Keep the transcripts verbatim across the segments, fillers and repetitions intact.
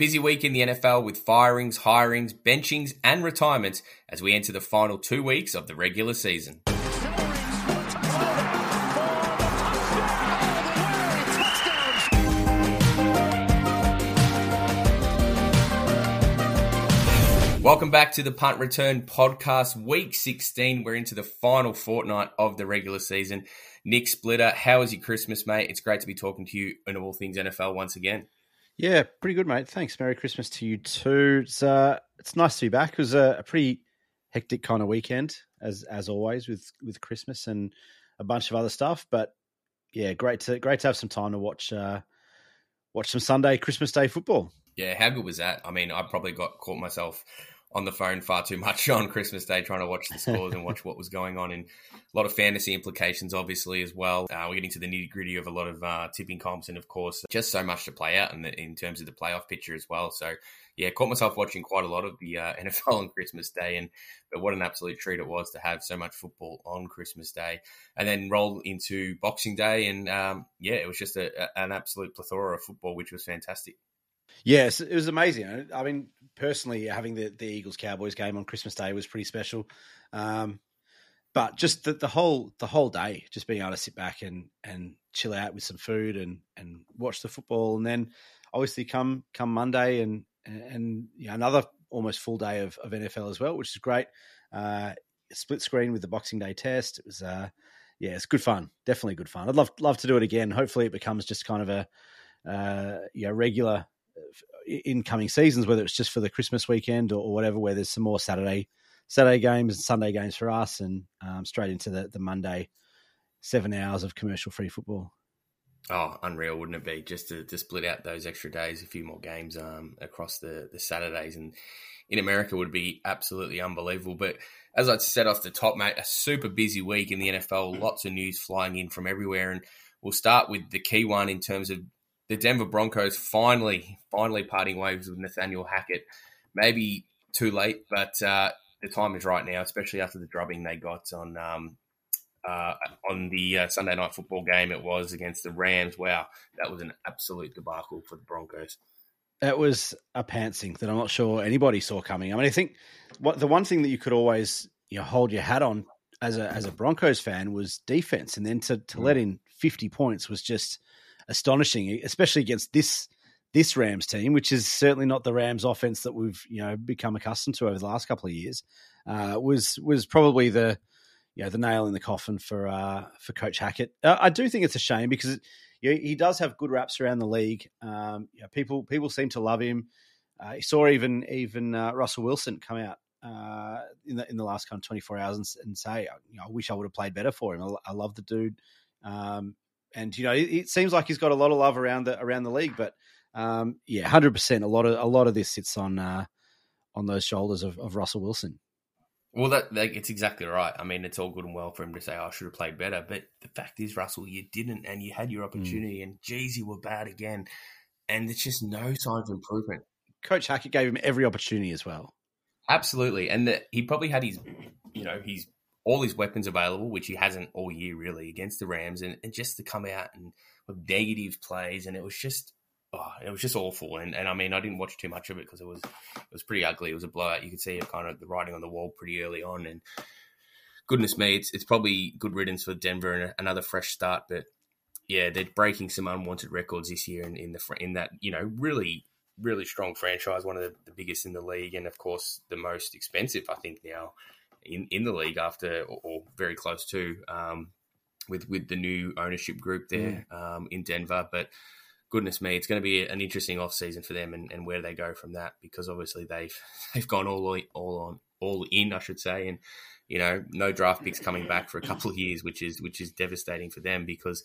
Busy week in the N F L with firings, hirings, benchings, and retirements as we enter the final two weeks of the regular season. Welcome back to the Punt Return Podcast, Week sixteen. We're into the final fortnight of the regular season. Nick Splitter, how was your Christmas, mate? It's great to be talking to you and all things N F L once again. Yeah, pretty good, mate. Thanks. Merry Christmas to you too. It's uh, it's nice to be back. It was a, a pretty hectic kind of weekend, as as always, with with Christmas and a bunch of other stuff. But yeah, great to great to have some time to watch uh, watch some Sunday Christmas Day football. Yeah, how good was that? I mean, I probably got caught myself on the phone far too much on Christmas Day trying to watch the scores and watch what was going on, and a lot of fantasy implications, obviously, as well. Uh, we're getting to the nitty-gritty of a lot of uh, tipping comps and, of course, just so much to play out in, the, in terms of the playoff picture as well. So, yeah, caught myself watching quite a lot of the uh, N F L on Christmas Day, and but what an absolute treat it was to have so much football on Christmas Day and then roll into Boxing Day. And, um, yeah, it was just a, a, an absolute plethora of football, which was fantastic. Yes, it was amazing. I mean, personally, having the, the Eagles-Cowboys game on Christmas Day was pretty special. Um, but just the, the whole the whole day, just being able to sit back and, and chill out with some food and, and watch the football. And then obviously come come Monday and, and you know, another almost full day of, of N F L as well, which is great. Uh, split screen with the Boxing Day test. It was, uh, yeah, it's good fun. Definitely good fun. I'd love love to do it again. Hopefully it becomes just kind of a uh, you know, regular in coming seasons, whether it's just for the Christmas weekend or, or whatever, where there's some more Saturday, Saturday games and Sunday games for us, and um, straight into the, the Monday, seven hours of commercial free football. Oh, unreal, wouldn't it be? Just to, to split out those extra days, a few more games um, across the, the Saturdays and in America would be absolutely unbelievable. But as I said off the top, mate, a super busy week in the N F L, lots of news flying in from everywhere. And we'll start with the key one in terms of the Denver Broncos finally, finally parting ways with Nathaniel Hackett. Maybe too late, but uh, the time is right now, especially after the drubbing they got on um, uh, on the uh, Sunday night football game it was against the Rams. Wow, that was an absolute debacle for the Broncos. That was a pantsing that I'm not sure anybody saw coming. I mean, I think what the one thing that you could always you know, hold your hat on as a as a Broncos fan was defense, and then to, to let in fifty points was just astonishing, especially against this this Rams team, which is certainly not the Rams offense that we've you know become accustomed to over the last couple of years. Uh, was was probably the you know the nail in the coffin for uh, for Coach Hackett. Uh, I do think it's a shame because it, you know, he does have good raps around the league. Um, you know, people people seem to love him. Uh, he saw even even uh, Russell Wilson come out uh, in the in the last kind of twenty-four hours and, and say, you know, I wish I would have played better for him. I, I love the dude. Um, And, you know, it seems like he's got a lot of love around the around the league. But, um, yeah, one hundred percent. A lot of a lot of this sits on uh, on those shoulders of, of Russell Wilson. Well, that, that it's exactly right. I mean, it's all good and well for him to say, oh, I should have played better. But the fact is, Russell, you didn't, and you had your opportunity. Mm. And, geez, you were bad again. And there's just no sign of improvement. Coach Hackett gave him every opportunity as well. Absolutely. And the, he probably had his, you know, his – all his weapons available, which he hasn't all year really against the Rams, and, and just to come out and with negative plays, and it was just, oh, it was just awful. And and I mean, I didn't watch too much of it because it was it was pretty ugly. It was a blowout. You could see it kind of the writing on the wall pretty early on. And goodness me, it's it's probably good riddance for Denver and another fresh start. But yeah, they're breaking some unwanted records this year in, in the in that you know really. really strong franchise, one of the, the biggest in the league, and of course the most expensive, I think, now in, in the league after or, or very close to um, with with the new ownership group there yeah. um, in Denver. But goodness me, it's going to be an interesting off season for them, and, and where they go from that, because obviously they've they've gone all all on all in, I should say, and you know no draft picks coming back for a couple of years, which is which is devastating for them because.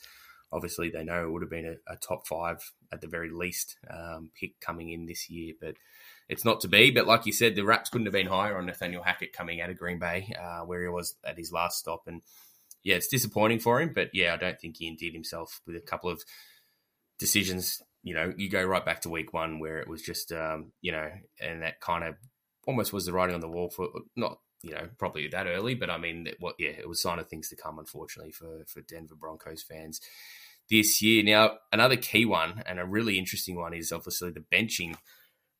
Obviously, they know it would have been a, a top five at the very least um, pick coming in this year, but it's not to be. But like you said, the raps couldn't have been higher on Nathaniel Hackett coming out of Green Bay, uh, where he was at his last stop. And yeah, it's disappointing for him, but yeah, I don't think he endeared himself with a couple of decisions. You know, you go right back to week one where it was just, um, you know, and that kind of almost was the writing on the wall for not, you know, probably that early, but I mean, it, well, yeah, it was a sign of things to come, unfortunately, for, for Denver Broncos fans. This year. Now, another key one and a really interesting one is obviously the benching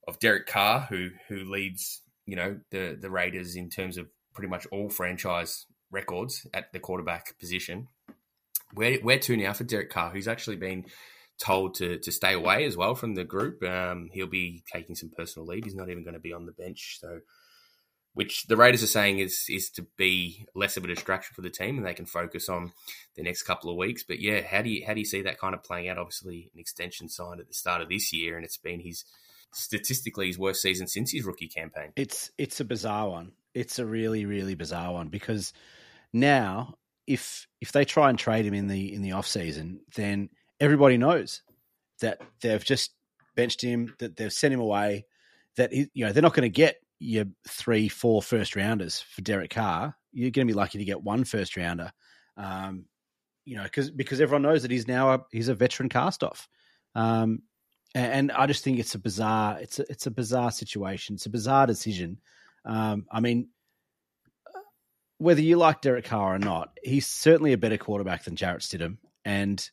of Derek Carr, who who leads, you know, the the Raiders in terms of pretty much all franchise records at the quarterback position. Where where to now for Derek Carr, who's actually been told to to stay away as well from the group. Um, he'll be taking some personal leave. He's not even going to be on the bench, so which the Raiders are saying is is to be less of a distraction for the team, and they can focus on the next couple of weeks. But yeah, how do you how do you see that kind of playing out? Obviously, an extension signed at the start of this year, and it's been his statistically his worst season since his rookie campaign. It's it's a bizarre one. It's a really really bizarre one because now if if they try and trade him in the in the off season, then everybody knows that they've just benched him, that they've sent him away, that he, you know they're not going to get your three, four first rounders for Derek Carr. You're going to be lucky to get one first rounder, um, you know, because because everyone knows that he's now a, he's a veteran cast off, um, and, and I just think it's a bizarre it's a, it's a bizarre situation. It's a bizarre decision. Um, I mean, whether you like Derek Carr or not, he's certainly a better quarterback than Jarrett Stidham, and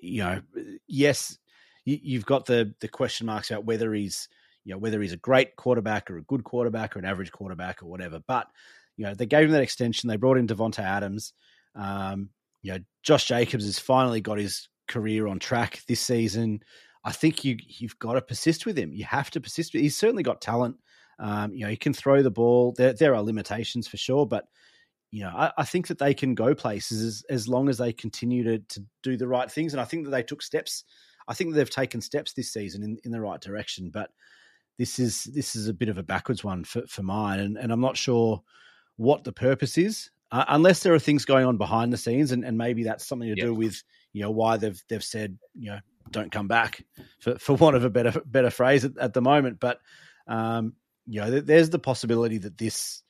you know, yes, you, you've got the the question marks about whether he's, you know, whether he's a great quarterback or a good quarterback or an average quarterback or whatever. But, you know, they gave him that extension. They brought in Davante Adams. Um, you know, Josh Jacobs has finally got his career on track this season. I think you, you've got to persist with him. You have to persist. He's certainly got talent. Um, you know, he can throw the ball. There, there are limitations for sure. But, you know, I, I think that they can go places as, as long as they continue to, to do the right things. And I think that they took steps. I think that they've taken steps this season in, in the right direction. But This is this is a bit of a backwards one for, for mine, and, and I'm not sure what the purpose is, uh, unless there are things going on behind the scenes, and, and maybe that's something to yep. do with you know why they've they've said you know don't come back for, for want of a better better phrase at, at the moment. But um, you know, there's the possibility that this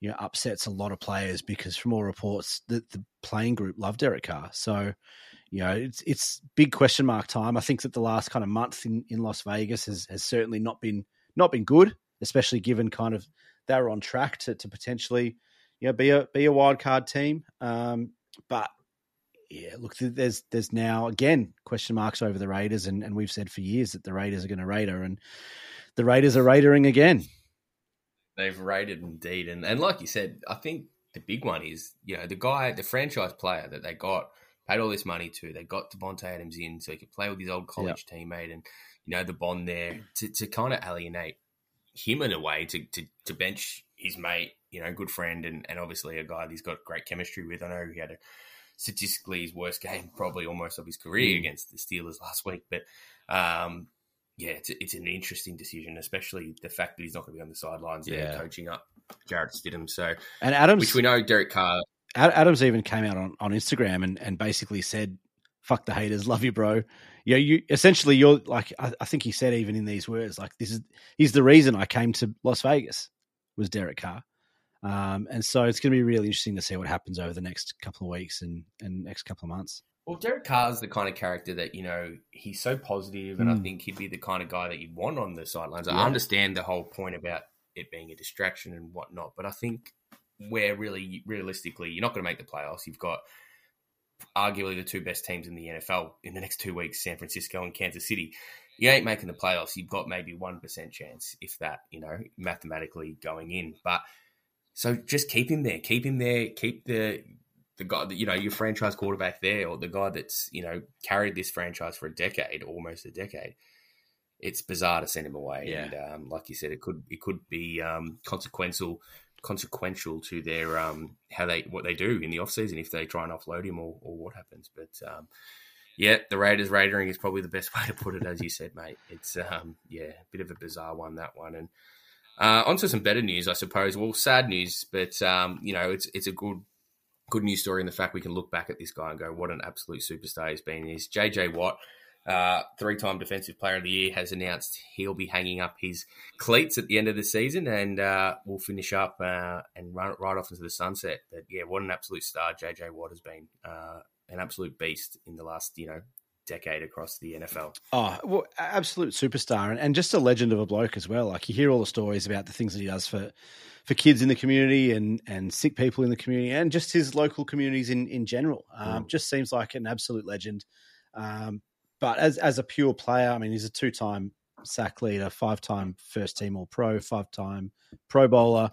you know upsets a lot of players because from all reports the, the playing group love Derek Carr, so you know, it's it's big question mark time. I think that the last kind of month in, in Las Vegas has, has certainly not been not been good, especially given kind of they were on track to, to potentially, you know, be a be a wild card team. Um, but yeah, look, there's there's now again question marks over the Raiders, and, and we've said for years that the Raiders are going to Raider, and the Raiders are Raidering again. They've raided indeed, and and like you said, I think the big one is you know the guy, the franchise player that they got. Paid all this money to. They got Davante Adams in so he could play with his old college yep. teammate and, you know, the bond there to, to kind of alienate him in a way to, to, to bench his mate, you know, good friend and, and obviously a guy that he's got great chemistry with. I know he had a, statistically his worst game probably almost of his career mm. against the Steelers last week. But, um, yeah, it's, it's an interesting decision, especially the fact that he's not going to be on the sidelines yeah. there coaching up Jarrett Stidham. So, and Adams, which we know Derek Carr – Adams even came out on, on Instagram and, and basically said, fuck the haters, love you, bro. You know, you essentially you're like, I, I think he said even in these words, like this is, he's the reason I came to Las Vegas was Derek Carr. Um, and so it's going to be really interesting to see what happens over the next couple of weeks and, and next couple of months. Well, Derek Carr's the kind of character that, you know, he's so positive and mm. I think he'd be the kind of guy that you'd want on the sidelines. Yeah. I understand the whole point about it being a distraction and whatnot, but I think where really realistically you're not going to make the playoffs. You've got arguably the two best teams in the N F L in the next two weeks, San Francisco and Kansas City. You ain't making the playoffs. You've got maybe one percent chance, if that, you know, mathematically going in. But so just keep him there. Keep him there. Keep the the guy that, you know, your franchise quarterback there or the guy that's, you know, carried this franchise for a decade, almost a decade. It's bizarre to send him away. Yeah. And um, like you said, it could it could be um, consequential consequential to their um how they what they do in the off season if they try and offload him or, or what happens. But um yeah, the Raiders raidering is probably the best way to put it, as you said, mate. It's um yeah, a bit of a bizarre one, that one. And uh onto some better news, I suppose. Well, sad news, but um, you know, it's it's a good good news story in the fact we can look back at this guy and go, what an absolute superstar he's been. He's J J Watt. Uh, three-time Defensive Player of the Year, has announced he'll be hanging up his cleats at the end of the season and uh, will finish up uh, and run right off into the sunset. But yeah, what an absolute star J J Watt has been. Uh, an absolute beast in the last, you know, decade across the N F L. Oh, well, absolute superstar and, and just a legend of a bloke as well. Like you hear all the stories about the things that he does for, for kids in the community and, and sick people in the community and just his local communities in, in general. Um, mm. Just seems like an absolute legend. Um, But as as a pure player, I mean, he's a two-time sack leader, five-time first-team All-Pro, five-time Pro Bowler,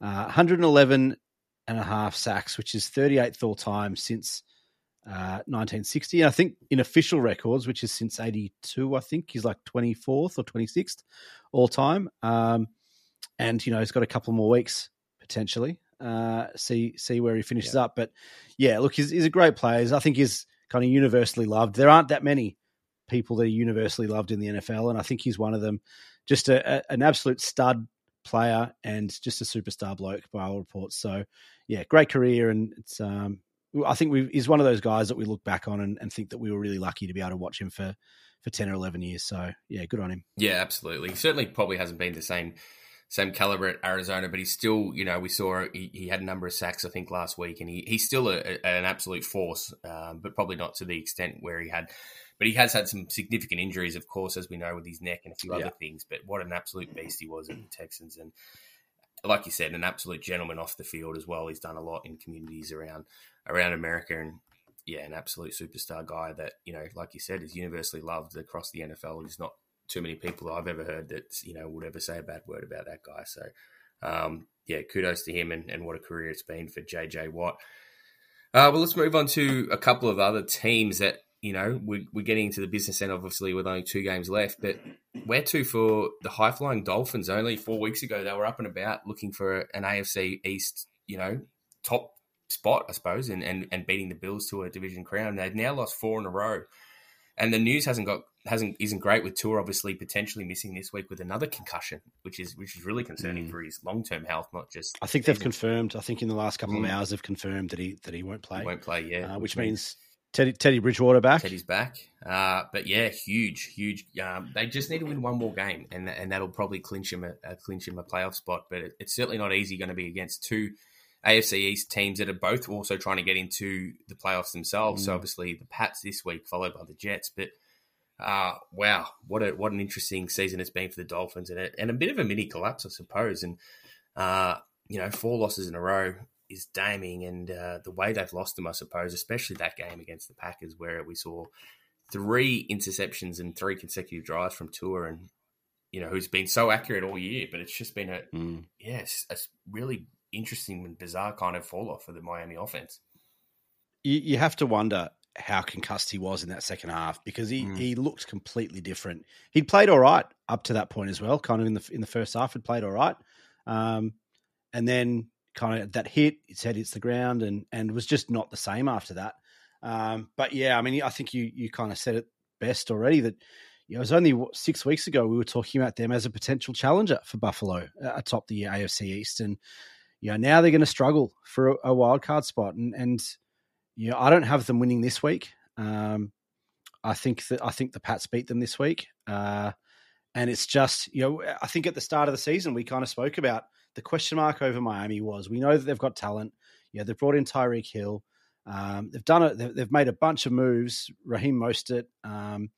uh, one hundred eleven and a half sacks, which is thirty-eighth all-time since uh, nineteen sixty. And I think in official records, which is since eighty-two, I think, he's like twenty-fourth or twenty-sixth all-time. Um, and, you know, he's got a couple more weeks, potentially, uh, see see where he finishes yeah. up. But, yeah, look, he's, he's a great player. I think he's kind of universally loved. There aren't that many people that are universally loved in the N F L, and I think he's one of them. Just a, a, an absolute stud player and just a superstar bloke by all reports. So, yeah, great career, and it's um, I think we've, he's one of those guys that we look back on and, and think that we were really lucky to be able to watch him for, for ten or eleven years. So, yeah, good on him. Yeah, absolutely. He certainly probably hasn't been the same same caliber at Arizona, but he's still, you know, we saw he, he had a number of sacks, I think, last week, and he, he's still a, a, an absolute force, um, but probably not to the extent where he had. But he has had some significant injuries, of course, as we know, with his neck and a few yeah. other things. But what an absolute beast he was at the Texans. And like you said, an absolute gentleman off the field as well. He's done a lot in communities around around America. And, yeah, an absolute superstar guy that, you know, like you said, is universally loved across the N F L. There's not too many people I've ever heard that, you know, would ever say a bad word about that guy. So, um, yeah, kudos to him, and, and what a career it's been for J J Watt. Uh, well, let's move on to a couple of other teams that, you know, we're, we're getting into the business end, obviously, with only two games left. But where to for the high-flying Dolphins? Only four weeks ago, they were up and about looking for an A F C East, you know, top spot, I suppose, and, and, and beating the Bills to a division crown. They've now lost four in a row. And the news hasn't got hasn't isn't great, with Tua obviously potentially missing this week with another concussion, which is which is really concerning mm. for his long term health, not just. I think they've confirmed. I think in the last couple mm. of hours, they've confirmed that he that he won't play. He won't play, yeah, uh, which means. Teddy, Teddy Bridgewater back. Teddy's back. Uh, but yeah, huge, huge. Um, they just need to win one more game, and and that'll probably clinch him a, a clinch him a playoff spot. But it, it's certainly not easy going to be against two A F C East teams that are both also trying to get into the playoffs themselves. Mm. So obviously the Pats this week, followed by the Jets. But uh, wow, what a what an interesting season it's been for the Dolphins, and a, and a bit of a mini collapse, I suppose. And uh, you know, four losses in a row is damning, and uh, the way they've lost them, I suppose, especially that game against the Packers where we saw three interceptions and three consecutive drives from Tua, and, you know, who's been so accurate all year, but it's just been a, mm. yes, a really interesting and bizarre kind of fall off for the Miami offense. You, you have to wonder how concussed he was in that second half, because he, mm. he looked completely different. He'd played all right up to that point as well, kind of in the in the first half, had played all right. Um, and then, kind of that hit, his head hits the ground, and and was just not the same after that. Um, but yeah, I mean, I think you you kind of said it best already, that, you know, it was only what, six weeks ago we were talking about them as a potential challenger for Buffalo uh, atop the A F C East, and, you know, now they're going to struggle for a, a wild card spot, and and you know, I don't have them winning this week. Um, I think that I think the Pats beat them this week, uh, and it's just, you know, I think at the start of the season we kind of spoke about. The question mark over Miami was, we know that they've got talent. Yeah, they've brought in Tyreek Hill. Um, they've done it. They've made a bunch of moves, Raheem Mostert, um,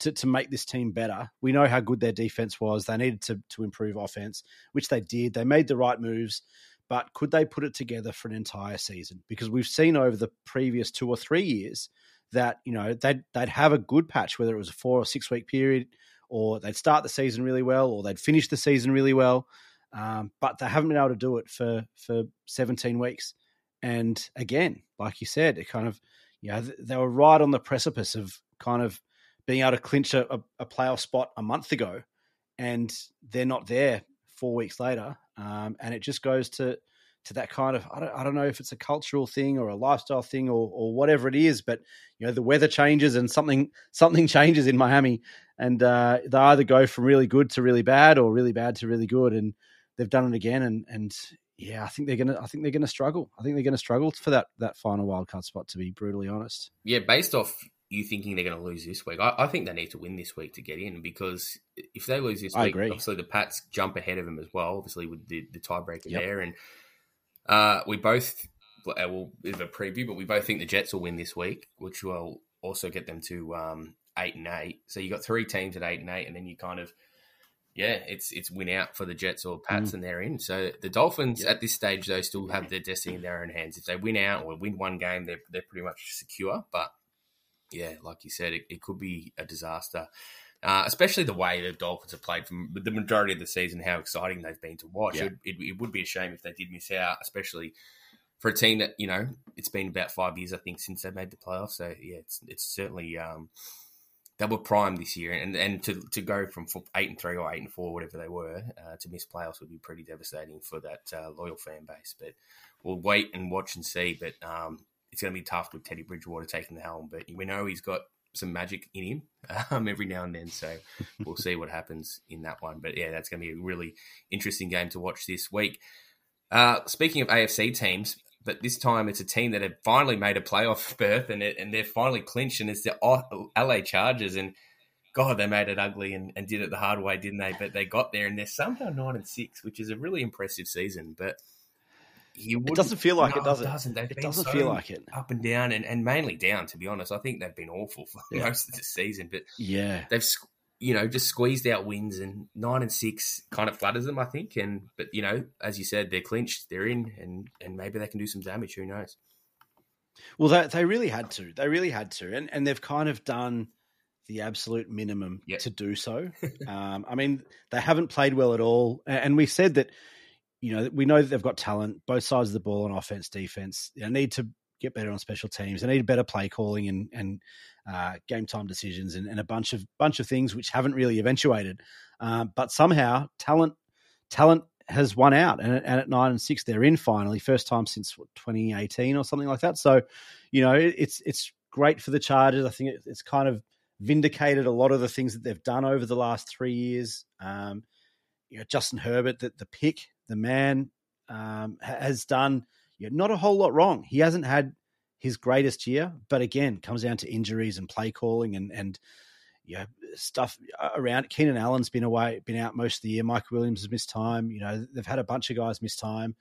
to, to make this team better. We know how good their defense was. They needed to, to improve offense, which they did. They made the right moves, but could they put it together for an entire season? Because we've seen over the previous two or three years that, you know, they'd, they'd have a good patch, whether it was a four or six week period, or they'd start the season really well, or they'd finish the season really well. Um, but they haven't been able to do it for, for seventeen weeks. And again, like you said, it kind of, you know, they were right on the precipice of kind of being able to clinch a, a playoff spot a month ago, and they're not there four weeks later. Um, and it just goes to, to that kind of, I don't, I don't know if it's a cultural thing or a lifestyle thing, or, or whatever it is, but, you know, the weather changes and something, something changes in Miami, and uh, they either go from really good to really bad, or really bad to really good. And they've done it again, and and yeah, I think they're gonna. I think they're gonna struggle. I think they're gonna struggle for that that final wildcard spot, to be brutally honest. Yeah, based off you thinking they're gonna lose this week, I, I think they need to win this week to get in, because if they lose this I week, agree. Obviously the Pats jump ahead of them as well. Obviously with the, the tiebreaker yep. there, and uh, we both well, bit of a preview, but we both think the Jets will win this week, which will also get them to um, eight and eight. So you got three teams at eight and eight, and then you kind of. Yeah, it's it's win out for the Jets or Pats mm. and they're in. So the Dolphins yep. at this stage, though, still have their destiny in their own hands. If they win out or win one game, they're, they're pretty much secure. But, yeah, like you said, it, it could be a disaster uh, especially the way the Dolphins have played for the majority of the season, how exciting they've been to watch. Yeah. It, it, it would be a shame if they did miss out, especially for a team that, you know, it's been about five years, I think, since they made the playoffs. So, yeah, it's it's certainly um, double prime this year. And and to to go from eight and three or eight and four, whatever they were, uh, to miss playoffs would be pretty devastating for that uh, loyal fan base. But we'll wait and watch and see. But um, it's going to be tough with Teddy Bridgewater taking the helm. But we know he's got some magic in him um, every now and then. So we'll see what happens in that one. But, yeah, that's going to be a really interesting game to watch this week. Uh, speaking of A F C teams, but this time it's a team that have finally made a playoff berth and it, and they're finally clinched, and it's the L A Chargers. And, God, they made it ugly and, and did it the hard way, didn't they? But they got there, and they're somehow nine and six, which is a really impressive season. But you it doesn't feel like no, it, does it? It doesn't. They've it been doesn't so feel like it. Up and down, and, and mainly down, to be honest. I think they've been awful for yeah. most of the season. But yeah, they've you know just squeezed out wins, and nine and six kind of flatters them, I think. And but you know, as you said, they're clinched, they're in, and and maybe they can do some damage. Who knows? Well, they they really had to. They really had to, and and they've kind of done the absolute minimum yep. to do so. um, I mean, they haven't played well at all, and we said that. You know, we know that they've got talent, both sides of the ball on offense, defense. They need to get better on special teams. They need better play calling and, and uh, game time decisions and, and a bunch of bunch of things which haven't really eventuated. Um, but somehow talent talent has won out. And, and at nine and six, they're in finally, first time since what, twenty eighteen or something like that. So, you know, it, it's it's great for the Chargers. I think it, it's kind of vindicated a lot of the things that they've done over the last three years. Um, you know, Justin Herbert, the, the pick. The man um, has done you know, not a whole lot wrong. He hasn't had his greatest year, but again, comes down to injuries and play calling and and you know, stuff around. Keenan Allen's been away, been out most of the year. Mike Williams has missed time. You know, they've had a bunch of guys miss time,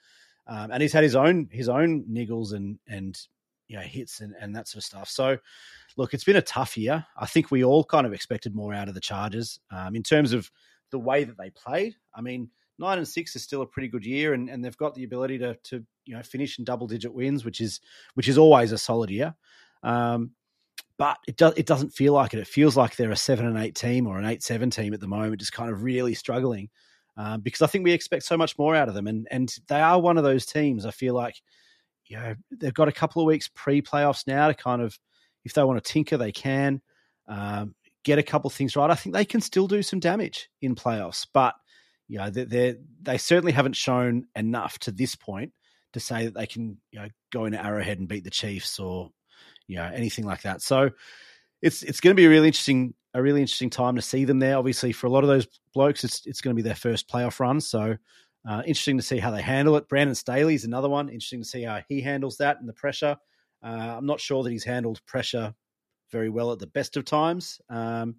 um, and he's had his own his own niggles and and you know hits and, and that sort of stuff. So, look, it's been a tough year. I think we all kind of expected more out of the Chargers um, in terms of the way that they played. I mean. Nine and six is still a pretty good year, and, and they've got the ability to to you know finish in double digit wins, which is which is always a solid year. Um, but it does it doesn't feel like it. It feels like they're a seven and eight team or an eight seven team at the moment, just kind of really struggling uh, because I think we expect so much more out of them, and and they are one of those teams. I feel like you know they've got a couple of weeks pre playoffs now to kind of if they want to tinker, they can um, get a couple of things right. I think they can still do some damage in playoffs, but. You know, they they certainly haven't shown enough to this point to say that they can you know go into Arrowhead and beat the Chiefs or you know anything like that. So it's it's going to be a really interesting a really interesting time to see them there. Obviously, for a lot of those blokes, it's it's going to be their first playoff run. So uh, interesting to see how they handle it. Brandon Staley's another one. Interesting to see how he handles that and the pressure. Uh, I'm not sure that he's handled pressure very well at the best of times. Um,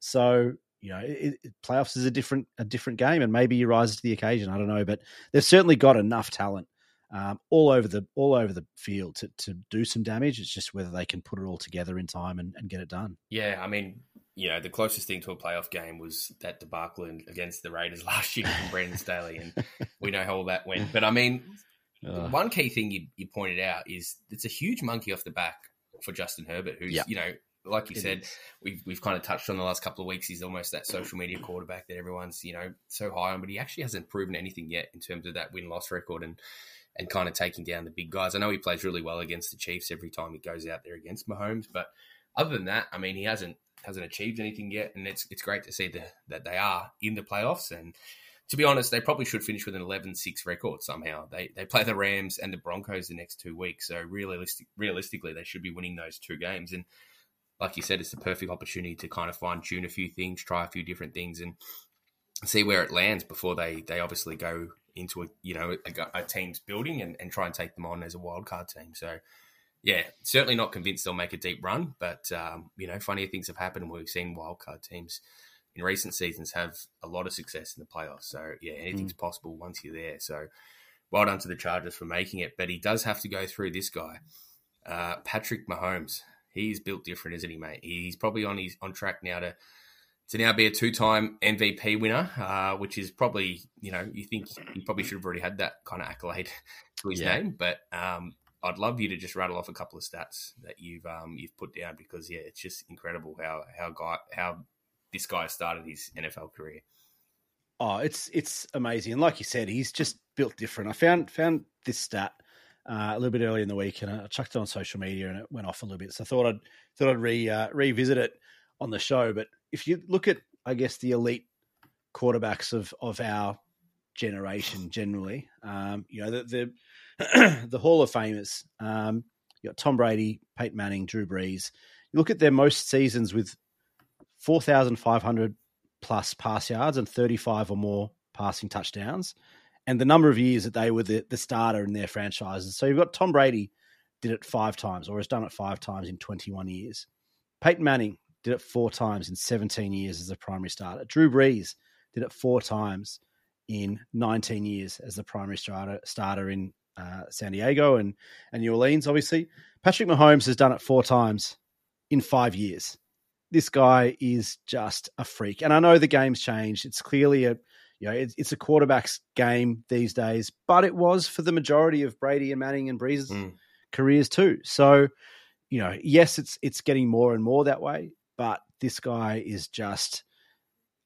so. You know, it, it, playoffs is a different a different game, and maybe you rise to the occasion. I don't know, but they've certainly got enough talent um, all over the all over the field to, to do some damage. It's just whether they can put it all together in time and, and get it done. Yeah, I mean, you know, the closest thing to a playoff game was that debacle against the Raiders last year from Brandon Staley, and we know how all that went. But I mean, uh, one key thing you, you pointed out is it's a huge monkey off the back for Justin Herbert, who's yeah. you know. Like you it said, is. we've we've kind of touched on the last couple of weeks. He's almost that social media quarterback that everyone's you know so high on, but he actually hasn't proven anything yet in terms of that win loss record and and kind of taking down the big guys. I know he plays really well against the Chiefs every time he goes out there against Mahomes, but other than that, I mean, he hasn't hasn't achieved anything yet. And it's it's great to see the, that they are in the playoffs. And to be honest, they probably should finish with an eleven six record somehow. They they play the Rams and the Broncos the next two weeks, so realistic realistically, they should be winning those two games. And like you said, it's the perfect opportunity to kind of fine tune a few things, try a few different things, and see where it lands before they, they obviously go into a you know a, a team's building and, and try and take them on as a wildcard team. So, yeah, certainly not convinced they'll make a deep run, but um, you know, funnier things have happened. We've seen wildcard teams in recent seasons have a lot of success in the playoffs. So, yeah, anything's mm. possible once you're there. So, well done to the Chargers for making it, but he does have to go through this guy, uh, Patrick Mahomes. He's built different, isn't he, mate? He's probably on his on track now to to now be a two-time M V P winner, uh, which is probably, you know, you think he probably should have already had that kind of accolade to his yeah. name. But um, I'd love you to just rattle off a couple of stats that you've um, you've put down because yeah, it's just incredible how how guy, how this guy started his N F L career. Oh, it's it's amazing. And like you said, he's just built different. I found found this stat uh, a little bit earlier in the week, and I chucked it on social media, and it went off a little bit. So I thought I'd thought I'd re uh, revisit it on the show. But if you look at, I guess, the elite quarterbacks of of our generation generally, um, you know, the the, the Hall of Famers, um, you got Tom Brady, Peyton Manning, Drew Brees. You look at their most seasons with four thousand five hundred plus pass yards and thirty-five or more passing touchdowns, and the number of years that they were the, the starter in their franchises. So you've got Tom Brady did it five times, or has done it five times in twenty-one years. Peyton Manning did it four times in seventeen years as a primary starter. Drew Brees did it four times in nineteen years as the primary starter, starter in uh, San Diego and, and New Orleans, obviously. Patrick Mahomes has done it four times in five years. This guy is just a freak. And I know the game's changed. It's clearly a, you know, it's, it's a quarterback's game these days, but it was for the majority of Brady and Manning and Brees' mm. careers too. So, you know, yes, it's, it's getting more and more that way, but this guy is just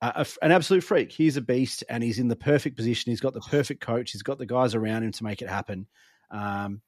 a, a, an absolute freak. He's a beast, and he's in the perfect position. He's got the perfect coach. He's got the guys around him to make it happen. Um,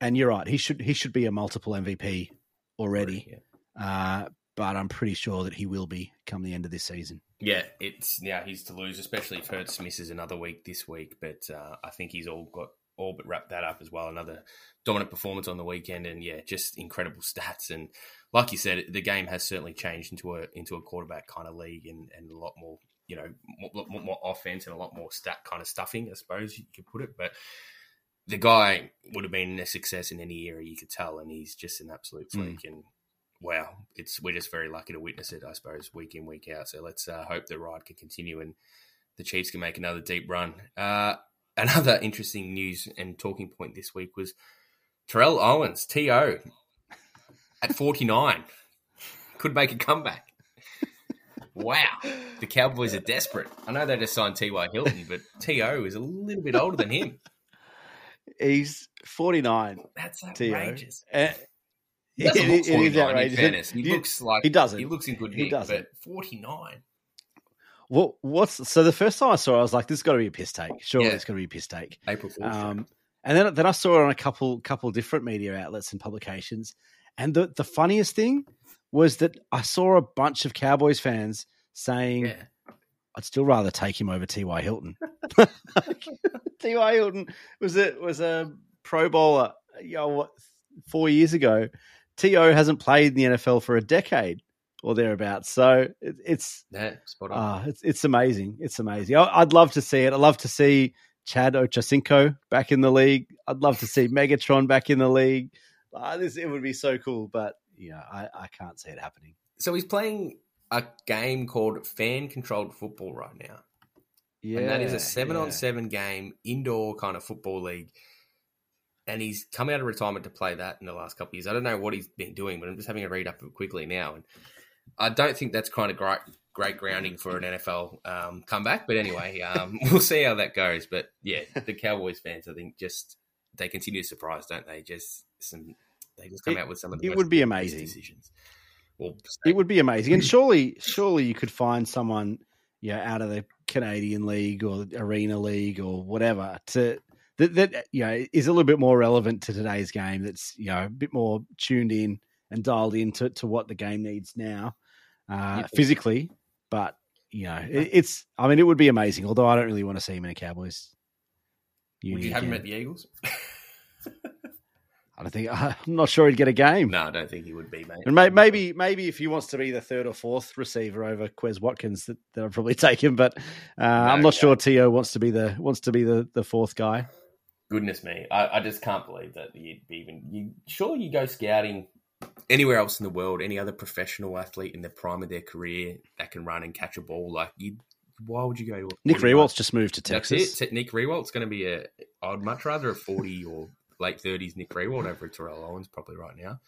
and you're right. He should, he should be a multiple M V P already. Yeah. Uh, But I'm pretty sure that he will be come the end of this season. Yeah, it's now yeah, he's to lose, especially if Hurts misses another week this week. But uh, I think he's all got all but wrapped that up as well. Another dominant performance on the weekend, and yeah, just incredible stats. And like you said, the game has certainly changed into a into a quarterback kind of league, and, and a lot more, you know, lot more, more offense and a lot more stat kind of stuffing, I suppose you could put it. But the guy would have been a success in any era, you could tell, and he's just an absolute freak. Mm. And wow, it's we're just very lucky to witness it, I suppose, week in, week out. So let's uh, hope the ride can continue and the Chiefs can make another deep run. Uh, another interesting news and talking point this week was Terrell Owens, T O, at forty-nine, could make a comeback. Wow, the Cowboys are desperate. I know they just signed T Y. Hilton, but T O is a little bit older than him. He's forty-nine. That's outrageous. He doesn't look forty-nine, in fairness. He looks like he doesn't. He looks in good nick, but forty-nine. Well, what's so the first time I saw it, I was like, this has got to be a piss take. Surely yeah. it's going to be a piss take. April fourth. Um, and then then I saw it on a couple couple different media outlets and publications. And the, the funniest thing was that I saw a bunch of Cowboys fans saying, yeah. I'd still rather take him over T Y. Hilton. T Y. Hilton was a, was a pro bowler you know, what, four years ago. T O hasn't played in the N F L for a decade or thereabouts. So it, it's, yeah, spot on. Uh, it's it's amazing. It's amazing. I, I'd love to see it. I'd love to see Chad Ochocinco back in the league. I'd love to see Megatron back in the league. Uh, this It would be so cool, but yeah, I, I can't see it happening. So he's playing a game called fan-controlled football right now. Yeah, and that is a seven-on-seven yeah. game, indoor kind of football league. And he's come out of retirement to play that in the last couple of years. I don't know what he's been doing, but I'm just having a read up quickly now. And I don't think that's kind of great, great grounding for an N F L um, comeback. But anyway, um, we'll see how that goes. But yeah, the Cowboys fans, I think, just they continue to surprise, don't they? Just some, they just come it, out with some of the it would be amazing decisions. Well, it would be amazing, and surely, surely you could find someone, you know, out of the Canadian League or Arena League or whatever to. That, that you know is a little bit more relevant to today's game. That's you know a bit more tuned in and dialed into to what the game needs now, uh, yeah. physically. But you know it, it's. I mean, it would be amazing. Although I don't really want to see him in a Cowboys. Would you have him at the Eagles? I don't think. I'm not sure he'd get a game. No, I don't think he would be, mate. And may, maybe, maybe if he wants to be the third or fourth receiver over Quez Watkins, that that'll probably take him. But uh, no, I'm not no. sure T O wants to be the wants to be the, the fourth guy. Goodness me, I, I just can't believe that you'd be even... You, sure, you go scouting anywhere else in the world, any other professional athlete in the prime of their career that can run and catch a ball. Like, you, why would you go... Nick Rewalt's just moved to Texas. That's it. Nick Rewalt's going to be a... I'd much rather a forty or late thirties Nick Rewalt over Terrell Owens probably right now.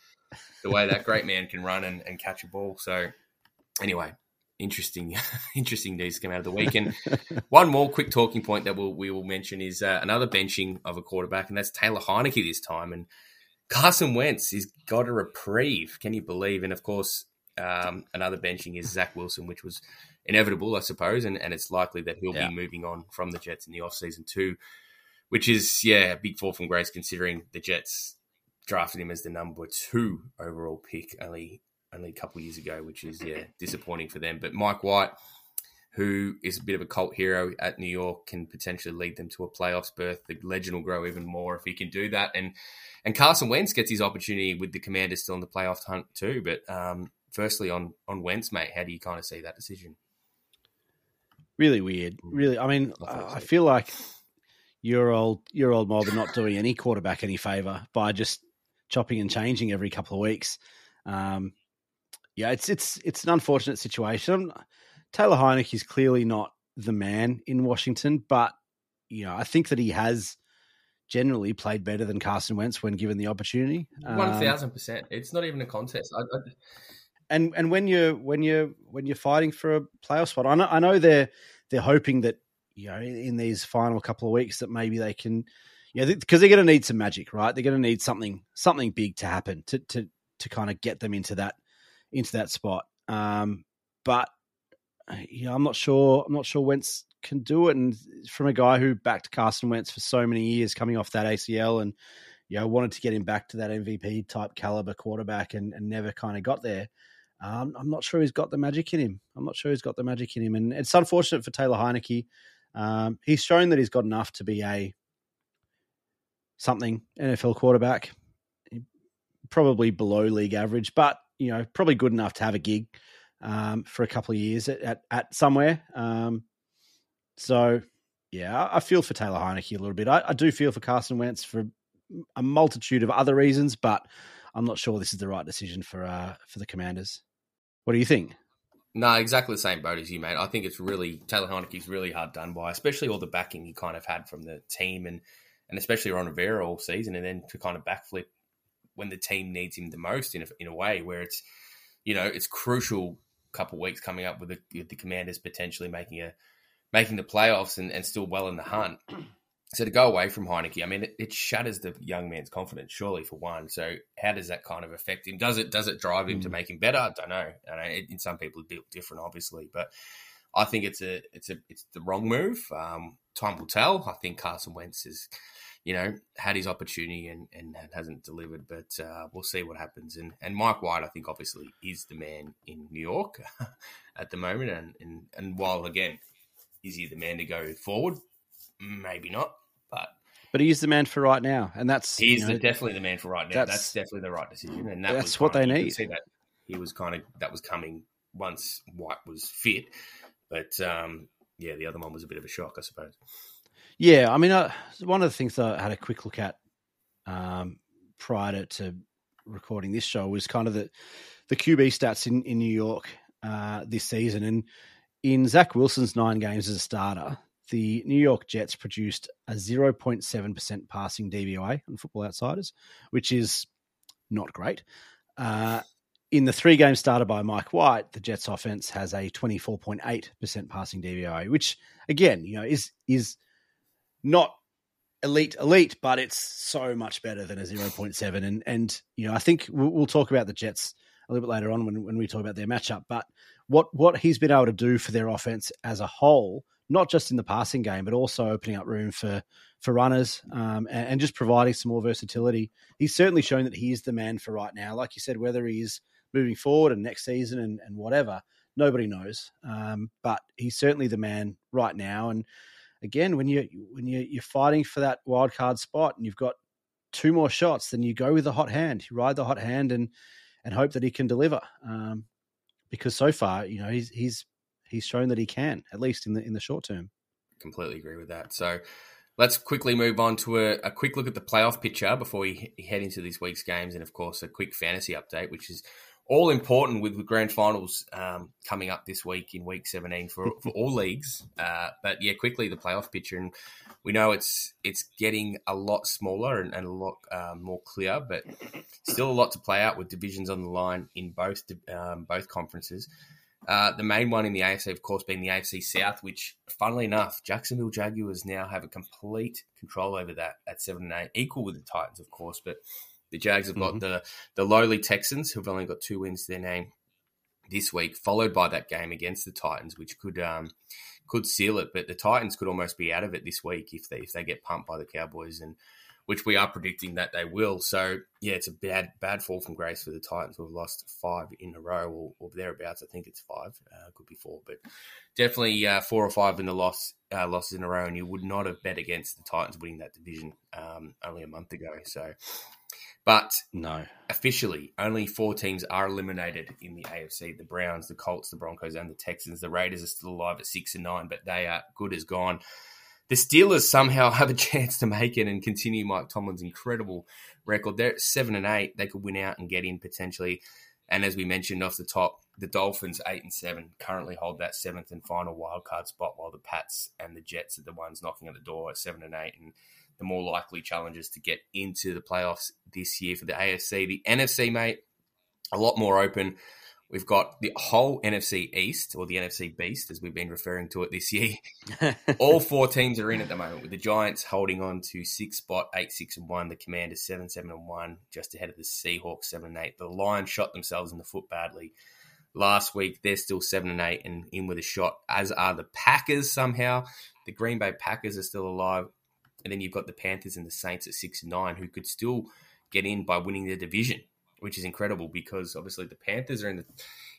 The way that great man can run and, and catch a ball. So, anyway... Interesting, interesting news come out of the week. And one more quick talking point that we'll, we will mention is uh, another benching of a quarterback, and that's Taylor Heinicke this time. And Carson Wentz has got a reprieve. Can you believe? And, of course, Um, another benching is Zach Wilson, which was inevitable, I suppose, and, and it's likely that he'll yeah. be moving on from the Jets in the offseason too, which is, yeah, a big fall from grace considering the Jets drafted him as the number two overall pick only only a couple of years ago, which is, yeah, disappointing for them. But Mike White, who is a bit of a cult hero at New York, can potentially lead them to a playoffs berth. The legend will grow even more if he can do that. And and Carson Wentz gets his opportunity with the Commanders still in the playoff hunt too. But um, firstly, on on Wentz, mate, how do you kind of see that decision? Really weird. Really, I mean, I, I feel like your old your old mob are not doing any quarterback any favour by just chopping and changing every couple of weeks. Um, yeah, it's it's it's an unfortunate situation. Taylor Heinicke is clearly not the man in Washington, but you know, I think that he has generally played better than Carson Wentz when given the opportunity. One thousand percent. It's not even a contest. I, I... And and when you're when you when you're fighting for a playoff spot, I know I know they're they're hoping that, you know, in, in these final couple of weeks that maybe they can, yeah, you know, because they, they're going to need some magic, right? They're going to need something something big to happen to to to kind of get them into that into that spot. Um, but Yeah, I'm not sure. I'm not sure Wentz can do it. And from a guy who backed Carson Wentz for so many years, coming off that A C L, and you know, wanted to get him back to that M V P type caliber quarterback, and, and never kind of got there. Um, I'm not sure he's got the magic in him. I'm not sure he's got the magic in him, and it's unfortunate for Taylor Heinicke. Um, he's shown that he's got enough to be a something N F L quarterback, probably below league average, but you know, probably good enough to have a gig um for a couple of years at, at, at somewhere. Um, so, yeah, I feel for Taylor Heinicke a little bit. I, I do feel for Carson Wentz for a multitude of other reasons, but I'm not sure this is the right decision for uh, for the Commanders. What do you think? No, exactly the same boat as you, mate. I think it's really, Taylor Heineke's really hard done by, especially all the backing he kind of had from the team and, and especially Ron Rivera all season, and then to kind of backflip when the team needs him the most in a, in a way where it's, you know, it's crucial couple of weeks coming up with the, with the Commanders potentially making a making the playoffs and, and still well in the hunt. So to go away from Heinicke, I mean, it, it shatters the young man's confidence, surely, for one. So how does that kind of affect him? Does it does it drive him mm. to make him better? I don't know. I don't know. It, in some people, it's different, obviously, but I think it's a it's a it's the wrong move. Um, time will tell. I think Carson Wentz has, you know, had his opportunity and, and hasn't delivered, but uh, we'll see what happens. And and Mike White, I think, obviously is the man in New York at the moment. And, and and while again, is he the man to go forward? Maybe not, but but he is the man for right now, and that's he's you know, definitely the man for right now. That's, that's definitely the right decision, and that that's what they of, need. You could see that he was kind of that was coming once White was fit. But, um, yeah, the other one was a bit of a shock, I suppose. Yeah, I mean, I, one of the things that I had a quick look at um, prior to, to recording this show was kind of the, the Q B stats in, in New York uh, this season. And in Zach Wilson's nine games as a starter, the New York Jets produced a zero point seven percent passing D V O A on Football Outsiders, which is not great. Uh In the three games started by Mike White, the Jets' offense has a twenty-four point eight percent passing D V O A, which again, you know, is is not elite, elite, but it's so much better than a zero point seven. And and you know, I think we'll, we'll talk about the Jets a little bit later on when, when we talk about their matchup. But what what he's been able to do for their offense as a whole, not just in the passing game, but also opening up room for for runners um, and, and just providing some more versatility, he's certainly shown that he is the man for right now. Like you said, whether he's moving forward and next season and, and whatever, nobody knows. Um, but he's certainly the man right now. And again, when you when you you're fighting for that wild card spot and you've got two more shots, then you go with the hot hand. You ride the hot hand and and hope that he can deliver. Um, because so far, you know, he's he's he's shown that he can, at least in the in the short term. Completely agree with that. So let's quickly move on to a, a quick look at the playoff picture before we head into this week's games, and of course a quick fantasy update, which is all important with the grand finals um, coming up this week in week seventeen for, for all leagues. Uh, but yeah, quickly the playoff picture, and we know it's it's getting a lot smaller and, and a lot uh, more clear, but still a lot to play out with divisions on the line in both um, both conferences. Uh, the main one in the A F C, of course, being the A F C South, which, funnily enough, Jacksonville Jaguars now have a complete control over that at seven and eight, equal with the Titans, of course, but the Jags have got mm-hmm. the, the lowly Texans, who've only got two wins to their name, this week, followed by that game against the Titans, which could um, could seal it. But the Titans could almost be out of it this week if they if they get pumped by the Cowboys, and which we are predicting that they will. So, yeah, it's a bad bad fall from grace for the Titans. We've lost five in a row or, or thereabouts. I think it's five. Uh, could be four, but definitely uh, four or five in the loss uh, losses in a row, and you would not have bet against the Titans winning that division um, only a month ago. So, but no, officially, only four teams are eliminated in the A F C. The Browns, the Colts, the Broncos, and the Texans. The Raiders are still alive at six and nine, but they are good as gone. The Steelers somehow have a chance to make it and continue Mike Tomlin's incredible record. They're at seven and eight. They could win out and get in potentially. And as we mentioned off the top, the Dolphins, eight and seven, currently hold that seventh and final wildcard spot, while the Pats and the Jets are the ones knocking at the door at seven and eight. And the more likely challengers to get into the playoffs this year for the A F C. The N F C, mate, a lot more open. We've got the whole N F C East, or the N F C Beast, as we've been referring to it this year. All four teams are in at the moment, with the Giants holding on to sixth spot, eight, six, and one. The Commanders, seven, seven, and one, just ahead of the Seahawks, seven, and eight. The Lions shot themselves in the foot badly last week. They're still seven, and eight, and in with a shot, as are the Packers somehow. The Green Bay Packers are still alive. And then you've got the Panthers and the Saints at six, and nine, who could still get in by winning their division, which is incredible because obviously the Panthers are in the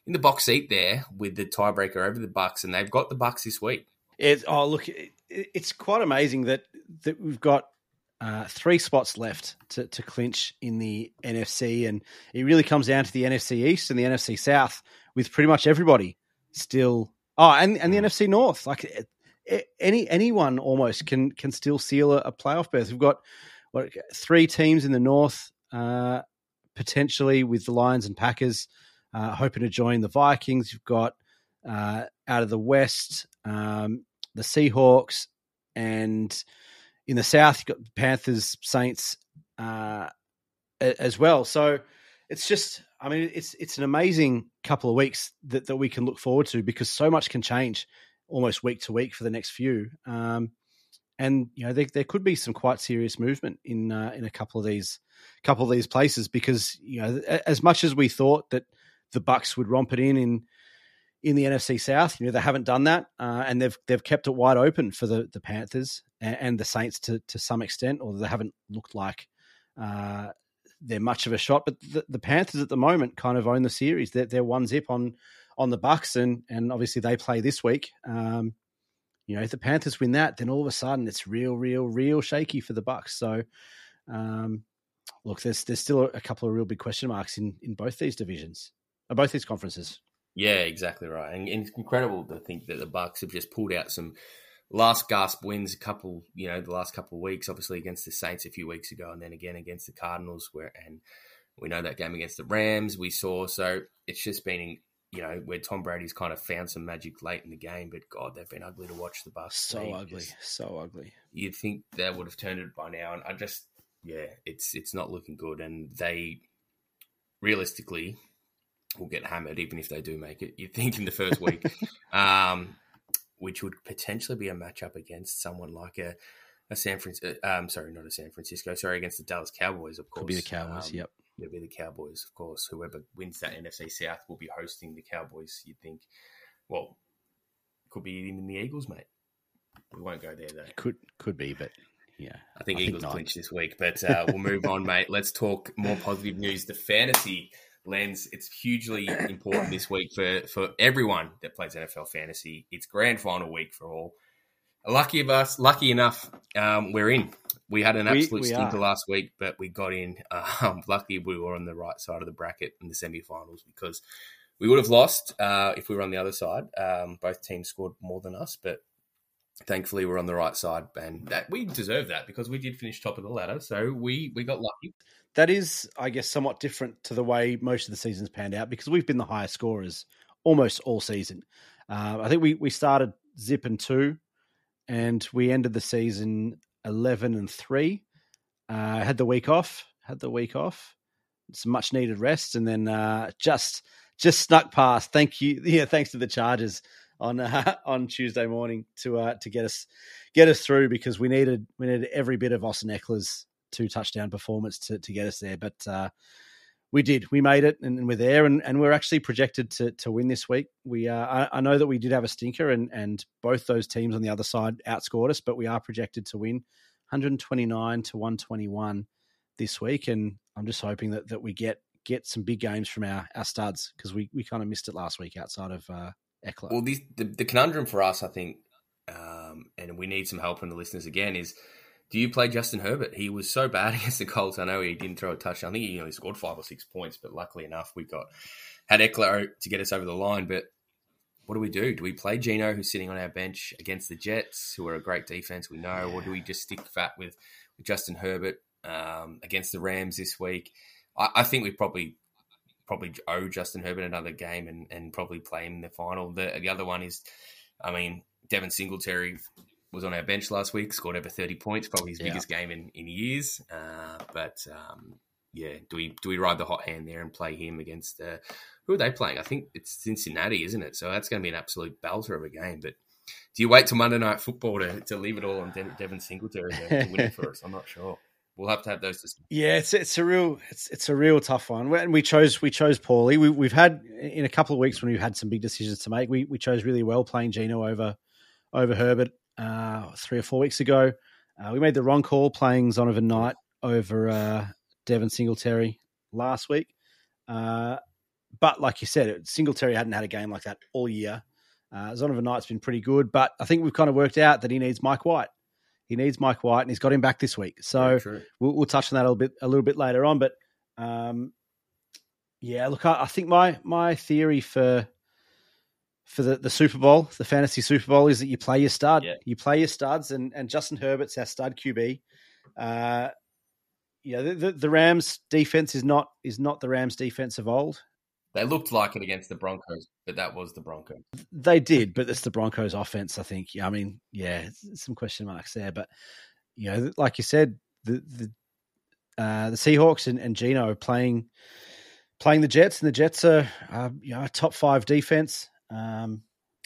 in the box seat there with the tiebreaker over the Bucs, and they've got the Bucs this week. It's, oh, look, it, it's quite amazing that, that we've got uh, three spots left to, to clinch in the N F C, and it really comes down to the N F C East and the N F C South with pretty much everybody still. Oh, and, and the mm. N F C North. Like any anyone almost can can still seal a, a playoff berth. We've got what, three teams in the North, uh, potentially with the Lions and Packers uh, hoping to join the Vikings. You've got uh, out of the West, um, the Seahawks, and in the South, you've got the Panthers, Saints uh, as well. So it's just, I mean, it's it's an amazing couple of weeks that, that we can look forward to because so much can change almost week to week for the next few. Um, and, you know, there, there could be some quite serious movement in uh, in a couple of these couple of these places because, you know, as much as we thought that the Bucs would romp it in in, in the N F C South, you know, they haven't done that uh, and they've they've kept it wide open for the, the Panthers and, and the Saints to, to some extent, although they haven't looked like uh, they're much of a shot. But the, the Panthers at the moment kind of own the series. They're, they're one zip on on the Bucs and, and obviously they play this week. Um, you know, if the Panthers win that, then all of a sudden it's real, real, real shaky for the Bucs. So, um Look, there's there's still a couple of real big question marks in, in both these divisions, or both these conferences. Yeah, exactly right. And, and it's incredible to think that the Bucs have just pulled out some last gasp wins, a couple, you know, the last couple of weeks, obviously against the Saints a few weeks ago, and then again against the Cardinals, where and we know that game against the Rams we saw. So it's just been, you know, where Tom Brady's kind of found some magic late in the game, but God, they've been ugly to watch, the Bucs. So team. ugly, just, so ugly. You'd think they would have turned it by now, and I just. Yeah, it's it's not looking good, and they realistically will get hammered even if they do make it. You'd think in the first week, um, which would potentially be a matchup against someone like a a San Francisco. Um, sorry, not a San Francisco. Sorry, against the Dallas Cowboys, of course. Could be the Cowboys. Um, yep, it'll be the Cowboys, of course. Whoever wins that N F C South will be hosting the Cowboys. You'd think, well, could be even the Eagles, mate. We won't go there though. Could could be, but. Yeah, I think I Eagles think clinch this week, but uh, we'll move on, mate. Let's talk more positive news. The fantasy lens, it's hugely important this week for, for everyone that plays N F L fantasy. It's grand final week for all. Lucky of us, lucky enough, um, we're in. We had an absolute we, we stinker are. last week, but we got in. Um, lucky we were on the right side of the bracket in the semifinals because we would have lost uh, if we were on the other side. Um, both teams scored more than us, but thankfully, we're on the right side, and that we deserve that because we did finish top of the ladder, so we, we got lucky. That is, I guess, somewhat different to the way most of the season's panned out because we've been the highest scorers almost all season. Uh, I think we, we started zip and two, and we ended the season eleven and three. Uh, had the week off, had the week off, some much needed rest, and then uh, just just snuck past. Thank you, yeah, thanks to the Chargers. On uh, on Tuesday morning to uh, to get us get us through because we needed we needed every bit of Austin Eckler's two touchdown performance to, to get us there, but uh, we did. We made it, and we're there, and, and we're actually projected to to win this week. We uh, I, I know that we did have a stinker, and and both those teams on the other side outscored us, but we are projected to win one twenty-nine to one twenty-one this week, and I'm just hoping that that we get get some big games from our, our studs, because we, we kind of missed it last week outside of uh, Eckler. Well, the, the, the conundrum for us, I think, um, and we need some help from the listeners again, is do you play Justin Herbert? He was so bad against the Colts. I know he didn't throw a touchdown. I think he only scored five or six points, but luckily enough, we got had Eckler to get us over the line. But what do we do? Do we play Geno, who's sitting on our bench, against the Jets, who are a great defense, we know, yeah. or do we just stick fat with, with Justin Herbert um, against the Rams this week? I think we probably probably owe Justin Herbert another game and, and probably play him in the final. The, the other one is, I mean, Devin Singletary was on our bench last week, scored over thirty points, probably his yeah. biggest game in, in years. Uh, but, um, yeah, do we do we ride the hot hand there and play him against uh, – who are they playing? I think it's Cincinnati, isn't it? So that's going to be an absolute belter of a game. But do you wait till Monday Night Football to, to leave it all on De- Devin Singletary to win it for us? I'm not sure. We'll have to have those discussions. Yeah, it's it's a real it's it's a real tough one, and we chose we chose poorly. We, we've had in a couple of weeks when we've had some big decisions to make. We we chose really well playing Geno over over Herbert uh, three or four weeks ago. Uh, we made the wrong call playing Zonovan Knight over uh, Devin Singletary last week. Uh, but like you said, Singletary hadn't had a game like that all year. Uh, Zonovan Knight's been pretty good, but I think we've kind of worked out that he needs Mike White. He needs Mike White, and he's got him back this week. So we'll, we'll touch on that a little bit, a little bit later on. But um, yeah, look, I, I think my my theory for for the, the Super Bowl, the fantasy Super Bowl, is that you play your stud, yeah. you play your studs, and and Justin Herbert's our stud Q B. Uh, yeah, the, the, the Rams defense is not is not the Rams defense of old. They looked like it against the Broncos, but that was the Broncos. They did, but it's the Broncos' offense, I think. Yeah, I mean, yeah, some question marks there. But, you know, like you said, the the, uh, the Seahawks and, and Geno are playing, playing the Jets, and the Jets are, uh, you know, a top-five defense. Um,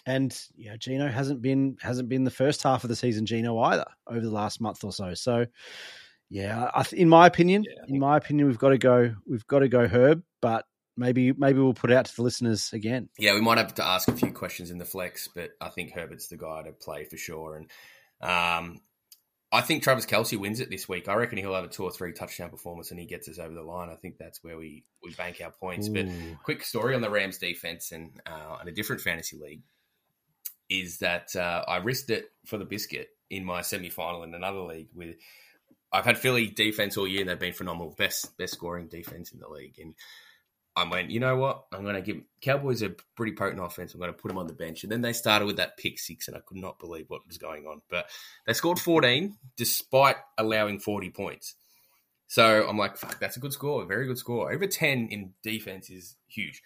and, you know, Geno hasn't been, hasn't been the first half of the season Geno either over the last month or so. So, yeah, I th- in my opinion, yeah, I think- in my opinion, we've got to go, we've got to go Herb, but Maybe maybe we'll put it out to the listeners again. Yeah, we might have to ask a few questions in the flex, but I think Herbert's the guy to play for sure. And um, I think Travis Kelce wins it this week. I reckon he'll have a two or three touchdown performance and he gets us over the line. I think that's where we, we bank our points. Ooh. But quick story on the Rams defense and uh, in a different fantasy league is that uh, I risked it for the biscuit in my semifinal in another league. With I've had Philly defense all year and they've been phenomenal. Best, best scoring defense in the league. And I went, you know what? I'm going to give – Cowboys are pretty potent offense. I'm going to put them on the bench. And then they started with that pick six, and I could not believe what was going on. But they scored fourteen despite allowing forty points. So I'm like, fuck, that's a good score, a very good score. Over ten in defense is huge.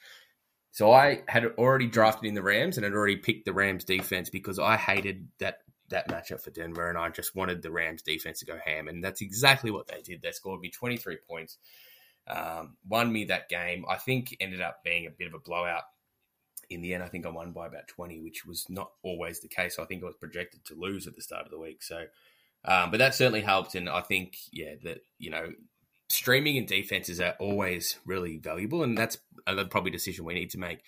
So I had already drafted in the Rams and had already picked the Rams defense because I hated that that matchup for Denver, and I just wanted the Rams defense to go ham. And that's exactly what they did. They scored me twenty-three points. Um, won me that game. I think ended up being a bit of a blowout. In the end, I think I won by about twenty, which was not always the case. I think I was projected to lose at the start of the week. So, um, but that certainly helped. And I think, yeah, that, you know, streaming and defenses are always really valuable. And that's another probably decision we need to make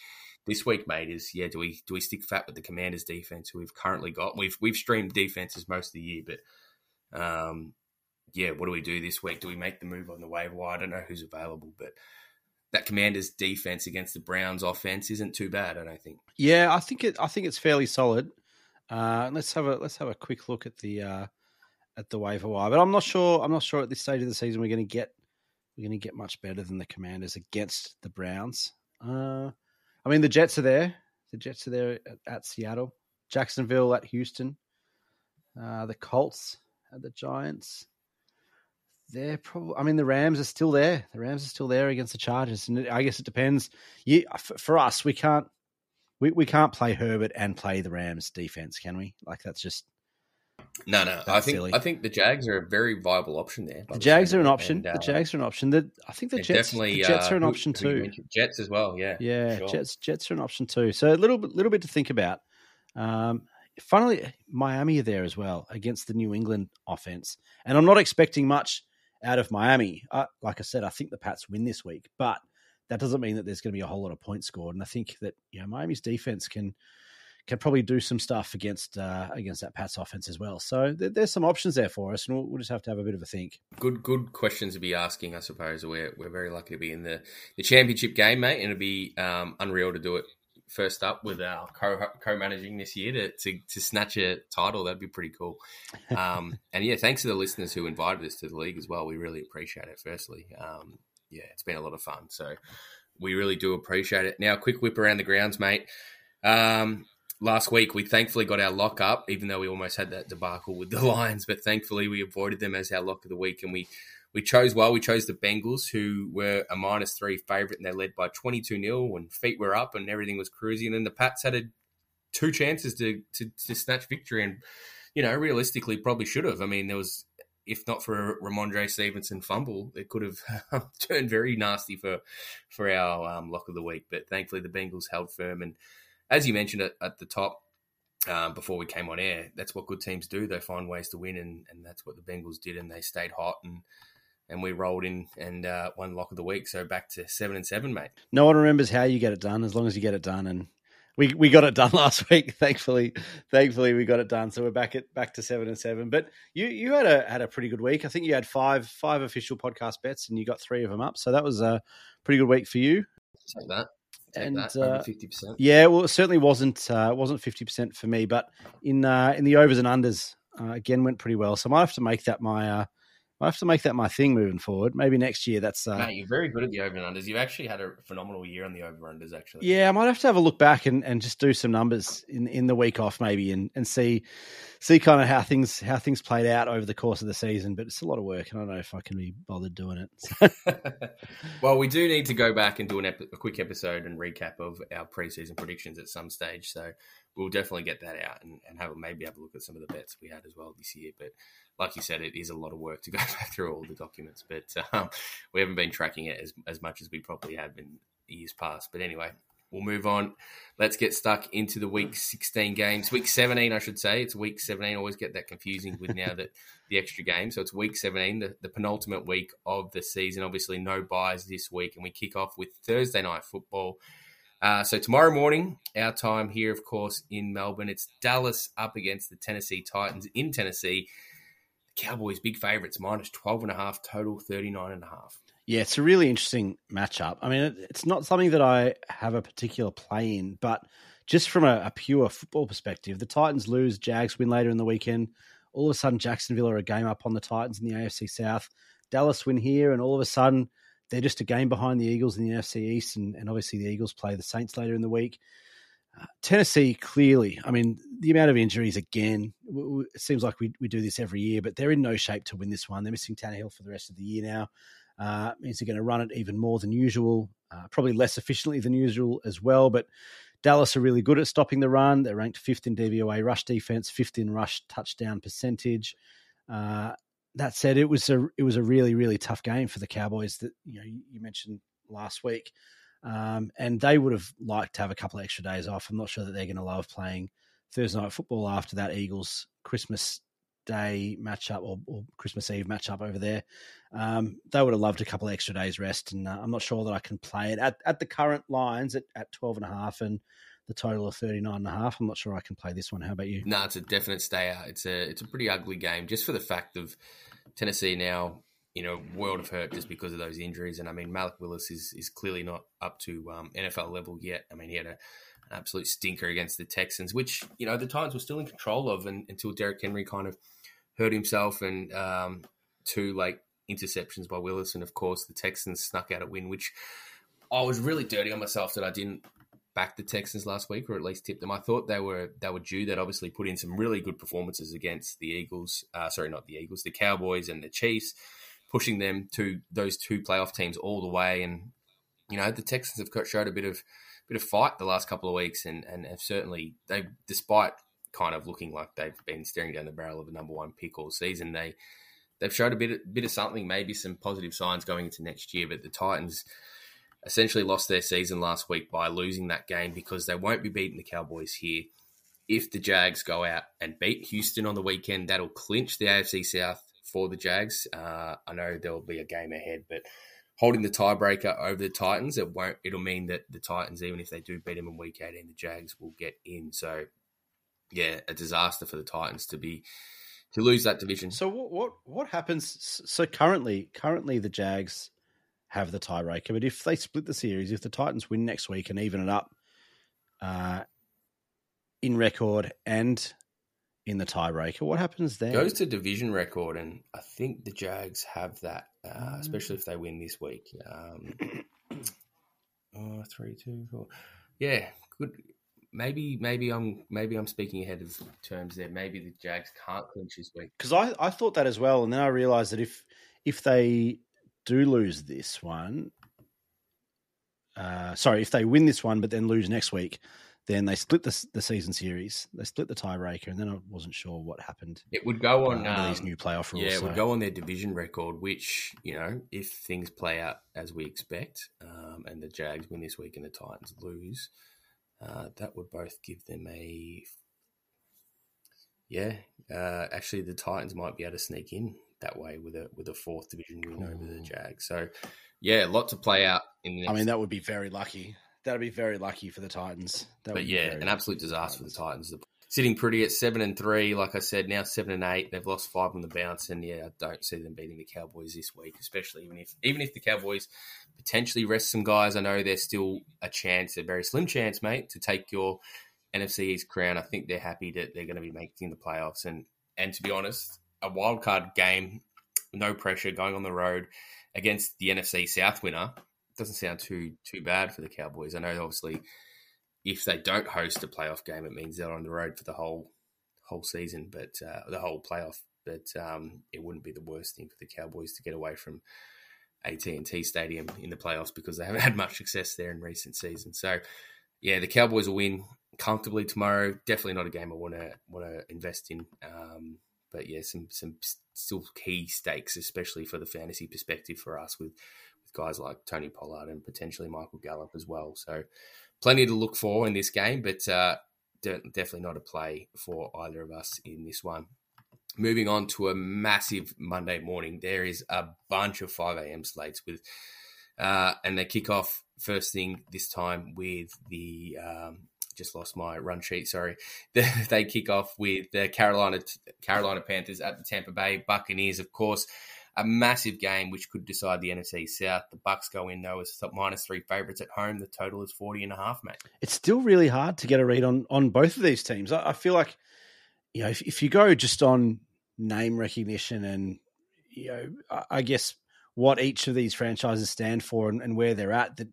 this week, mate, is, yeah, do we do we stick fat with the Commanders defense who we've currently got? We've, we've streamed defenses most of the year, but um yeah, what do we do this week? Do we make the move on the waiver wire? I don't know who's available, but that Commanders defense against the Browns offense isn't too bad, I don't think. Yeah, I think it. I think it's fairly solid. Uh, let's have a let's have a quick look at the uh, at the waiver wire, but I'm not sure. I'm not sure at this stage of the season we're going to get we're going to get much better than the Commanders against the Browns. Uh, I mean, the Jets are there. The Jets are there at, at Seattle, Jacksonville at Houston, uh, the Colts at the Giants. They're probably. I mean, the Rams are still there. The Rams are still there against the Chargers, and I guess it depends. You, for us, we can't we, we can't play Herbert and play the Rams defense, can we? Like that's just no, no. I think silly. I think the Jags are a very viable option there. The Jags are an option. And, uh, the Jags are an option. The, I think the Jets. The Jets are an uh, option too. Jets as well. Yeah. Yeah. Sure. Jets. Jets are an option too. So a little bit, little bit to think about. Um, Funnily, Miami are there as well against the New England offense, and I'm not expecting much out of Miami. Uh, like I said, I think the Pats win this week, but that doesn't mean that there's going to be a whole lot of points scored. And I think that, you know, Miami's defense can can probably do some stuff against uh, against that Pats offense as well. So th- there's some options there for us, and we'll, we'll just have to have a bit of a think. Good good questions to be asking, I suppose. We're we're very lucky to be in the, the championship game, mate, and it'd be um, unreal to do it first up with our co- co-managing this year to, to, to snatch a title. That'd be pretty cool. Um, and, yeah, thanks to the listeners who invited us to the league as well. We really appreciate it, firstly. Um, yeah, it's been a lot of fun. So we really do appreciate it. Now, quick whip around the grounds, mate. Um, last week, we thankfully got our lock up, even though we almost had that debacle with the Lions. But thankfully, we avoided them as our lock of the week. And we, we chose well. We chose the Bengals, who were a minus three favourite, and they led by twenty-two nil, and feet were up, and everything was cruising. And then the Pats had a, two chances to, to, to snatch victory, and, you know, realistically probably should have. I mean, there was, if not for a Ramondre Stevenson fumble, it could have turned very nasty for, for our um, lock of the week. But thankfully the Bengals held firm. And as you mentioned at, at the top, Um, before we came on air, that's what good teams do. They find ways to win, and, and that's what the Bengals did, and they stayed hot, and and we rolled in and uh, won lock of the week. So back to seven and seven, mate. No one remembers how you get it done, as long as you get it done, and we, we got it done last week. Thankfully, thankfully we got it done. So we're back at back to seven and seven. But you you had a had a pretty good week. I think you had five five official podcast bets, and you got three of them up. So that was a pretty good week for you. Take that. Take and that, uh, fifty percent. Yeah, well, it certainly wasn't uh, wasn't fifty percent for me, but in uh, in the overs and unders uh, again went pretty well. So I might have to make that my uh, I have to make that my thing moving forward. Maybe next year. That's uh, mate, you're very good at the over and unders. You've actually had a phenomenal year on the over unders. Actually, yeah, I might have to have a look back and, and just do some numbers in, in the week off, maybe, and, and see see kind of how things how things played out over the course of the season. But it's a lot of work, and I don't know if I can be bothered doing it. Well, we do need to go back and do an ep- a quick episode and recap of our preseason predictions at some stage. So we'll definitely get that out and, and have maybe have a look at some of the bets we had as well this year. But like you said, it is a lot of work to go back through all the documents, but um, we haven't been tracking it as, as much as we probably have in years past. But anyway, we'll move on. Let's get stuck into the week sixteen games. Week seventeen, I should say. It's week seventeen. I always get that confusing with now that the extra game. So it's week seventeen, the, the penultimate week of the season. Obviously, no buys this week, and we kick off with Thursday night football. Uh, so tomorrow morning, our time here, of course, in Melbourne, it's Dallas up against the Tennessee Titans in Tennessee. The Cowboys, big favourites, minus twelve and a half, total thirty-nine and a half. Yeah, it's a really interesting matchup. I mean, it's not something that I have a particular play in, but just from a, a pure football perspective, the Titans lose, Jags win later in the weekend. All of a sudden, Jacksonville are a game up on the Titans in the A F C South. Dallas win here, and all of a sudden, they're just a game behind the Eagles in the N F C East, and, and obviously the Eagles play the Saints later in the week. Uh, Tennessee, clearly, I mean, the amount of injuries, again, w- w- it seems like we we do this every year, but they're in no shape to win this one. They're missing Tannehill for the rest of the year now. Uh, means they're going to run it even more than usual, uh, probably less efficiently than usual as well, but Dallas are really good at stopping the run. They're ranked fifth in D V O A rush defense, fifth in rush touchdown percentage. Uh That said, it was a it was a really really tough game for the Cowboys that you know you mentioned last week, um, and they would have liked to have a couple of extra days off. I'm not sure that they're going to love playing Thursday night football after that Eagles Christmas Day matchup or, or Christmas Eve matchup over there. Um, they would have loved a couple of extra days rest, and uh, I'm not sure that I can play it at at the current lines at at twelve and a half and the total of thirty-nine and a half. I'm not sure I can play this one. How about you? No, it's a definite stay out. It's a, it's a pretty ugly game just for the fact of Tennessee now, you know, world of hurt just because of those injuries. And I mean, Malik Willis is, is clearly not up to um, N F L level yet. I mean, he had a, an absolute stinker against the Texans, which, you know, the Titans were still in control of and, until Derek Henry kind of hurt himself and um, two late interceptions by Willis. And of course the Texans snuck out a win, which I was really dirty on myself that I didn't back the Texans last week, or at least tipped them. I thought they were they were due. They'd obviously put in some really good performances against the Eagles. Uh, sorry, not the Eagles, the Cowboys and the Chiefs, pushing them to those two playoff teams all the way. And you know the Texans have showed a bit of bit of fight the last couple of weeks, and and have certainly they, despite kind of looking like they've been staring down the barrel of a number one pick all season, they they've showed a bit bit of something, maybe some positive signs going into next year. But the Titans essentially lost their season last week by losing that game because they won't be beating the Cowboys here. If the Jags go out and beat Houston on the weekend, that'll clinch the A F C South for the Jags. Uh, I know there will be a game ahead, but holding the tiebreaker over the Titans, it won't. It'll mean that the Titans, even if they do beat them in Week eighteen, the Jags will get in. So, yeah, a disaster for the Titans to be to lose that division. So what what what happens? So currently, currently the Jags have the tiebreaker, but if they split the series, if the Titans win next week and even it up, uh, in record and in the tiebreaker, what happens then? Goes to division record, and I think the Jags have that, uh, especially if they win this week. Um, oh, three, two, four. Yeah, good. Maybe, maybe I'm, maybe I'm speaking ahead of terms there. Maybe the Jags can't clinch this week, because I, I thought that as well, and then I realised that if, if they do lose this one, uh, sorry, if they win this one but then lose next week, then they split the the season series. They split the tiebreaker, and then I wasn't sure what happened. It would go on uh, um, these new playoff rules. Yeah, it so. would go on their division record, which, you know, if things play out as we expect, um, and the Jags win this week and the Titans lose, uh, that would both give them a yeah. Uh, actually, the Titans might be able to sneak in that way with a with a fourth division win Ooh. over the Jags. So, yeah, a lot to play out in the next. I mean, that would be very lucky. That'd be very lucky for the Titans. That but yeah, an absolute disaster for the Titans. Sitting pretty at seven and three, like I said, now seven and eight. They've lost five on the bounce, and yeah, I don't see them beating the Cowboys this week, especially even if even if the Cowboys potentially rest some guys. I know there's still a chance, a very slim chance, mate, to take your N F C East crown. I think they're happy that they're going to be making the playoffs, and and to be honest, a wild card game, no pressure, going on the road against the N F C South winner. Doesn't sound too too bad for the Cowboys. I know, obviously, if they don't host a playoff game, it means they're on the road for the whole whole season, but uh, the whole playoff. But um, it wouldn't be the worst thing for the Cowboys to get away from A T and T Stadium in the playoffs, because they haven't had much success there in recent seasons. So, yeah, the Cowboys will win comfortably tomorrow. Definitely not a game I want to want to invest in. Um, but yeah, some some still key stakes, especially for the fantasy perspective for us, with. guys like Tony Pollard and potentially Michael Gallup as well. So plenty to look for in this game, but uh, de- definitely not a play for either of us in this one. Moving on to a massive Monday morning. There is a bunch of five a.m. slates with, uh, and they kick off first thing this time with the, um, just lost my run sheet, sorry. They kick off with the Carolina, Carolina Panthers at the Tampa Bay Buccaneers, of course. A massive game which could decide the N F C South. The Bucs go in, though, as minus three favourites at home. The total is forty and a half, mate. It's still really hard to get a read on on both of these teams. I, I feel like, you know, if, if you go just on name recognition and, you know, I, I guess what each of these franchises stand for and, and where they're at, that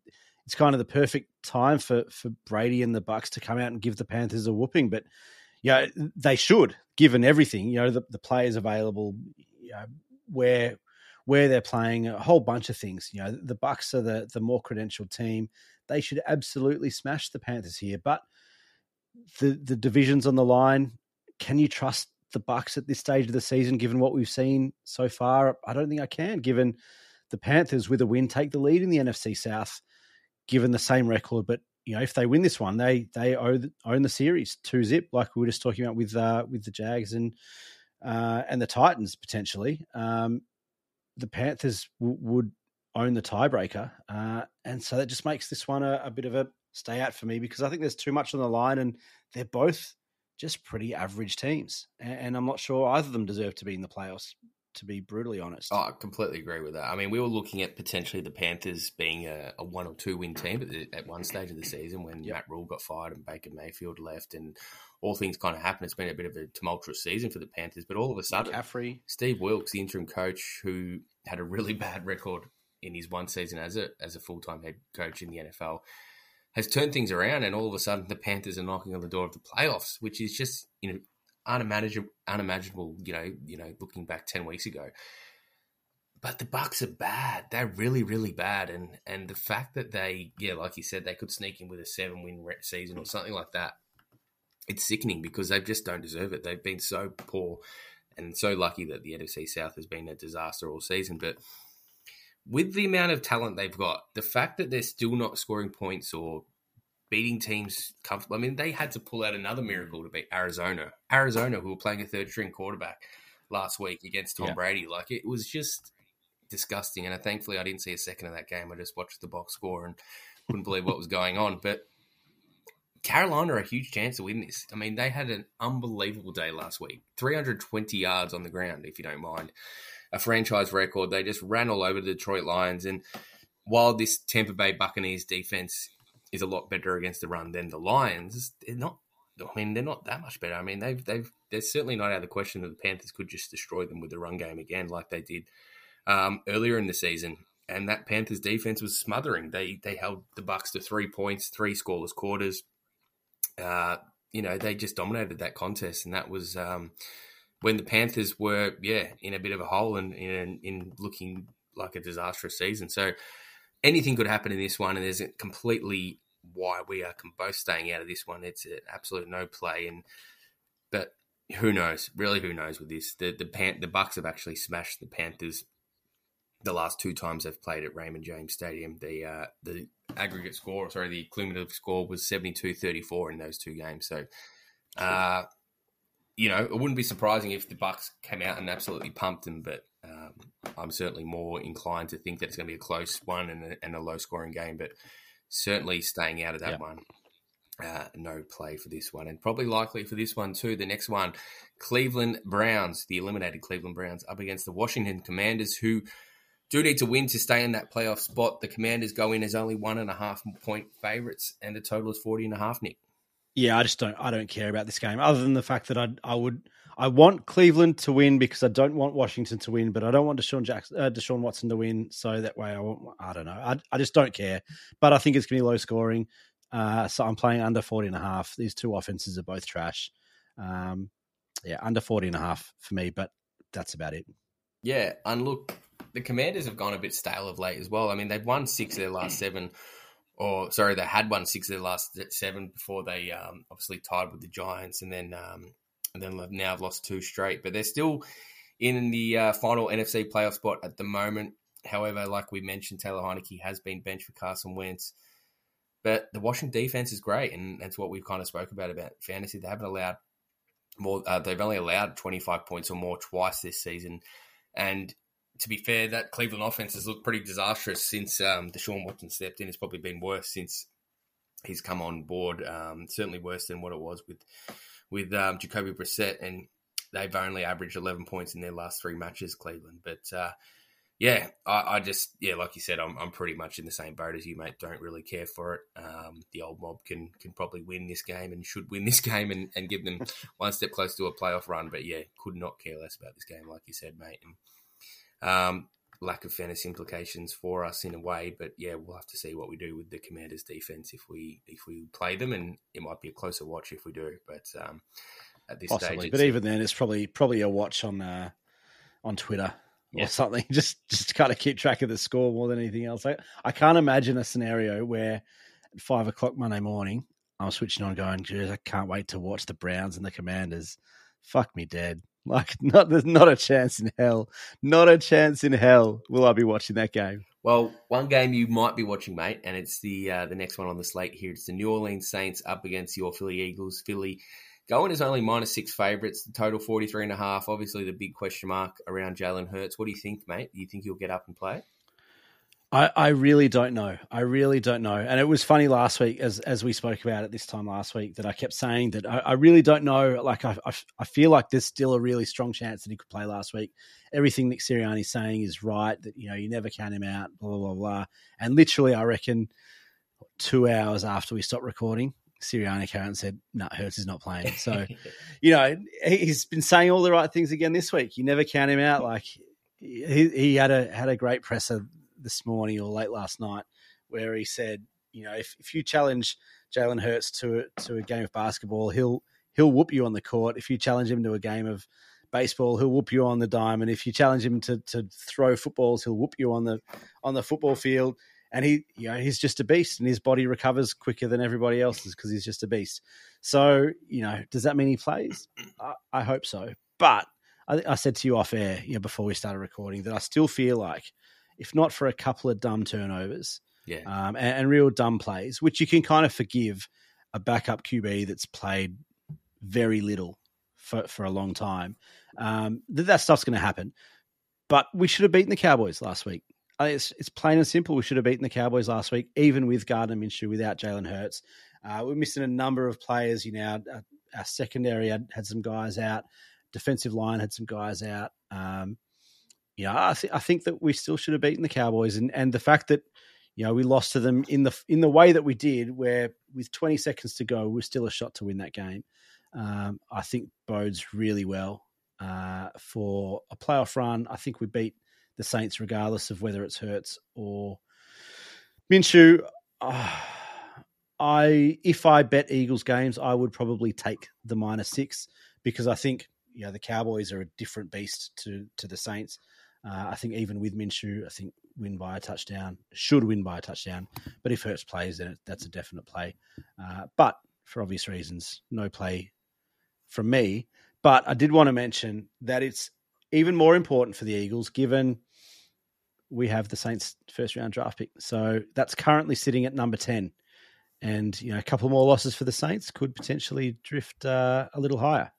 it's kind of the perfect time for, for Brady and the Bucs to come out and give the Panthers a whooping. But, yeah, you know, they should, given everything, you know, the, the players available, you know, where where they're playing, a whole bunch of things. You know, the Bucs are the, the more credentialed team. They should absolutely smash the Panthers here, but the, the division's on the line. Can you trust the Bucs at this stage of the season, given what we've seen so far? I don't think I can, given the Panthers with a win take the lead in the N F C South, given the same record. But, you know, if they win this one, they they own the series two zip, like we were just talking about with uh, with the Jags and, Uh, and the Titans, potentially. Um, the Panthers w- would own the tiebreaker. Uh, and so that just makes this one a, a bit of a stay out for me, because I think there's too much on the line, and they're both just pretty average teams. And, and I'm not sure either of them deserve to be in the playoffs, to be brutally honest. Oh, I completely agree with that. I mean, we were looking at potentially the Panthers being a, a one or two win team at, the, at one stage of the season when yep. Matt Rule got fired and Baker Mayfield left and all things kind of happened. It's been a bit of a tumultuous season for the Panthers, but all of a sudden, McCaffrey. Steve Wilkes, the interim coach, who had a really bad record in his one season as a as a full-time head coach in the N F L, has turned things around, and all of a sudden the Panthers are knocking on the door of the playoffs, which is just, you know, Unimaginable, unimaginable, you know, you know, looking back ten weeks ago. But the Bucs are bad. They're really, really bad. And and the fact that they, yeah, like you said, they could sneak in with a seven-win season or something like that, it's sickening, because they just don't deserve it. They've been so poor and so lucky that the N F C South has been a disaster all season. But with the amount of talent they've got, the fact that they're still not scoring points or beating teams comfortably. I mean, they had to pull out another miracle to beat Arizona. Arizona, who were playing a third-string quarterback. last week against Tom yeah. Brady. Like, it was just disgusting. And I, thankfully, I didn't see a second of that game. I just watched the box score and couldn't believe what was going on. But Carolina are a huge chance to win this. I mean, they had an unbelievable day last week. three hundred twenty yards on the ground, if you don't mind. A franchise record. They just ran all over the Detroit Lions. And while this Tampa Bay Buccaneers defense is a lot better against the run than the Lions, they're not, I mean, they're not that much better. I mean, they've, they've, they're certainly not out of the question that the Panthers could just destroy them with the run game again, like they did um, earlier in the season. And that Panthers defense was smothering. They, they held the Bucs to three points, three scoreless quarters. Uh, you know, they just dominated that contest. And that was um, when the Panthers were, yeah, in a bit of a hole and in, in looking like a disastrous season. So anything could happen in this one. And there's a completely why we are both staying out of this one. It's an absolute no play. And but who knows? Really, who knows with this? The the Pan- the Bucs have actually smashed the Panthers the last two times they've played at Raymond James Stadium. The uh, the aggregate score, sorry, the cumulative score was seventy-two thirty-four in those two games. So, uh, you know, it wouldn't be surprising if the Bucs came out and absolutely pumped them, but um, I'm certainly more inclined to think that it's going to be a close one and a, and a low-scoring game, but certainly staying out of that yeah. one. Uh, no play for this one. And probably likely for this one too. The next one, Cleveland Browns, the eliminated Cleveland Browns up against the Washington Commanders, who do need to win to stay in that playoff spot. The Commanders go in as only one and a half point favorites, and the total is forty and a half, Nick. Yeah, I just don't, I don't care about this game other than the fact that I, I would, I want Cleveland to win because I don't want Washington to win, but I don't want Deshaun Jackson, uh, Deshaun Watson to win. So that way I won't, I don't know. I, I just don't care, but I think it's going to be low scoring. Uh, so I'm playing under forty and a half. These two offenses are both trash. Um, yeah. Under forty and a half for me, but that's about it. Yeah. And look, the Commanders have gone a bit stale of late as well. I mean, they've won six of their last seven, or sorry, they had won six of their last seven before they um, obviously tied with the Giants, and then um, and then now have lost two straight. But they're still in the uh, final N F C playoff spot at the moment. However, like we mentioned, Taylor Heinicke has been benched for Carson Wentz. But the Washington defense is great, and that's what we've kind of spoke about about fantasy. They haven't allowed more; uh, they've only allowed twenty-five points or more twice this season, and to be fair, that Cleveland offense has looked pretty disastrous since um, Deshaun Watson stepped in. It's probably been worse since he's come on board. Um, certainly worse than what it was with with um, Jacoby Brissett, and they've only averaged eleven points in their last three matches, Cleveland. But uh, yeah, I, I just yeah, like you said, I'm I'm pretty much in the same boat as you, mate. Don't really care for it. Um, the old mob can can probably win this game and should win this game and and give them one step closer to a playoff run. But yeah, could not care less about this game, like you said, mate. And, Um, lack of fantasy implications for us in a way, but yeah, we'll have to see what we do with the Commanders defense if we if we play them, and it might be a closer watch if we do. But um, at this Possibly. stage, but even then, it's probably probably a watch on uh, on Twitter yeah. or something, just just to kind of keep track of the score more than anything else. I, I can't imagine a scenario where at five o'clock Monday morning, I'm switching on, going, geez, I can't wait to watch the Browns and the Commanders. Fuck me dead. Like, not, there's not a chance in hell, not a chance in hell will I be watching that game. Well, one game you might be watching, mate, and it's the uh, the next one on the slate here. It's the New Orleans Saints up against your Philly Eagles. Philly going as only minus six favourites, the total forty-three and a half. Obviously, the big question mark around Jalen Hurts. What do you think, mate? Do you think he'll get up and play? I, I really don't know. I really don't know. And it was funny last week, as as we spoke about it this time last week, that I kept saying that I, I really don't know. Like, I, I I feel like there's still a really strong chance that he could play last week. Everything Nick Sirianni's saying is right, that, you know, you never count him out, blah, blah, blah. And literally, I reckon two hours after we stopped recording, Sirianni came out and said, no, nah, Hurts is not playing. So, you know, he's been saying all the right things again this week. You never count him out. Like, he, he had a had a great presser this morning or late last night where he said, you know, if, if you challenge Jalen Hurts to to a game of basketball, he'll he'll whoop you on the court. If you challenge him to a game of baseball, he'll whoop you on the dime. And if you challenge him to to throw footballs, he'll whoop you on the on the football field. And he, you know, he's just a beast, and his body recovers quicker than everybody else's because he's just a beast. So, you know, does that mean he plays? I, I hope so. But I, I said to you off air, you know, before we started recording, that I still feel like, if not for a couple of dumb turnovers yeah. um, and, and real dumb plays, which you can kind of forgive a backup Q B that's played very little for, for a long time. Um, that, that stuff's going to happen. But we should have beaten the Cowboys last week. It's, it's plain and simple. We should have beaten the Cowboys last week, even with Gardner Minshew, without Jalen Hurts. Uh, we're missing a number of players. You know, our, our secondary had, had some guys out. Defensive line had some guys out. Um, you know, I, th- I think that we still should have beaten the Cowboys. And, and the fact that, you know, we lost to them in the in the way that we did, where with twenty seconds to go, we're still a shot to win that game, um, I think bodes really well uh, for a playoff run. I think we beat the Saints regardless of whether it's Hurts or Minshew. Uh, I if I bet Eagles games, I would probably take the minus six, because I think, you know, the Cowboys are a different beast to to the Saints. Uh, I think even with Minshew, I think win by a touchdown, should win by a touchdown. But if Hurts plays, then it, that's a definite play. Uh, but for obvious reasons, no play from me. But I did want to mention that it's even more important for the Eagles, given we have the Saints' first-round draft pick. So that's currently sitting at number ten. And, you know, a couple more losses for the Saints could potentially drift uh, a little higher.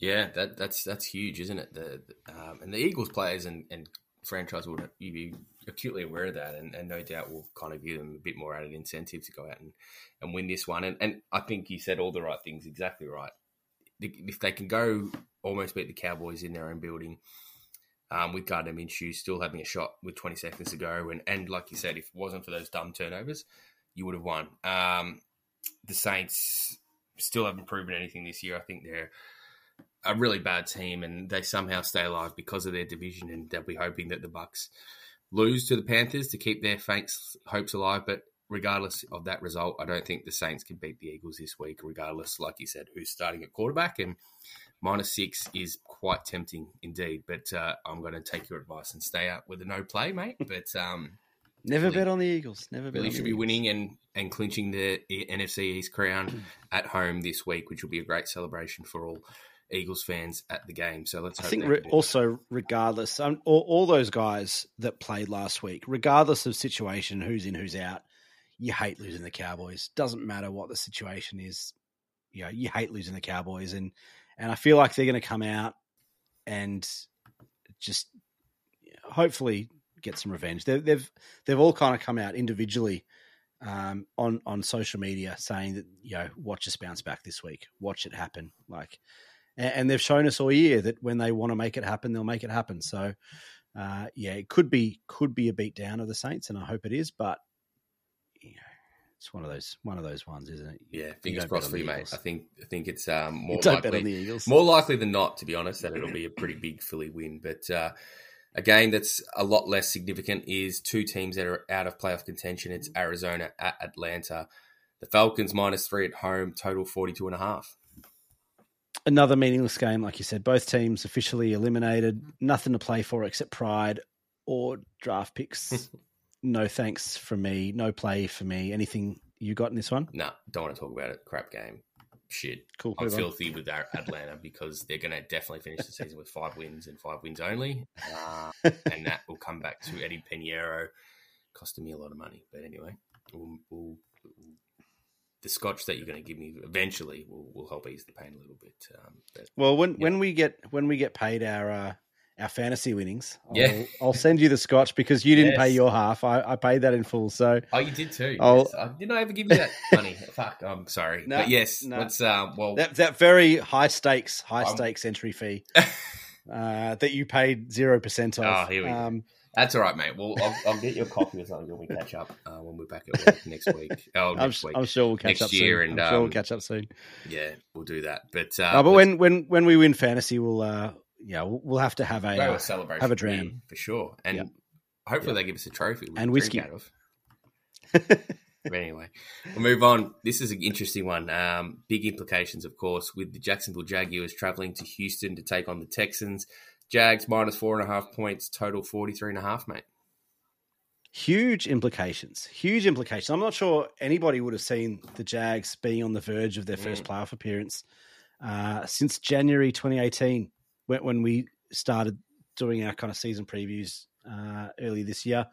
Yeah, that, that's that's huge, isn't it? The, the, um, and the Eagles players and, and franchise will be acutely aware of that, and, and no doubt will kind of give them a bit more added incentive to go out and, and win this one. And, and I think you said all the right things, exactly right. If they can go almost beat the Cowboys in their own building um, with Gardner Minshew still having a shot with twenty seconds to go, and, and like you said, if it wasn't for those dumb turnovers, you would have won. Um, the Saints still haven't proven anything this year. I think they're a really bad team, and they somehow stay alive because of their division, and they'll be hoping that the Bucks lose to the Panthers to keep their Saints hopes alive. But regardless of that result, I don't think the Saints can beat the Eagles this week, regardless, like you said, who's starting at quarterback. And minus six is quite tempting indeed, but uh, I'm going to take your advice and stay out with a no play, mate. But um, Never really, bet on the Eagles. Never bet really on the should Eagles. Be winning and, and clinching the N F C East crown at home this week, which will be a great celebration for all Eagles fans at the game. So let's hope I think re- also regardless, um, all, all those guys that played last week, regardless of situation, who's in, who's out, you hate losing the Cowboys. Doesn't matter what the situation is. You know, you hate losing the Cowboys. And, and I feel like they're going to come out and just hopefully get some revenge. They've, they've, they've all kind of come out individually um, on, on social media saying that, you know, watch us bounce back this week, watch it happen. Like, and they've shown us all year that when they want to make it happen, they'll make it happen. So, uh, yeah, it could be could be a beatdown of the Saints, and I hope it is. But you know, it's one of those one of those ones, isn't it? You, yeah, fingers crossed for you, mate. I think I think it's um, more don't likely bet on the Eagles. More likely than not, to be honest, that it'll be a pretty big Philly win. But uh, a game that's a lot less significant is two teams that are out of playoff contention. It's Arizona at Atlanta. The Falcons minus three at home, total forty-two and a half. Another meaningless game, like you said. Both teams officially eliminated. Nothing to play for except pride or draft picks. No thanks from me. No play for me. Anything you got in this one? No, nah, don't want to talk about it. Crap game. Shit. Cool. I'm filthy on. With Atlanta because they're going to definitely finish the season with five wins and five wins only. Uh, and that will come back to Eddie Pinheiro. Costing me a lot of money. But anyway, we'll... we'll, we'll the scotch that you're going to give me eventually will, will help ease the pain a little bit. Um, but, well, when, yeah. when we get when we get paid our uh, our fantasy winnings, I'll, yeah. I'll send you the scotch because you didn't yes. pay your half. I, I paid that in full. So oh, you did too. Yes. I, didn't I ever give you that money? Fuck, I'm sorry. No, but yes, no. Let's, uh, well, that that very high stakes high I'm... stakes entry fee uh, that you paid zero percent of. Oh, here we um, go. That's all right, mate. Well, I'll, I'll get you a coffee or something when we catch up uh, when we're back at work next week. Oh, next I'm, week. I'm sure we'll catch next up year soon. And, I'm sure um, we'll catch up soon. Yeah, we'll do that. But uh, no, but when, when, when we win fantasy, we'll uh, yeah, we'll, we'll have to have a, uh, a celebration, have a dram for sure, and yep. hopefully yep. they give us a trophy we and whiskey. Out of. But anyway, we'll move on. This is an interesting one. Um, big implications, of course, with the Jacksonville Jaguars traveling to Houston to take on the Texans. Jags minus four and a half points, total forty-three and a half, mate. Huge implications. Huge implications. I'm not sure anybody would have seen the Jags being on the verge of their first mm. playoff appearance uh, since January twenty eighteen, when, when we started doing our kind of season previews uh, early this year.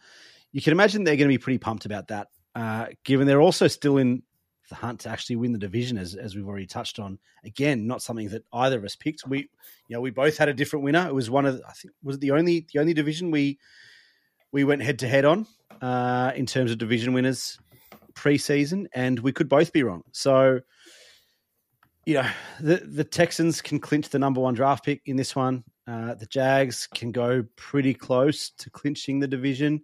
You can imagine they're going to be pretty pumped about that, uh, given they're also still in the hunt to actually win the division, as as we've already touched on. Again, not something that either of us picked. We, you know, we both had a different winner. It was one of, I think, was it the only the only division we we went head to head on uh, in terms of division winners preseason, and we could both be wrong. So, you know, the the Texans can clinch the number one draft pick in this one. Uh, the Jags can go pretty close to clinching the division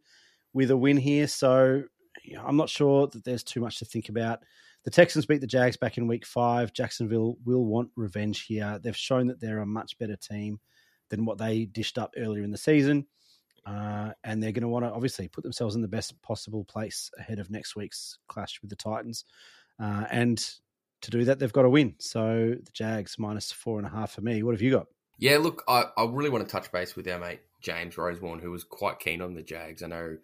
with a win here. So, you know, I'm not sure that there's too much to think about. The Texans beat the Jags back in week five. Jacksonville will want revenge here. They've shown that they're a much better team than what they dished up earlier in the season. Uh, and they're going to want to obviously put themselves in the best possible place ahead of next week's clash with the Titans. Uh, and to do that, they've got to win. So the Jags minus four and a half for me. What have you got? Yeah, look, I, I really want to touch base with our mate, James Rosewarne, who was quite keen on the Jags, I know,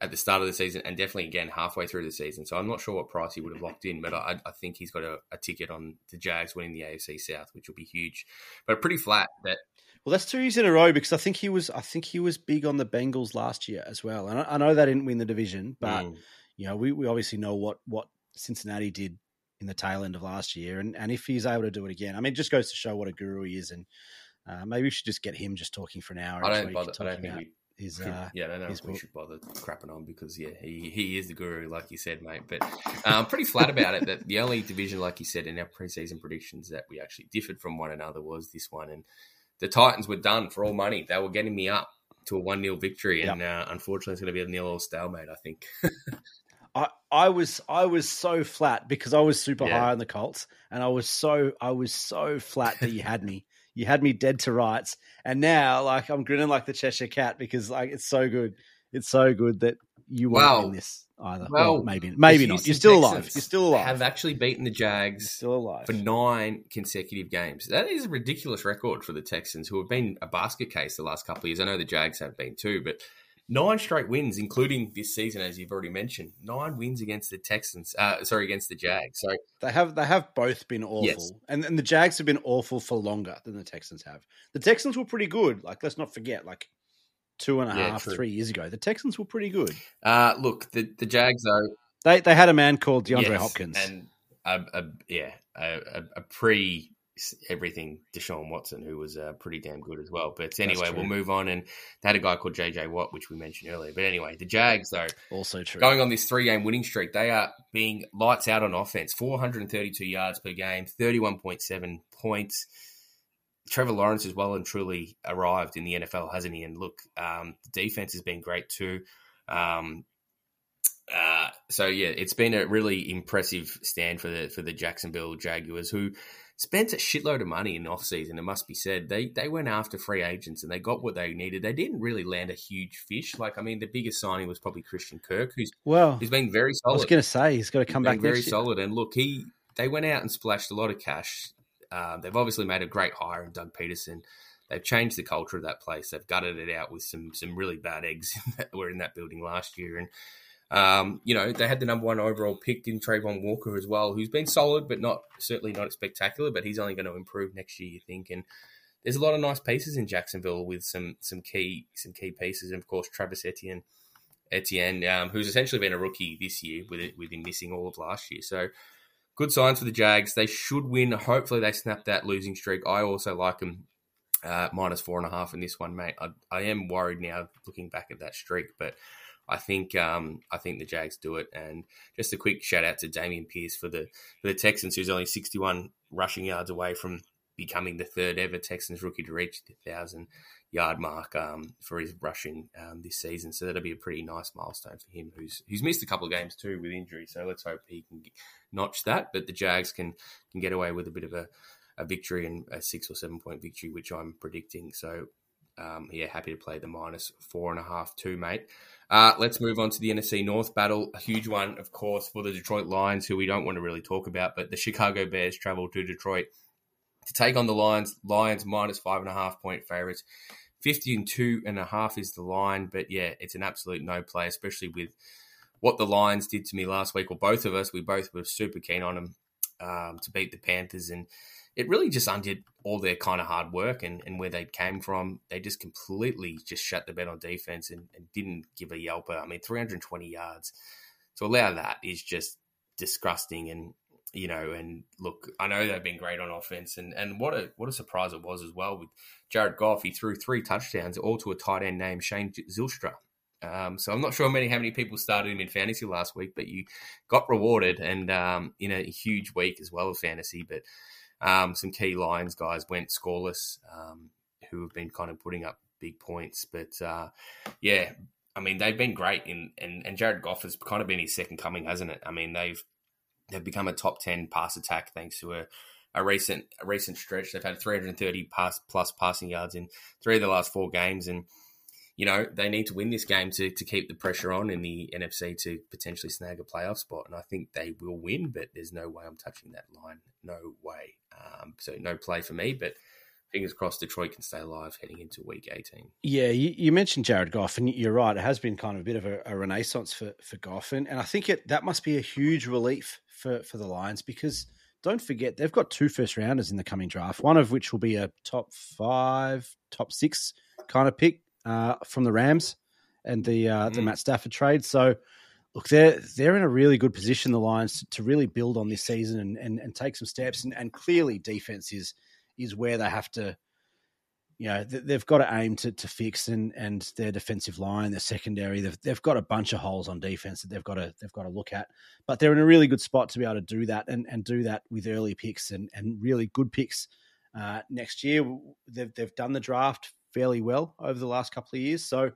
at the start of the season, and definitely again halfway through the season. So I'm not sure what price he would have locked in, but I, I think he's got a, a ticket on the Jags winning the A F C South, which will be huge, but pretty flat. That well, that's two years in a row, because I think he was I think he was big on the Bengals last year as well, and I, I know they didn't win the division, but mm. you know we, we obviously know what what Cincinnati did in the tail end of last year, and and if he's able to do it again, I mean, it just goes to show what a guru he is, and uh, maybe we should just get him just talking for an hour. I don't bother. I don't think we. His, uh, yeah, I don't know if we book. should bother crapping on, because, yeah, he, he is the guru, like you said, mate. But I'm um, pretty flat about it, that the only division, like you said, in our preseason predictions that we actually differed from one another was this one. And the Titans were done for all money. They were getting me up to a one nil victory. Yep. And uh, unfortunately, it's going to be a nil all stalemate, I think. I, I was I was so flat because I was super yeah. high on the Colts, and I was so I was so flat that you had me. You had me dead to rights, and now like I'm grinning like the Cheshire Cat, because like it's so good, it's so good that you won't wow. win this either. Well, well maybe maybe not. You're still Texans alive. You're still alive. Have actually beaten the Jags still alive. for nine consecutive games. That is a ridiculous record for the Texans, who have been a basket case the last couple of years. I know the Jags have been too, but nine straight wins, including this season, as you've already mentioned. Nine wins against the Texans. Uh, sorry, against the Jags. So they have they have both been awful, yes. and and the Jags have been awful for longer than the Texans have. The Texans were pretty good. Like, let's not forget, like two and a yeah, half, true. three years ago, the Texans were pretty good. Uh, look, the the Jags though, they they had a man called DeAndre yes, Hopkins, and a, a, yeah, a, a pre. everything Deshaun Watson, who was uh, pretty damn good as well. But anyway, we'll move on, and they had a guy called J J Watt, which we mentioned earlier. But anyway, the Jags though, also true, going on this three game winning streak, they are being lights out on offense. Four hundred thirty-two yards per game, thirty-one point seven points. Trevor Lawrence has well and truly arrived in the N F L, hasn't he? And look, um, the defense has been great too. um uh, so yeah, it's been a really impressive stand for the for the Jacksonville Jaguars, who spent a shitload of money in the offseason, it must be said. They they went after free agents and they got what they needed. They didn't really land a huge fish. Like, I mean, the biggest signing was probably Christian Kirk, who's well, he's been very solid. I was going to say, he's got to come he's back very year. solid. And look, he they went out and splashed a lot of cash. Uh, they've obviously made a great hire in Doug Peterson. They've changed the culture of that place. They've gutted it out with some some really bad eggs that were in that building last year. And Um, you know, they had the number one overall pick in Trayvon Walker as well, who's been solid, but not certainly not spectacular, but he's only going to improve next year, you think. And there's a lot of nice pieces in Jacksonville with some some key some key pieces. And, of course, Travis Etienne, Etienne um, who's essentially been a rookie this year with, it, with him missing all of last year. So good signs for the Jags. They should win. Hopefully they snap that losing streak. I also like them uh, minus four and a half in this one, mate. I, I am worried now looking back at that streak, but I think um, I think the Jags do it. And just a quick shout out to Dameon Pierce for the for the Texans, who's only sixty-one rushing yards away from becoming the third ever Texans rookie to reach the thousand yard mark um, for his rushing um, this season. So that'll be a pretty nice milestone for him, who's who's missed a couple of games too with injury. So let's hope he can notch that. But the Jags can can get away with a bit of a, a victory, and a six or seven point victory, which I'm predicting. So. Um, yeah, happy to play the minus four and a half too, mate. Uh, let's move on to the N F C North battle. A huge one, of course, for the Detroit Lions, who we don't want to really talk about, but the Chicago Bears travel to Detroit to take on the Lions. Lions minus five and a half point favorites. fifty and two and a half is the line, but yeah, it's an absolute no play, especially with what the Lions did to me last week, or both of us. We both were super keen on them um, to beat the Panthers, and it really just undid all their kind of hard work and, and where they came from. They just completely just shut the bed on defense and, and didn't give a yelper. I mean, three hundred twenty yards to allow that is just disgusting. And you know, and look, I know they've been great on offense, and, and what a what a surprise it was as well with Jared Goff. He threw three touchdowns, all to a tight end named Shane Zylstra. Um, so I'm not sure many how many people started him in fantasy last week, but you got rewarded, and um, in a huge week as well of fantasy. But um, some key Lions guys went scoreless, um, who have been kind of putting up big points. But uh, yeah, I mean, they've been great, in, and and Jared Goff has kind of been his second coming, hasn't it? I mean, they've they've become a top ten pass attack thanks to a. A recent a recent stretch. They've had three hundred thirty pass, plus passing yards in three of the last four games, and you know they need to win this game to to keep the pressure on in the N F C to potentially snag a playoff spot. And I think they will win, but there's no way I'm touching that line. No way. Um, so no play for me, but fingers crossed Detroit can stay alive heading into week eighteen. Yeah, you, you mentioned Jared Goff, and you're right. It has been kind of a bit of a, a renaissance for, for Goff, and, and I think it, that must be a huge relief for, for the Lions, because – don't forget, they've got two first-rounders in the coming draft, one of which will be a top five, top six kind of pick uh, from the Rams and the uh, mm. the Matt Stafford trade. So, look, they're, they're in a really good position, the Lions, to really build on this season and, and, and take some steps. And, and clearly defense is is where they have to, you know, they've got to aim to, to fix, and, and their defensive line, their secondary, they've, they've got a bunch of holes on defense that they've got to they've got to look at. But they're in a really good spot to be able to do that, and, and do that with early picks and, and really good picks uh, next year. They've they've done the draft fairly well over the last couple of years, so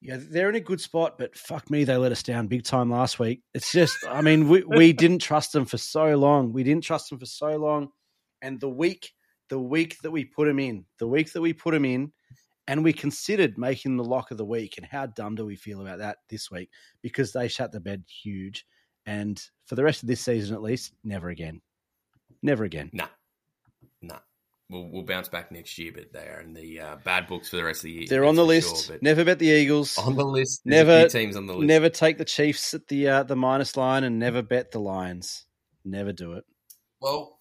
yeah, they're in a good spot. But fuck me, they let us down big time last week. It's just, I mean, we we didn't trust them for so long. We didn't trust them for so long, and the week. The week that we put him in, the week that we put him in, and we considered making the lock of the week. And how dumb do we feel about that this week? Because they shut the bed huge. And for the rest of this season, at least, never again. Never again. Nah. Nah. We'll, we'll bounce back next year, but they are in the uh, bad books for the rest of the year. They're on the list. Sure, never bet the Eagles. On the list. Never teams on the list. Never take the Chiefs at the uh, the minus line, and never bet the Lions. Never do it. Well,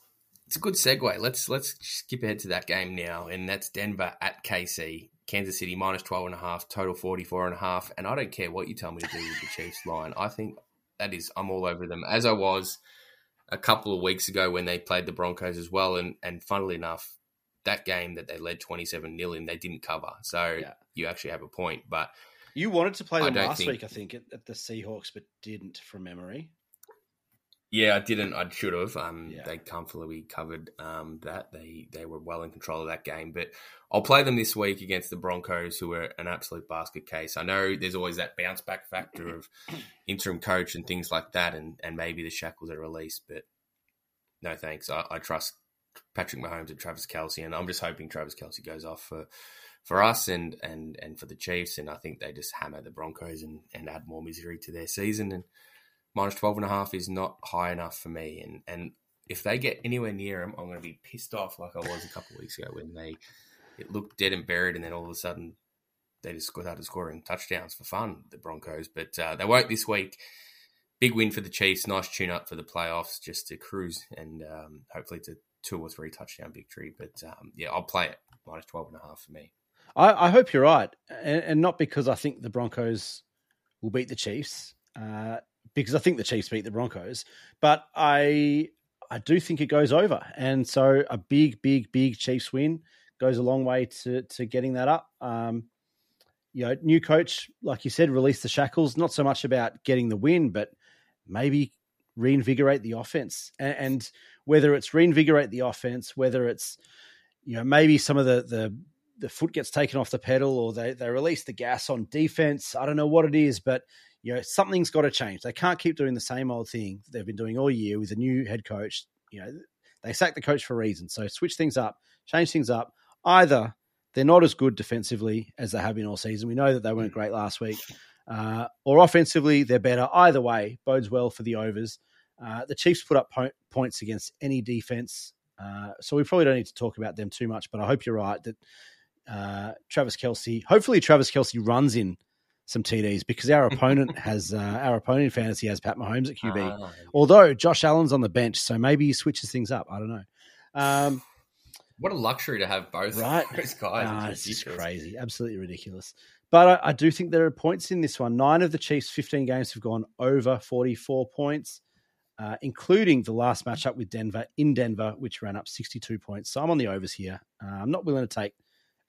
it's a good segue. Let's let's skip ahead to that game now, and that's Denver at K C. Kansas City minus twelve and a half, total forty four and a half. And I don't care what you tell me to do with the Chiefs line. I think that is, I'm all over them, as I was a couple of weeks ago when they played the Broncos as well. And and funnily enough, that game that they led twenty seven nil in, they didn't cover. So yeah, you actually have a point. But you wanted to play them last think, week, I think, at, at the Seahawks, but didn't, from memory. Yeah, I didn't. I should have. Um, yeah. They comfortably covered um, that. They they were well in control of that game. But I'll play them this week against the Broncos, who are an absolute basket case. I know there's always that bounce back factor of interim coach and things like that, and, and maybe the shackles are released. But no thanks. I, I trust Patrick Mahomes and Travis Kelce, and I'm just hoping Travis Kelce goes off for, for us and, and, and for the Chiefs. And I think they just hammer the Broncos and, and add more misery to their season. And minus twelve and a half is not high enough for me. And and if they get anywhere near them, I'm going to be pissed off like I was a couple of weeks ago when they it looked dead and buried, and then all of a sudden they just started scoring touchdowns for fun, the Broncos. But uh, they won't this week. Big win for the Chiefs. Nice tune-up for the playoffs just to cruise, and um, hopefully it's a two or three touchdown victory. But, um, yeah, I'll play it. Minus twelve and a half for me. I, I hope you're right, and, and not because I think the Broncos will beat the Chiefs. Uh Because I think the Chiefs beat the Broncos, but I I do think it goes over, and so a big, big, big Chiefs win goes a long way to to getting that up. Um, you know, new coach, like you said, release the shackles. Not so much about getting the win, but maybe reinvigorate the offense, and, and whether it's reinvigorate the offense, whether it's, you know, maybe some of the the the foot gets taken off the pedal, or they they release the gas on defense. I don't know what it is, but you know, something's got to change. They can't keep doing the same old thing that they've been doing all year with a new head coach. You know, they sacked the coach for a reason. So switch things up, change things up. Either they're not as good defensively as they have been all season. We know that they weren't great last week. Uh, or offensively, they're better. Either way, bodes well for the overs. Uh, the Chiefs put up po- points against any defense. Uh, so we probably don't need to talk about them too much, but I hope you're right that uh, Travis Kelce, hopefully Travis Kelce runs in some T Ds, because our opponent has uh, our opponent in fantasy has Pat Mahomes at Q B. Uh, although Josh Allen's on the bench, so maybe he switches things up. I don't know. Um, what a luxury to have both right? Those guys. Nah, it's just crazy, absolutely ridiculous. But I, I do think there are points in this one. Nine of the Chiefs' fifteen games have gone over forty-four points. uh, including the last matchup with Denver in Denver, which ran up sixty-two points. So I'm on the overs here. Uh, I'm not willing to take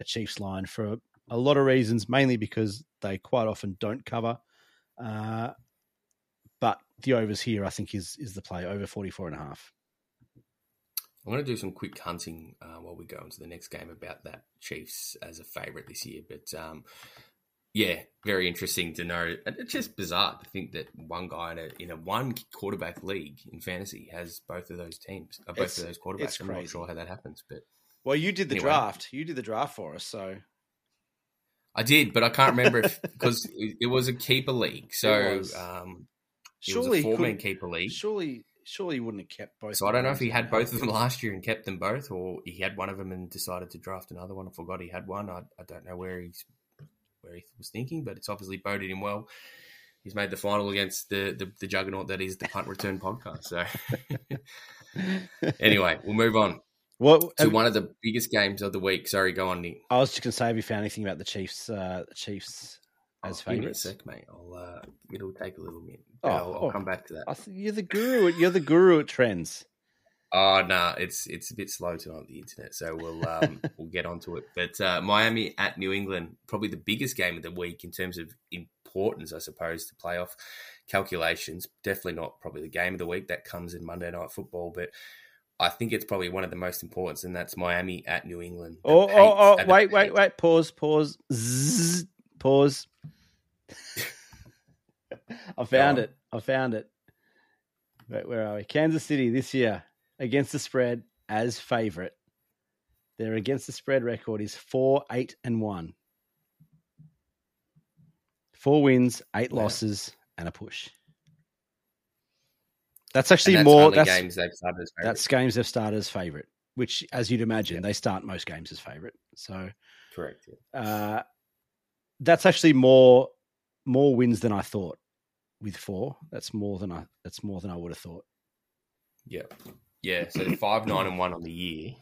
a Chiefs line for a, a lot of reasons, mainly because they quite often don't cover. Uh, but the overs here, I think, is is the play, over forty-four and a half. I want to do some quick hunting uh, while we go into the next game about that Chiefs as a favourite this year. But um, yeah, very interesting to know. And it's just bizarre to think that one guy in a, in a one quarterback league in fantasy has both of those teams, uh, both it's, of those quarterbacks. I'm not sure how that happens, but well, you did the anyway. draft. You did the draft for us, so I did, but I can't remember if because it, it was a keeper league. So it was, um, it surely was a four-man keeper league. Surely. Surely he wouldn't have kept both. So I don't know if he had both of them last year and kept them both, or he had one of them and decided to draft another one. I forgot he had one. I, I don't know where he's where he was thinking, but it's obviously boded him well. He's made the final against the the, the juggernaut that is the Punt Return podcast. So anyway, we'll move on what, to one of the biggest games of the week. Sorry, go on, Nick. I was just going to say, have you found anything about the Chiefs? Uh, Chiefs. As oh, give it a sec, mate. I'll, uh, it'll take a little bit. Oh, I'll, I'll oh, come back to that. I th- you're the guru. You're the guru at trends. Oh no, nah, it's it's a bit slow tonight on the internet, so we'll um, we'll get onto it. But uh, Miami at New England, probably the biggest game of the week in terms of importance, I suppose, to playoff calculations. Definitely not probably the game of the week that comes in Monday Night Football, but I think it's probably one of the most important, and that's Miami at New England. Oh, eight, oh, oh! Wait, wait, wait! Pause, pause, zzz, pause. I found it. I found it. Wait, where are we? Kansas City this year against the spread as favorite. Their against the spread record is four, eight, and one. Four wins, eight wow. losses, and a push. That's actually that's more. That's games they've started as favorite. That's games they've started as favorite, which, as you'd imagine, yeah. they start most games as favorite. So correct. Yeah. Uh, that's actually more. More wins than I thought with four. That's more than I that's more than I would have thought. Yeah. Yeah. So five, nine and one on the year.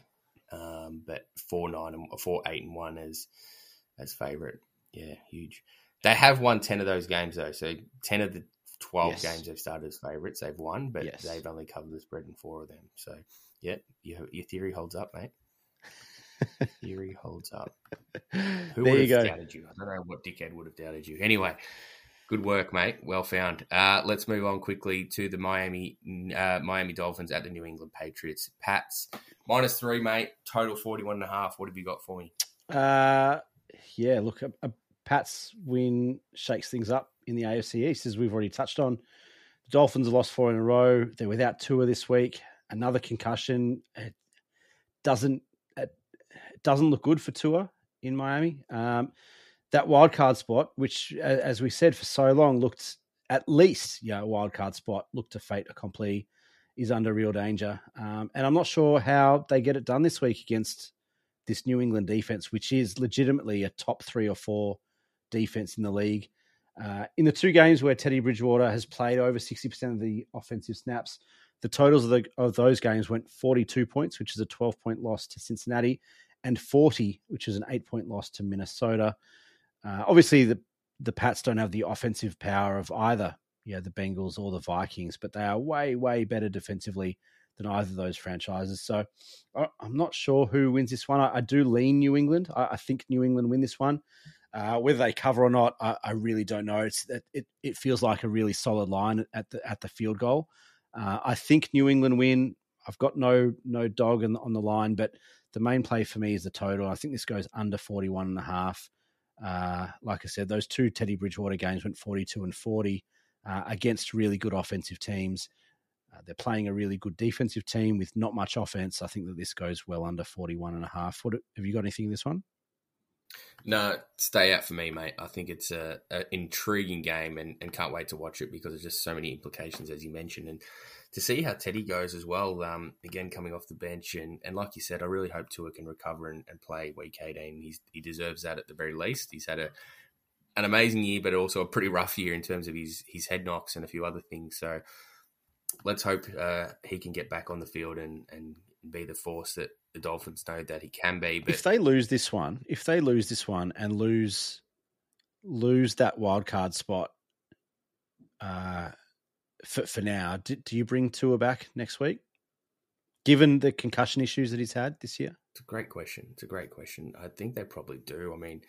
Um, but four nine and four, eight and one as as favourite. Yeah, huge. They have won ten of those games though. So ten of the twelve yes. games they've started as favourites, they've won, but yes. they've only covered the spread in four of them. So yeah, your your theory holds up, mate. Theory holds up. Who there would have you go. doubted you? I don't know what dickhead would have doubted you. Anyway, good work, mate. Well found. Uh, let's move on quickly to the Miami uh, Miami Dolphins at the New England Patriots. Pats, minus three, mate. Total forty-one and a half. What have you got for me? Uh, yeah, look, a, a Pats win shakes things up in the A F C East, as we've already touched on. The Dolphins lost four in a row. They're without Tua this week. Another concussion. It doesn't doesn't look good for Tua in Miami. Um, that wildcard spot, which, as we said, for so long looked at least, yeah, a wildcard spot, looked a fait accompli, is under real danger. Um, and I'm not sure how they get it done this week against this New England defense, which is legitimately a top three or four defense in the league. Uh, in the two games where Teddy Bridgewater has played over sixty percent of the offensive snaps, the totals of, the, of those games went forty-two points, which is a twelve-point loss to Cincinnati, and forty, which is an eight-point loss to Minnesota. Uh, obviously, the, the Pats don't have the offensive power of either, you know, the Bengals or the Vikings, but they are way, way better defensively than either of those franchises. So I, I'm not sure who wins this one. I, I do lean New England. I, I think New England win this one. Uh, whether they cover or not, I, I really don't know. It's, it, it feels like a really solid line at the at the field goal. Uh, I think New England win. I've got no no dog in, on the line, but the main play for me is the total. I think this goes under forty-one and a half. Uh, like I said, those two Teddy Bridgewater games went forty-two and forty uh, against really good offensive teams. Uh, they're playing a really good defensive team with not much offense. I think that this goes well under forty-one and a half. What, have you got anything in this one? No, stay out for me, mate. I think it's a, a intriguing game and, and can't wait to watch it because there's just so many implications, as you mentioned, and to see how Teddy goes as well. Um, again, coming off the bench and, and like you said, I really hope Tua can recover and, and play week eighteen. He's, he deserves that at the very least. He's had a an amazing year, but also a pretty rough year in terms of his his head knocks and a few other things. So let's hope uh, he can get back on the field and and. be the force that the Dolphins know that he can be. But if they lose this one, if they lose this one and lose lose that wild card spot, uh, for, for now. Do, do you bring Tua back next week, given the concussion issues that he's had this year? It's a great question. It's a great question. I think they probably do. I mean,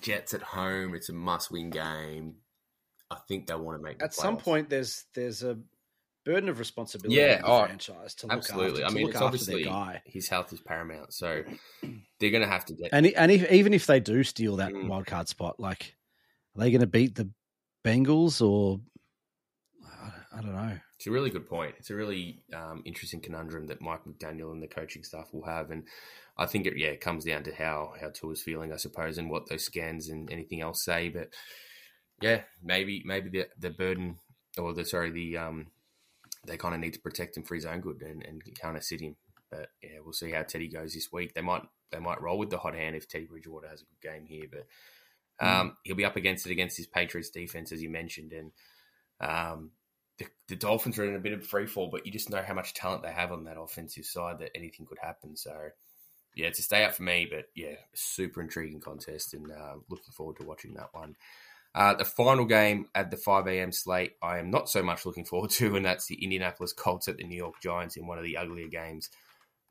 Jets at home, it's a must-win game. I think they want to make the playoffs. At some point, there's there's a burden of responsibility yeah, in the oh, franchise to absolutely. look after, to I mean, look it's after obviously their guy. His health is paramount, so they're going to have to get... And, and if, even if they do steal that mm. wildcard spot, like, are they going to beat the Bengals or... I don't know. It's a really good point. It's a really um, interesting conundrum that Mike McDaniel and the coaching staff will have. And I think it, yeah, it comes down to how, how Tua's feeling, I suppose, and what those scans and anything else say. But yeah, maybe, maybe the, the burden or the, sorry, the, um, they kind of need to protect him for his own good and, and kind of sit him. But yeah, we'll see how Teddy goes this week. They might, they might roll with the hot hand if Teddy Bridgewater has a good game here, but um, mm. he'll be up against it against his Patriots defense, as you mentioned. And, um, The, the Dolphins are in a bit of free fall, but you just know how much talent they have on that offensive side that anything could happen. So, yeah, it's a stay out for me, but, yeah, super intriguing contest and uh, looking forward to watching that one. Uh, the final game at the five a.m. slate I am not so much looking forward to, and that's the Indianapolis Colts at the New York Giants in one of the uglier games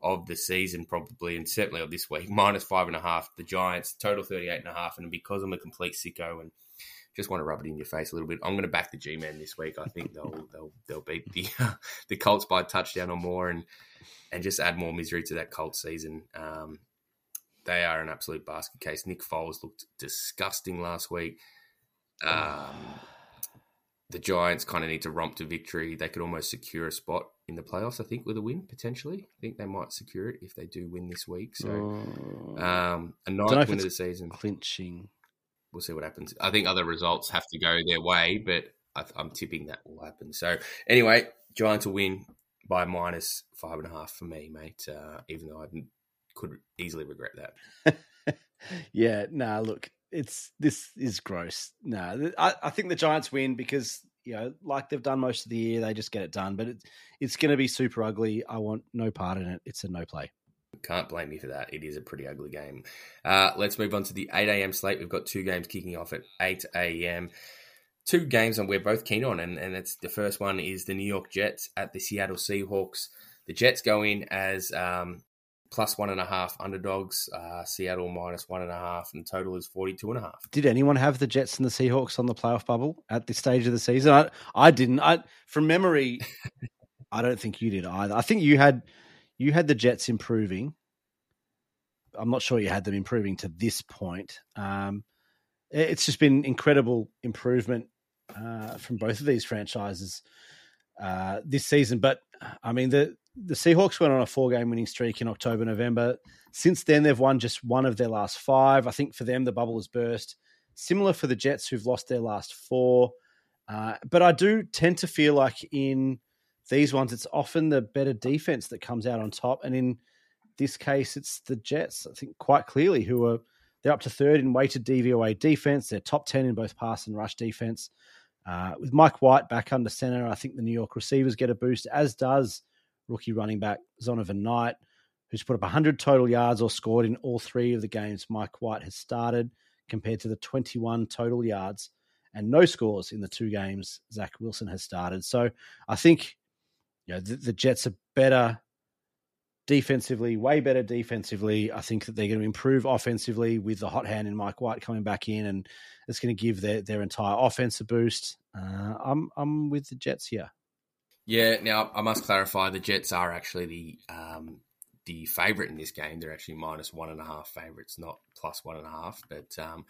of the season probably, and certainly of this week. Minus five and a half, the Giants, total thirty-eight and a half, and because I'm a complete sicko and just want to rub it in your face a little bit, I'm going to back the G-men this week. I think they'll they'll they'll beat the uh, the Colts by a touchdown or more, and and just add more misery to that Colts season. Um, they are an absolute basket case. Nick Foles looked disgusting last week. Um, the Giants kind of need to romp to victory. They could almost secure a spot in the playoffs, I think, with a win potentially. I think they might secure it if they do win this week. So um, a ninth win of the season, clinching. We'll see what happens. I think other results have to go their way, but I, I'm tipping that will happen. So anyway, Giants will win by minus five and a half for me, mate, uh, even though I could easily regret that. yeah, nah, look, it's this is gross. Nah, I, I think the Giants win because, you know, like they've done most of the year, they just get it done. But it, it's going to be super ugly. I want no part in it. It's a no play. Can't blame me for that. It is a pretty ugly game. Uh, let's move on to the eight a.m. slate. We've got two games kicking off at eight a.m. Two games and we're both keen on, and, and it's the first one is the New York Jets at the Seattle Seahawks. The Jets go in as um, plus one and a half underdogs, uh, Seattle minus one and a half, and the total is forty-two and a half. Did anyone have the Jets and the Seahawks on the playoff bubble at this stage of the season? I, I didn't. I From memory, I don't think you did either. I think you had... You had the Jets improving. I'm not sure you had them improving to this point. Um, it's just been incredible improvement uh, from both of these franchises uh, this season. But, I mean, the, the Seahawks went on a four-game winning streak in October, November. Since then, they've won just one of their last five. I think for them, the bubble has burst. Similar for the Jets, who've lost their last four. Uh, but I do tend to feel like in... these ones, it's often the better defense that comes out on top. And in this case, it's the Jets, I think, quite clearly, who are they're up to third in weighted D V O A defense. They're top ten in both pass and rush defense. Uh, with Mike White back under center, I think the New York receivers get a boost, as does rookie running back Zonovan Knight, who's put up one hundred total yards or scored in all three of the games Mike White has started, compared to the twenty-one total yards and no scores in the two games Zach Wilson has started. So I think... You know, the, the Jets are better defensively, way better defensively. I think that they're going to improve offensively with the hot hand in Mike White coming back in, and it's going to give their, their entire offense a boost. Uh, I'm I'm with the Jets here. Yeah, now I must clarify, the Jets are actually the um, the favourite in this game. They're actually minus one and a half favourites, not plus one and a half. But um,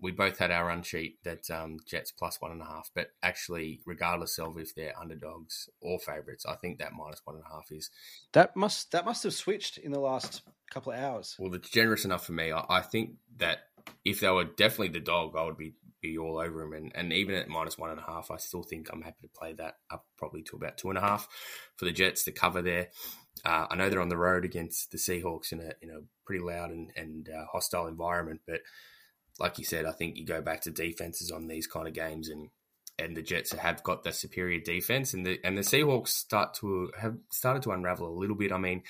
we both had our run sheet that um, Jets plus one and a half, but actually, regardless of if they're underdogs or favourites, I think that minus one and a half is that must that must have switched in the last couple of hours. Well, it's generous enough for me. I, I think that if they were definitely the dog, I would be, be all over them. And, and even at minus one and a half, I still think I'm happy to play that up probably to about two and a half for the Jets to cover there. Uh, I know they're on the road against the Seahawks in a in a pretty loud and and uh, hostile environment, but. Like you said, I think you go back to defenses on these kind of games, and, and the Jets have got the superior defense, and the and the Seahawks start to have started to unravel a little bit. I mean,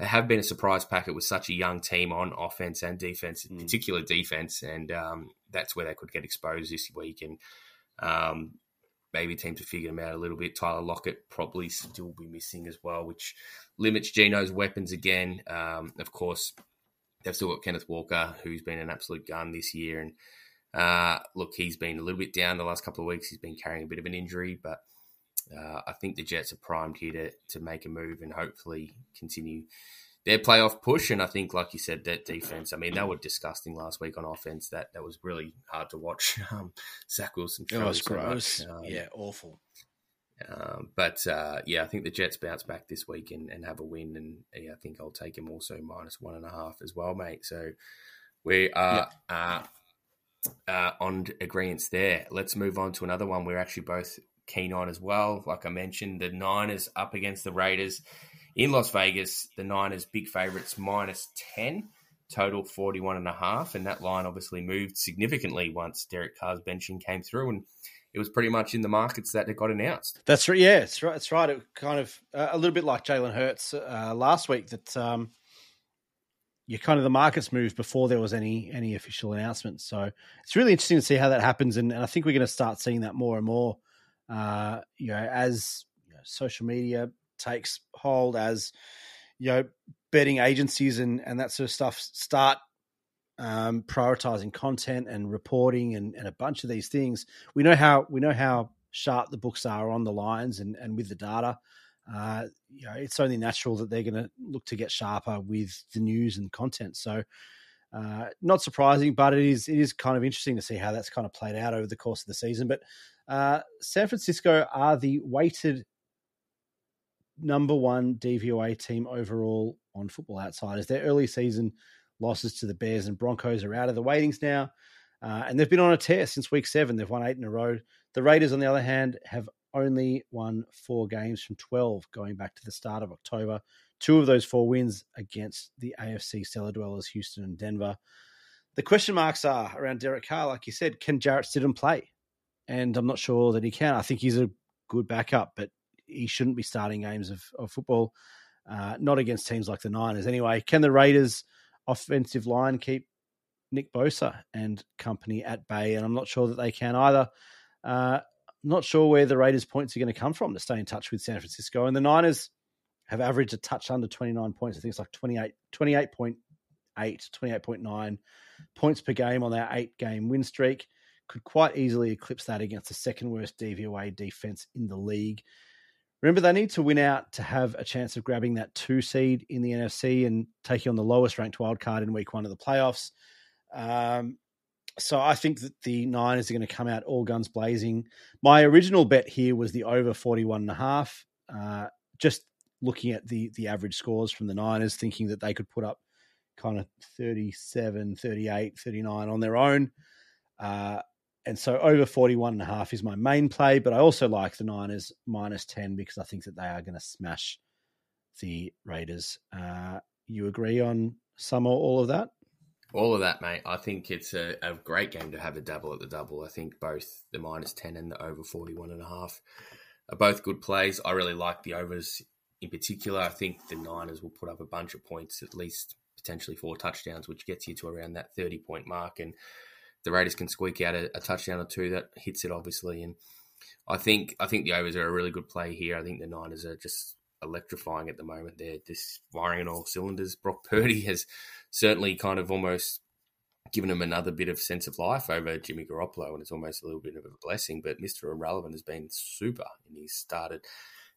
they have been a surprise packet with such a young team on offense and defense, in mm. particular defense, and um, that's where they could get exposed this week. And Um, maybe teams are figuring him out a little bit. Tyler Lockett probably still be missing as well, which limits Geno's weapons again. Um, of course, they've still got Kenneth Walker, who's been an absolute gun this year. And uh, look, he's been a little bit down the last couple of weeks. He's been carrying a bit of an injury, but uh, I think the Jets are primed here to, to make a move and hopefully continue their playoff push. And I think, like you said, that defense, I mean, they were disgusting last week on offense. That that was really hard to watch. Um, Zach Wilson. It was gross. Um, yeah, awful. Um, but, uh, yeah, I think the Jets bounce back this week and, and have a win. And yeah, I think I'll take him also minus one and a half as well, mate. So we are yep. uh, uh, on agreeance there. Let's move on to another one we're actually both keen on as well. Like I mentioned, the Niners up against the Raiders. In Las Vegas, the Niners, big favourites, minus ten, total forty-one and a half. And that line obviously moved significantly once Derek Carr's benching came through. And it was pretty much in the markets that it got announced. That's right. Yeah, it's right. It's right. It kind of uh, a little bit like Jalen Hurts uh, last week that um, you kind of the markets moved before there was any any official announcement. So it's really interesting to see how that happens. And, and I think we're going to start seeing that more and more, uh, you know, as you know, social media takes hold, as you know, betting agencies and, and that sort of stuff start um, prioritizing content and reporting and, and a bunch of these things. We know how we know how sharp the books are on the lines and, and with the data. Uh, you know, it's only natural that they're going to look to get sharper with the news and content. So, uh, not surprising, but it is it is kind of interesting to see how that's kind of played out over the course of the season. But uh, San Francisco are the weighted number one D V O A team overall on Football Outsiders. Their early season losses to the Bears and Broncos are out of the weightings now, uh, and they've been on a tear since week seven. They've won eight in a row. The Raiders, on the other hand, have only won four games from twelve going back to the start of October. Two of those four wins against the A F C cellar dwellers, Houston and Denver. The question marks are around Derek Carr, like you said. Can Jarrett Stidham play? And I'm not sure that he can. I think he's a good backup, but he shouldn't be starting games of, of football, uh, not against teams like the Niners. Anyway, can the Raiders' offensive line keep Nick Bosa and company at bay? And I'm not sure that they can either. Uh, not sure where the Raiders' points are going to come from to stay in touch with San Francisco. And the Niners have averaged a touch under twenty-nine points. I think it's like twenty-eight, twenty-eight point eight, twenty-eight point nine points per game on their eight-game win streak. Could quite easily eclipse that against the second-worst D V O A defense in the league. Remember, they need to win out to have a chance of grabbing that two seed in the N F C and taking on the lowest ranked wildcard in week one of the playoffs. Um, so I think that the Niners are going to come out all guns blazing. My original bet here was the over forty-one and a half. Uh, just looking at the the average scores from the Niners, thinking that they could put up kind of thirty-seven, thirty-eight, thirty-nine on their own. Uh And so over forty-one and a half is my main play, but I also like the Niners minus ten because I think that they are going to smash the Raiders. Uh, you agree on some or all of that? All of that, mate. I think it's a, a great game to have a double at the double. I think both the minus ten and the over forty-one and a half are both good plays. I really like the overs in particular. I think the Niners will put up a bunch of points, at least potentially four touchdowns, which gets you to around that thirty-point mark. And the Raiders can squeak out a, a touchdown or two that hits it, obviously. And I think I think the overs are a really good play here. I think the Niners are just electrifying at the moment. They're just firing on all cylinders. Brock Purdy has certainly kind of almost given them another bit of sense of life over Jimmy Garoppolo, and it's almost a little bit of a blessing. But Mister Irrelevant has been super, and he's started,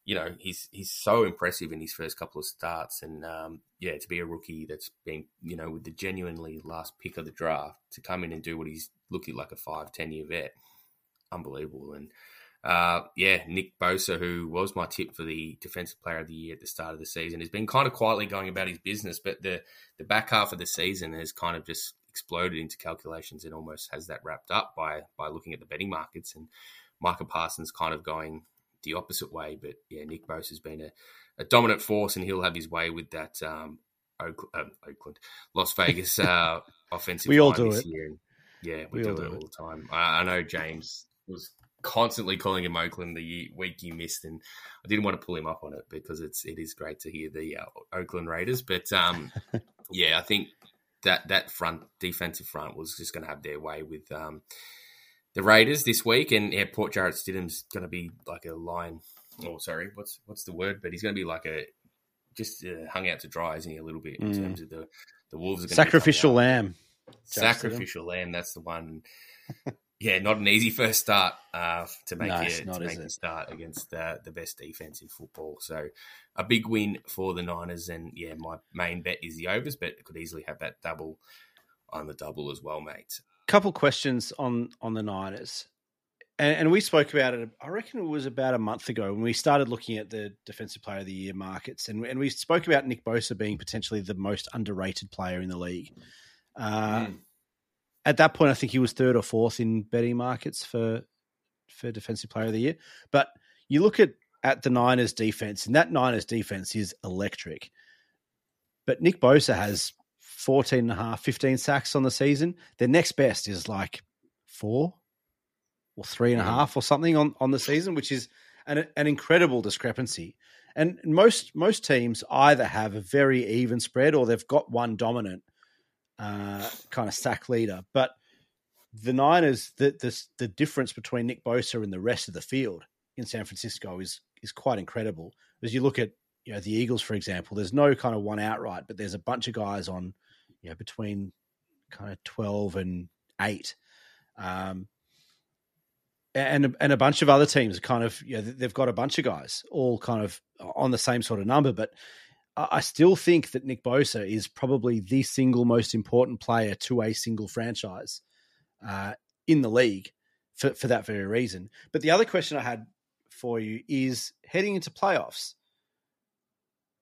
you know, he's he's so impressive in his first couple of starts. And, um, yeah, to be a rookie that's been, you know, with the genuinely last pick of the draft, to come in and do what he's looking like a five, ten-year vet, unbelievable. And, uh, yeah, Nick Bosa, who was my tip for the Defensive Player of the Year at the start of the season, has been kind of quietly going about his business, but the, the back half of the season has kind of just exploded into calculations and almost has that wrapped up by by looking at the betting markets. And Micah Parsons kind of going the opposite way, but yeah, Nick Bosa has been a, a dominant force, and he'll have his way with that um, Oakland, um, Oakland, Las Vegas uh, offensive we line all do this it. year. Yeah, we, we do, all do it all the time. I, I know James was constantly calling him Oakland the week you missed, and I didn't want to pull him up on it because it's it is great to hear the uh, Oakland Raiders. But um, yeah, I think that that front defensive front was just going to have their way with. Um, the Raiders this week, and yeah, Port Jarrett Stidham's going to be like a lion. Oh, sorry, what's what's the word? But he's going to be like a just uh, hung out to dry, isn't he? A little bit in mm. terms of the the Wolves are going sacrificial to be lamb, sacrificial lamb. That's the one. Yeah, not an easy first start uh, to make no, your, not, to make your start against uh, the best defense in football. So a big win for the Niners, and yeah, my main bet is the overs, but could easily have that double on the double as well, mate. Couple questions on on the Niners, and, and we spoke about it. I reckon it was about a month ago when we started looking at the Defensive Player of the Year markets, and and we spoke about Nick Bosa being potentially the most underrated player in the league. Uh, mm. At that point, I think he was third or fourth in betting markets for for Defensive Player of the Year. But you look at, at the Niners defense, and that Niners defense is electric. But Nick Bosa has fourteen and a half, fifteen sacks on the season. Their next best is like four or three and a half or something on, on the season, which is an, an incredible discrepancy. And most most teams either have a very even spread or they've got one dominant Uh, kind of sack leader, but the Niners, the, the the difference between Nick Bosa and the rest of the field in San Francisco is is quite incredible. As you look at, you know, the Eagles, for example, there's no kind of one outright, but there's a bunch of guys on, you know, between kind of twelve and eight, um, and and a bunch of other teams kind of, you know, they've got a bunch of guys all kind of on the same sort of number, but I still think that Nick Bosa is probably the single most important player to a single franchise uh, in the league for, for that very reason. But the other question I had for you is heading into playoffs.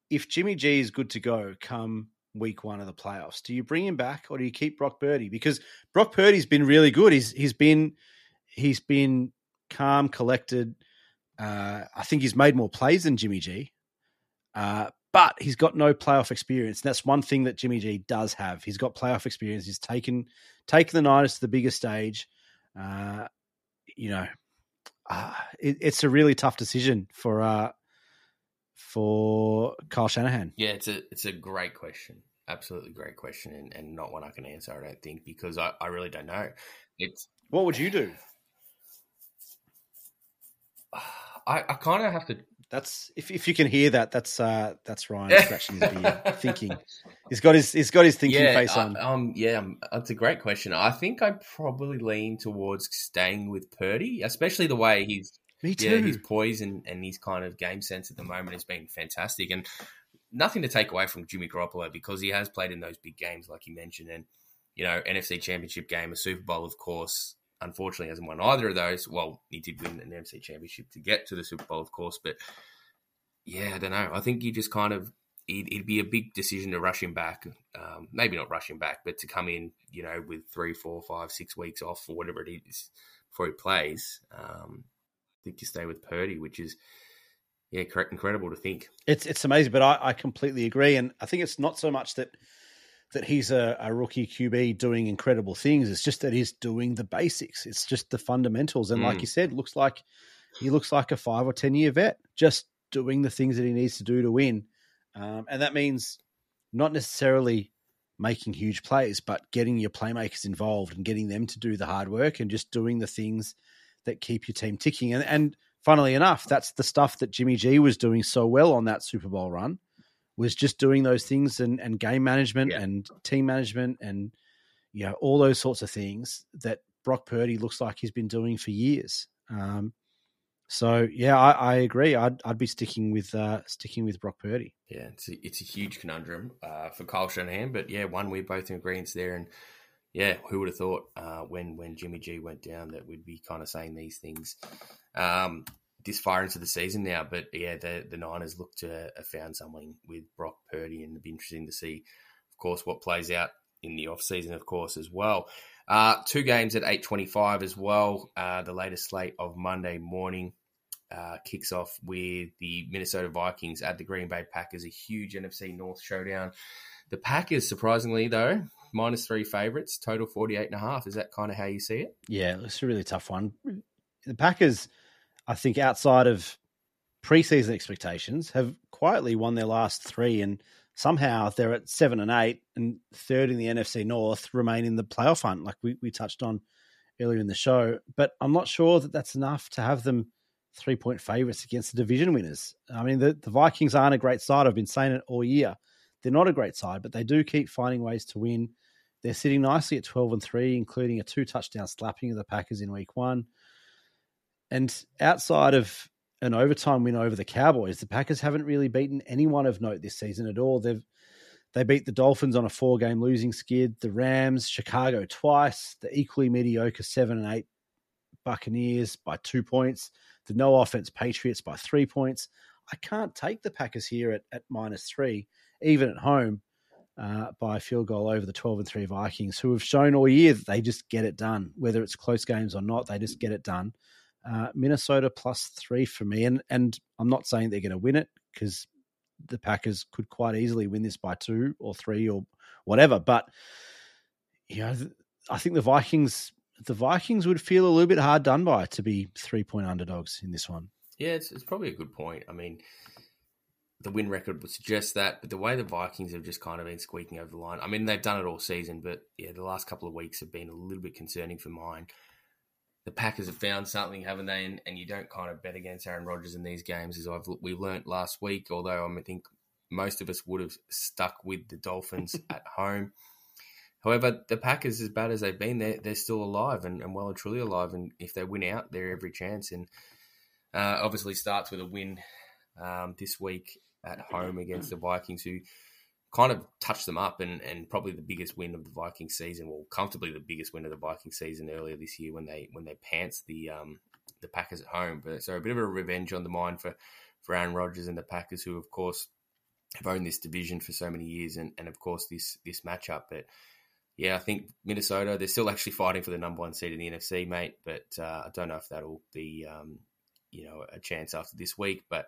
If Jimmy G is good to go come week one of the playoffs, do you bring him back or do you keep Brock Purdy? Because Brock Purdy's been really good. He's he's been he's been calm, collected. Uh, I think he's made more plays than Jimmy G. Uh, But he's got no playoff experience. And that's one thing that Jimmy G does have. He's got playoff experience. He's taken, taken the Niners to the bigger stage. Uh, you know, uh, it, it's a really tough decision for uh, for Kyle Shanahan. Yeah, it's a it's a great question. Absolutely great question, and, and not one I can answer, I don't think, because I, I really don't know. It's what would you do? I, I kind of have to... That's if if you can hear that, that's uh, that's Ryan scratching his beard, thinking. He's got his he's got his thinking yeah, face on. I, um, yeah, that's a great question. I think I probably lean towards staying with Purdy, especially the way he's me too. Yeah, his poise and, and his kind of game sense at the moment has been fantastic, and nothing to take away from Jimmy Garoppolo because he has played in those big games like you mentioned, and you know N F C Championship game, a Super Bowl, of course. Unfortunately, hasn't won either of those. Well, he did win an N F C Championship to get to the Super Bowl, of course. But, yeah, I don't know. I think you just kind of – it'd be a big decision to rush him back. Um, maybe not rush him back, but to come in, you know, with three, four, five, six weeks off or whatever it is before he plays. Um, I think you stay with Purdy, which is, yeah, incredible to think. It's it's amazing, but I, I completely agree. And I think it's not so much that – that he's a, a rookie Q B doing incredible things. It's just that he's doing the basics. It's just the fundamentals. And like mm. you said, looks like he looks like a five or ten year vet, just doing the things that he needs to do to win. Um, and that means not necessarily making huge plays, but getting your playmakers involved and getting them to do the hard work and just doing the things that keep your team ticking. And, and funnily enough, that's the stuff that Jimmy G was doing so well on that Super Bowl run. Was just doing those things and, and game management yeah. and team management and, you know, all those sorts of things that Brock Purdy looks like he's been doing for years. Um, so, yeah, I, I agree. I'd, I'd be sticking with uh, sticking with Brock Purdy. Yeah, it's a, it's a huge conundrum uh, for Kyle Shanahan, but, yeah, one we're both in agreement there. And, yeah, who would have thought uh, when, when Jimmy G went down that we'd be kind of saying these things. Um this far into the season now, but yeah, the, the Niners look to have found someone with Brock Purdy, and it'd be interesting to see, of course, what plays out in the offseason, of course, as well. Uh, two games at eight twenty-five as well. Uh, the latest slate of Monday morning uh, kicks off with the Minnesota Vikings at the Green Bay Packers, a huge N F C North showdown. The Packers, surprisingly, though, minus three favourites, total forty-eight and a half. Is that kind of how you see it? Yeah, it's a really tough one. The Packers... I think outside of preseason expectations, have quietly won their last three, and somehow they're at seven and eight and third in the N F C North, remain in the playoff hunt, like we, we touched on earlier in the show, but I'm not sure that that's enough to have them three-point favourites against the division winners. I mean, the, the Vikings aren't a great side. I've been saying it all year. They're not a great side, but they do keep finding ways to win. They're sitting nicely at twelve and three, including a two-touchdown slapping of the Packers in week one. And outside of an overtime win over the Cowboys, the Packers haven't really beaten anyone of note this season at all. They've They beat the Dolphins on a four-game losing skid, the Rams, Chicago twice, the equally mediocre seven and eight Buccaneers by two points, the no-offense Patriots by three points. I can't take the Packers here at, at minus three, even at home, uh, by a field goal over the twelve and three Vikings, who have shown all year that they just get it done. Whether it's close games or not, they just get it done. Uh, Minnesota plus three for me, and and I'm not saying they're going to win it because the Packers could quite easily win this by two or three or whatever. But, you know, I think the Vikings, the Vikings would feel a little bit hard done by to be three point underdogs in this one. Yeah, it's, it's probably a good point. I mean, the win record would suggest that, but the way the Vikings have just kind of been squeaking over the line, I mean, they've done it all season, but yeah, the last couple of weeks have been a little bit concerning for mine. The Packers have found something, haven't they? And, and you don't kind of bet against Aaron Rodgers in these games, as I've we learnt last week, although I think most of us would have stuck with the Dolphins at home. However, the Packers, as bad as they've been, they're, they're still alive and, and well and truly alive. And if they win out, they're every chance. And uh, obviously starts with a win um, this week at home against the Vikings, who kind of touched them up, and, and probably the biggest win of the Viking season, well, comfortably the biggest win of the Viking season earlier this year when they when they pants the um, the Packers at home. But so a bit of a revenge on the mind for, for Aaron Rodgers and the Packers, who of course have owned this division for so many years, and, and of course this this matchup. But yeah, I think Minnesota, they're still actually fighting for the number one seed in the N F C, mate. But uh, I don't know if that'll be um, you know a chance after this week, but.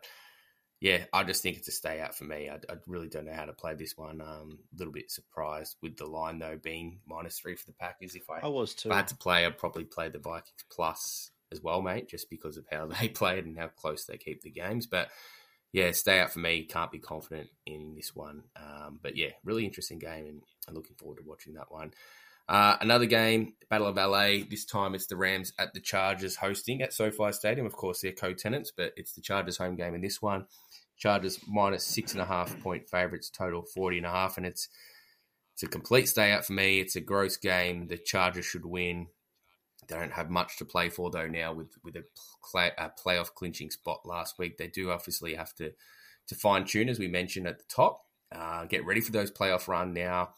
Yeah, I just think it's a stay out for me. I, I really don't know how to play this one. Um, a little bit surprised with the line, though, being minus three for the Packers. If I, I, was too. If I had to play, I'd probably play the Vikings plus as well, mate, just because of how they played and how close they keep the games. But, yeah, stay out for me. Can't be confident in this one. Um, but, yeah, really interesting game, and I'm looking forward to watching that one. Uh, another game, Battle of L A. This time it's the Rams at the Chargers hosting at SoFi Stadium. Of course, they're co-tenants, but it's the Chargers home game in this one. Chargers minus six and a half point favourites, total forty and a half, and it's it's a complete stay out for me. It's a gross game. The Chargers should win. They don't have much to play for though now with with a, play, a playoff clinching spot last week. They do obviously have to to fine tune, as we mentioned at the top. Uh, get ready for those playoff run now.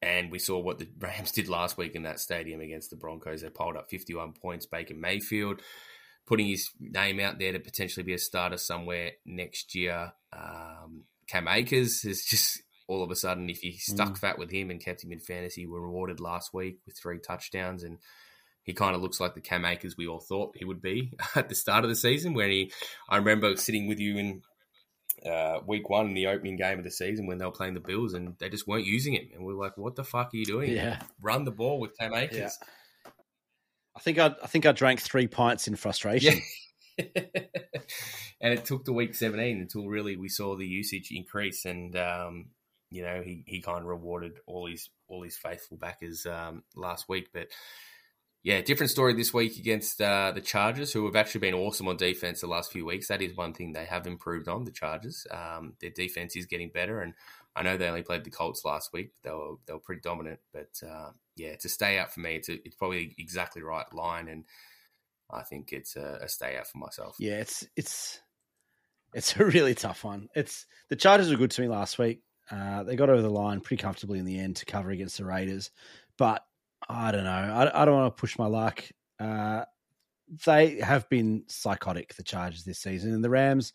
And we saw what the Rams did last week in that stadium against the Broncos. They piled up fifty-one points. Baker Mayfield putting his name out there to potentially be a starter somewhere next year. Um, Cam Akers is just all of a sudden, if you stuck mm. fat with him and kept him in fantasy, were rewarded last week with three touchdowns. And he kind of looks like the Cam Akers we all thought he would be at the start of the season. When he, I remember sitting with you in Uh, week one in the opening game of the season when they were playing the Bills, and they just weren't using him. And we were like, what the fuck are you doing? Yeah. Run the ball with Cam Akers. Yeah. I think I I think I drank three pints in frustration. Yeah. And it took to week seventeen until really we saw the usage increase, and um, you know, he, he kind of rewarded all his all his faithful backers um, last week. But yeah, different story this week against uh, the Chargers, who have actually been awesome on defense the last few weeks. That is one thing they have improved on, the Chargers. Um, their defense is getting better, and I know they only played the Colts last week. But they were they were pretty dominant, but uh, yeah, it's a stay out for me. It's a, it's probably exactly right line, and I think it's a, a stay out for myself. Yeah, it's it's it's a really tough one. It's the Chargers were good to me last week. Uh, they got over the line pretty comfortably in the end to cover against the Raiders, but. I don't know. I, I don't want to push my luck. Uh, they have been psychotic, the Chargers, this season. And the Rams,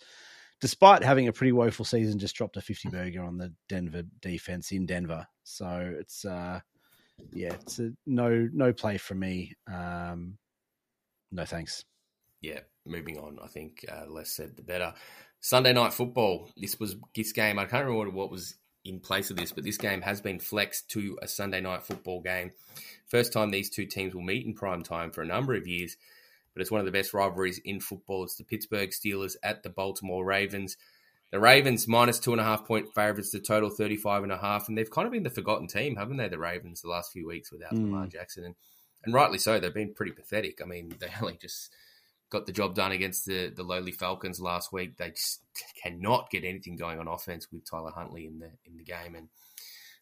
despite having a pretty woeful season, just dropped a fifty-burger on the Denver defense in Denver. So it's, uh, yeah, it's a no no play for me. Um, no thanks. Yeah, moving on. I think uh, less said, the better. Sunday night football. This was this game. I can't remember what was in place of this, but this game has been flexed to a Sunday night football game. First time these two teams will meet in prime time for a number of years, but it's one of the best rivalries in football. It's the Pittsburgh Steelers at the Baltimore Ravens. The Ravens minus two and a half point favourites, the total thirty-five and a half, and they've kind of been the forgotten team, haven't they, the Ravens, the last few weeks without mm. Lamar Jackson. And and rightly so. They've been pretty pathetic. I mean, they only just got the job done against the, the lowly Falcons last week. They just cannot get anything going on offense with Tyler Huntley in the in the game, and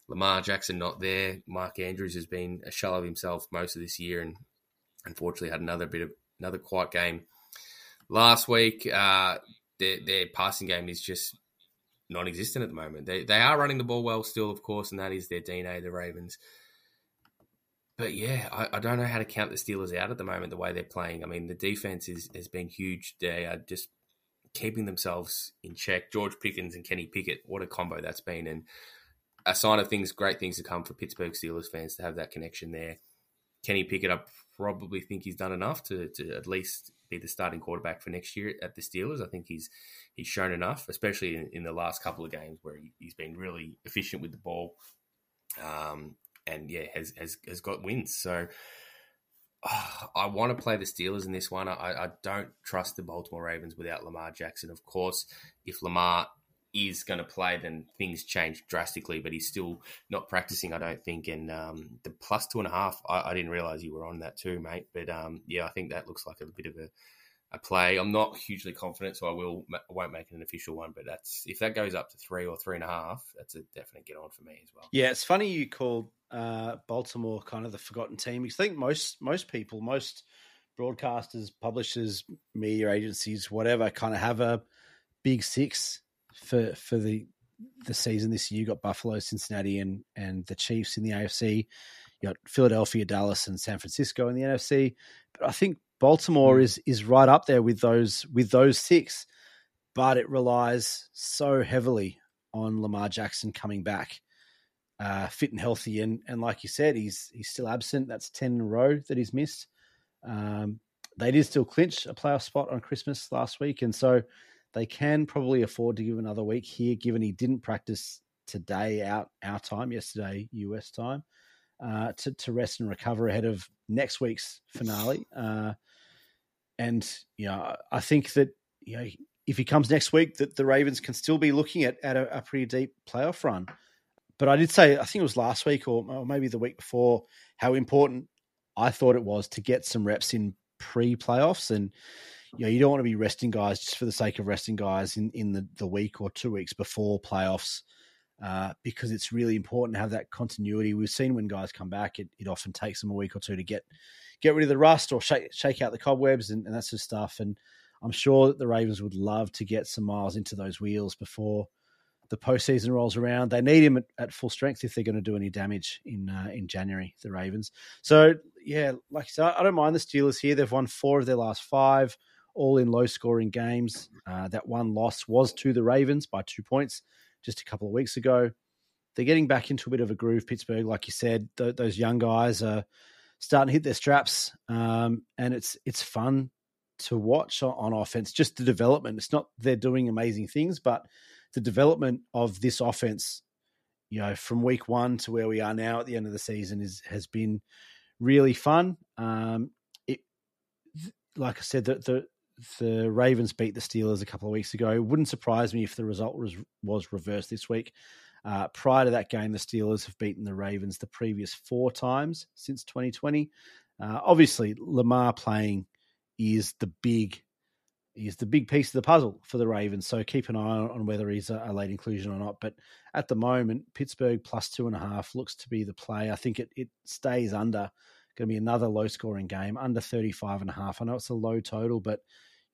Lamar Jackson not there. Mark Andrews has been a shell of himself most of this year, and unfortunately had another bit of another quiet game last week. Uh, their, their passing game is just non-existent at the moment. They they are running the ball well still, of course, and that is their D N A, the Ravens. But yeah, I, I don't know how to count the Steelers out at the moment, the way they're playing. I mean, the defense is has been huge. They are just keeping themselves in check. George Pickens and Kenny Pickett, what a combo that's been. And a sign of things, great things to come for Pittsburgh Steelers fans to have that connection there. Kenny Pickett, I probably think he's done enough to, to at least be the starting quarterback for next year at the Steelers. I think he's he's shown enough, especially in, in the last couple of games where he, he's been really efficient with the ball, um, and yeah, has has has got wins. So oh, I want to play the Steelers in this one. I, I don't trust the Baltimore Ravens without Lamar Jackson. Of course, if Lamar is going to play, then things change drastically, but he's still not practicing, I don't think. And um, the plus two and a half, I, I didn't realize you were on that too, mate. But um, yeah, I think that looks like a bit of a, a play. I'm not hugely confident, so I will I won't make it an official one. But that's if that goes up to three or three and a half, that's a definite get on for me as well. Yeah, it's funny you called uh, Baltimore kind of the forgotten team. You think most most people, most broadcasters, publishers, media agencies, whatever, kind of have a big six for for the the season this year. You got Buffalo, Cincinnati, and and the Chiefs in the A F C. You got Philadelphia, Dallas, and San Francisco in the N F C. But I think Baltimore mm. is is right up there with those with those six. But it relies so heavily on Lamar Jackson coming back, uh, fit and healthy. And and like you said, he's he's still absent. That's ten in a row that he's missed. Um, they did still clinch a playoff spot on Christmas last week, and so they can probably afford to give another week here, given he didn't practice today, out our time, yesterday, U S time, uh, to, to rest and recover ahead of next week's finale. Uh, and, you know, I think that, you know, if he comes next week, that the Ravens can still be looking at, at a, a pretty deep playoff run. But I did say, I think it was last week or, or maybe the week before, how important I thought it was to get some reps in pre-playoffs. And, you know, you don't want to be resting guys just for the sake of resting guys in, in the, the week or two weeks before playoffs, uh, because it's really important to have that continuity. We've seen when guys come back, it, it often takes them a week or two to get get rid of the rust or shake, shake out the cobwebs and, and that sort of stuff. And I'm sure that the Ravens would love to get some miles into those wheels before the postseason rolls around. They need him at, at full strength if they're going to do any damage in uh, in January, the Ravens. So, yeah, like I said, I don't mind the Steelers here. They've won four of their last five, all in low-scoring games. Uh, that one loss was to the Ravens by two points just a couple of weeks ago. They're getting back into a bit of a groove, Pittsburgh. Like you said, th- those young guys are starting to hit their straps, um, and it's it's fun to watch on, on offense, just the development. It's not they're doing amazing things, but the development of this offense, you know, from week one to where we are now at the end of the season is has been really fun. Um, it, th- like I said, the, the The Ravens beat the Steelers a couple of weeks ago. It wouldn't surprise me if the result was, was reversed this week. Uh, prior to that game, the Steelers have beaten the Ravens the previous four times since twenty twenty. Uh, obviously, Lamar playing is the big is the big piece of the puzzle for the Ravens, so keep an eye on, on whether he's a, a late inclusion or not. But at the moment, Pittsburgh plus two and a half looks to be the play. I think it, it stays under. Going to be another low-scoring game, under thirty-five and a half. I know it's a low total, but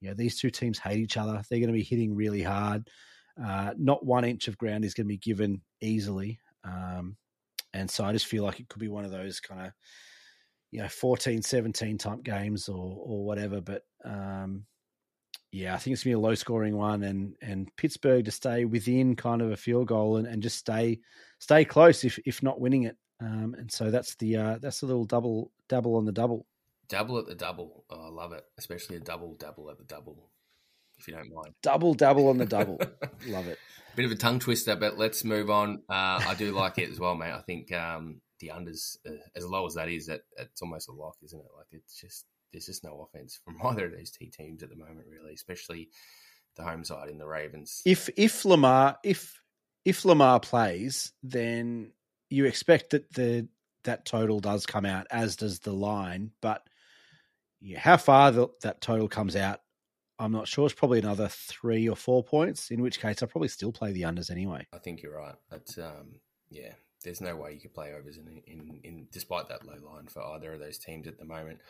you know, these two teams hate each other. They're going to be hitting really hard. Uh, not one inch of ground is going to be given easily. Um, and so I just feel like it could be one of those kind of, you know, fourteen seventeen type games or or whatever. But, um, yeah, I think it's going to be a low-scoring one. And and Pittsburgh to stay within kind of a field goal and, and just stay stay close, if if not winning it. Um, and so that's the uh, that's a little double double on the double. Double at the double. Oh, I love it, especially a double double at the double, if you don't mind. Double double on the double. Love it. Bit of a tongue twister, but let's move on. Uh, I do like it as well, mate. I think um, the unders, uh, as low as that is, that it's almost a lock, isn't it? Like it's just there's just no offense from either of those two teams at the moment, really, especially the home side in the Ravens. If if Lamar if if Lamar plays, then you expect that the that total does come out, as does the line. But yeah, how far the, that total comes out, I'm not sure. It's probably another three or four points, in which case I'll probably still play the unders anyway. I think you're right. That's, um, yeah, there's no way you could play overs in, in, in despite that low line for either of those teams at the moment.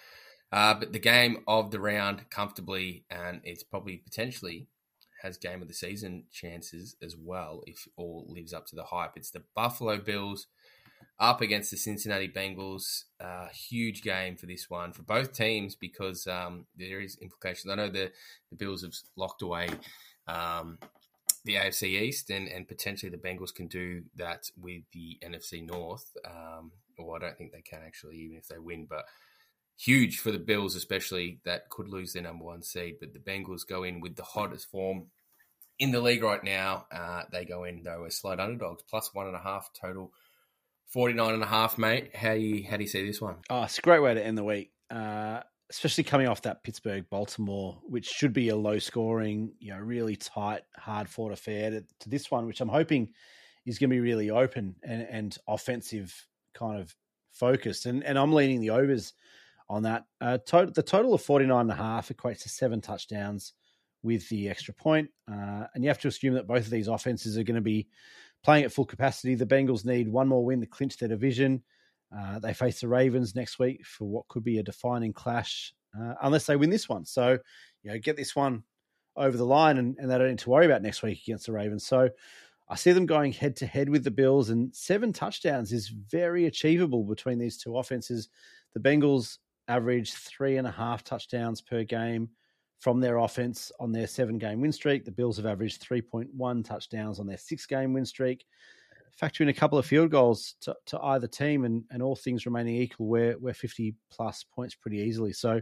Uh, but the game of the round comfortably, and it's probably potentially has game of the season chances as well if all lives up to the hype. It's the Buffalo Bills up against the Cincinnati Bengals. Uh, huge game for this one for both teams because um, there is implications. I know the, the Bills have locked away um, the A F C East, and, and potentially the Bengals can do that with the N F C North. Um, well, I don't think they can actually, even if they win, but huge for the Bills, especially, that could lose their number one seed. But the Bengals go in with the hottest form in the league right now. Uh, they go in, though, as slight underdogs, plus one and a half total, forty-nine and a half, mate. How you how do you see this one? Oh, it's a great way to end the week, uh, especially coming off that Pittsburgh-Baltimore, which should be a low-scoring, you know, really tight, hard-fought affair to, to this one, which I'm hoping is going to be really open and, and offensive kind of focused. And, and I'm leaning the overs on that. Uh, to- the total of forty-nine and a half equates to seven touchdowns with the extra point. Uh, and you have to assume that both of these offenses are going to be playing at full capacity. The Bengals need one more win to clinch their division. Uh, they face the Ravens next week for what could be a defining clash, uh, unless they win this one. So, you know, get this one over the line and, and they don't need to worry about next week against the Ravens. So I see them going head to head with the Bills, and seven touchdowns is very achievable between these two offenses. The Bengals average three and a half touchdowns per game from their offense on their seven-game win streak. The Bills have averaged three point one touchdowns on their six-game win streak. Factor in a couple of field goals to, to either team, and, and all things remaining equal, we're, we're fifty-plus points pretty easily. So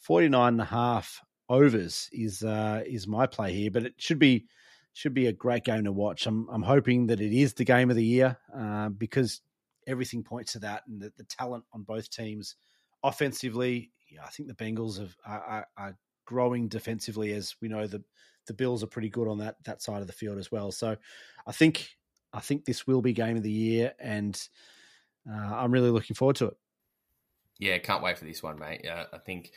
forty-nine and a half overs is uh, is my play here, but it should be should be a great game to watch. I'm, I'm hoping that it is the game of the year, uh, because everything points to that, and that the talent on both teams offensively, yeah, I think the Bengals have, are, are growing defensively, as we know the the Bills are pretty good on that that side of the field as well. So I think I think this will be game of the year, and uh, I'm really looking forward to it. Yeah, can't wait for this one, mate. Uh, I think,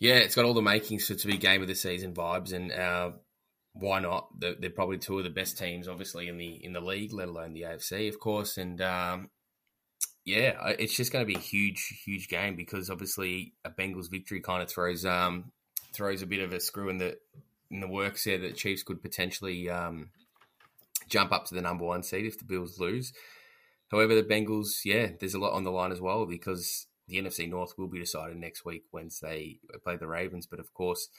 yeah, it's got all the makings for to be game of the season vibes, and uh, why not? They're, they're probably two of the best teams, obviously, in the in the league, let alone the A F C, of course, and. Um, Yeah, it's just going to be a huge, huge game because obviously a Bengals victory kind of throws um throws a bit of a screw in the in the works there. The Chiefs could potentially um jump up to the number one seed if the Bills lose. However, the Bengals, yeah, there's a lot on the line as well because the N F C North will be decided next week once they play the Ravens. But of course,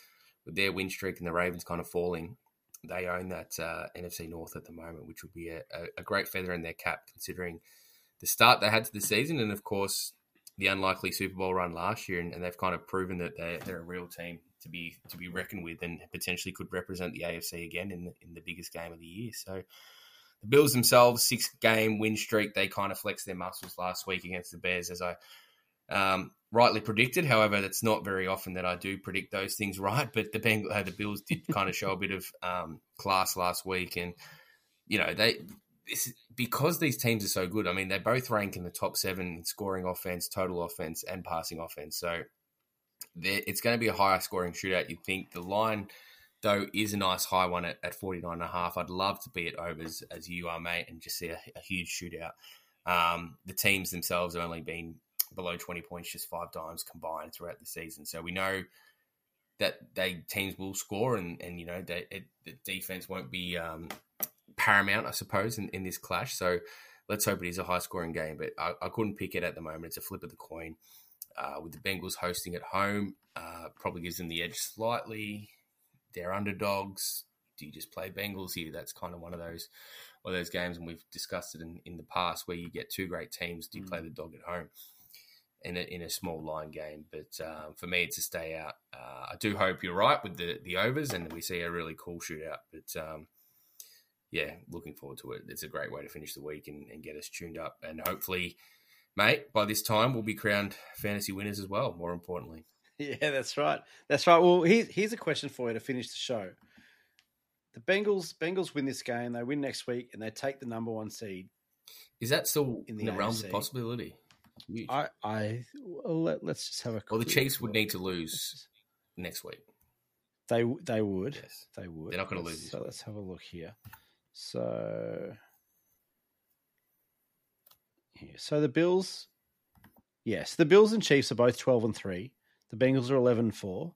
with their win streak and the Ravens kind of falling, they own that uh, N F C North at the moment, which would be a, a great feather in their cap considering the start they had to the season, and of course the unlikely Super Bowl run last year, and, and they've kind of proven that they're, they're a real team to be to be reckoned with, and potentially could represent the A F C again in the, in the biggest game of the year. So the Bills themselves, six game win streak, they kind of flexed their muscles last week against the Bears, as I um, rightly predicted. However, that's not very often that I do predict those things right, but the Bengals, uh, the Bills did kind of show a bit of um, class last week, and you know they. This, because these teams are so good, I mean, they both rank in the top seven in scoring offense, total offense, and passing offense. So it's going to be a higher scoring shootout, you'd think. The line, though, is a nice high one at, at forty-nine and a half. I'd love to be at overs as you are, mate, and just see a, a huge shootout. Um, the teams themselves have only been below twenty points just five times combined throughout the season. So we know that they teams will score, and, and you know, they, it, the defense won't be... Um, paramount, I suppose, in, in this clash. So let's hope it is a high-scoring game, but I, I couldn't pick it at the moment. It's a flip of the coin. Uh, with the Bengals hosting at home, uh, probably gives them the edge slightly. They're underdogs. Do you just play Bengals here? That's kind of one of those one of those games, and we've discussed it in, in the past, where you get two great teams. Do you mm. play the dog at home in a, in a small line game? But um, for me, it's a stay out. Uh, I do hope you're right with the, the overs, and we see a really cool shootout. But... Um, yeah, looking forward to it. It's a great way to finish the week and, and get us tuned up. And hopefully, mate, by this time, we'll be crowned fantasy winners as well, more importantly. Yeah, that's right. That's right. Well, here's, here's a question for you to finish the show. The Bengals Bengals win this game, they win next week, and they take the number one seed. Is that still in the, in the realms of possibility? I, I well, let, let's just have a. Well, the Chiefs would need to lose next week. They they would. Yes. They would. They're not going to lose. So let's have a look here. So, yeah. so the Bills, yes, the Bills and Chiefs are both twelve and three. The Bengals are eleven and four.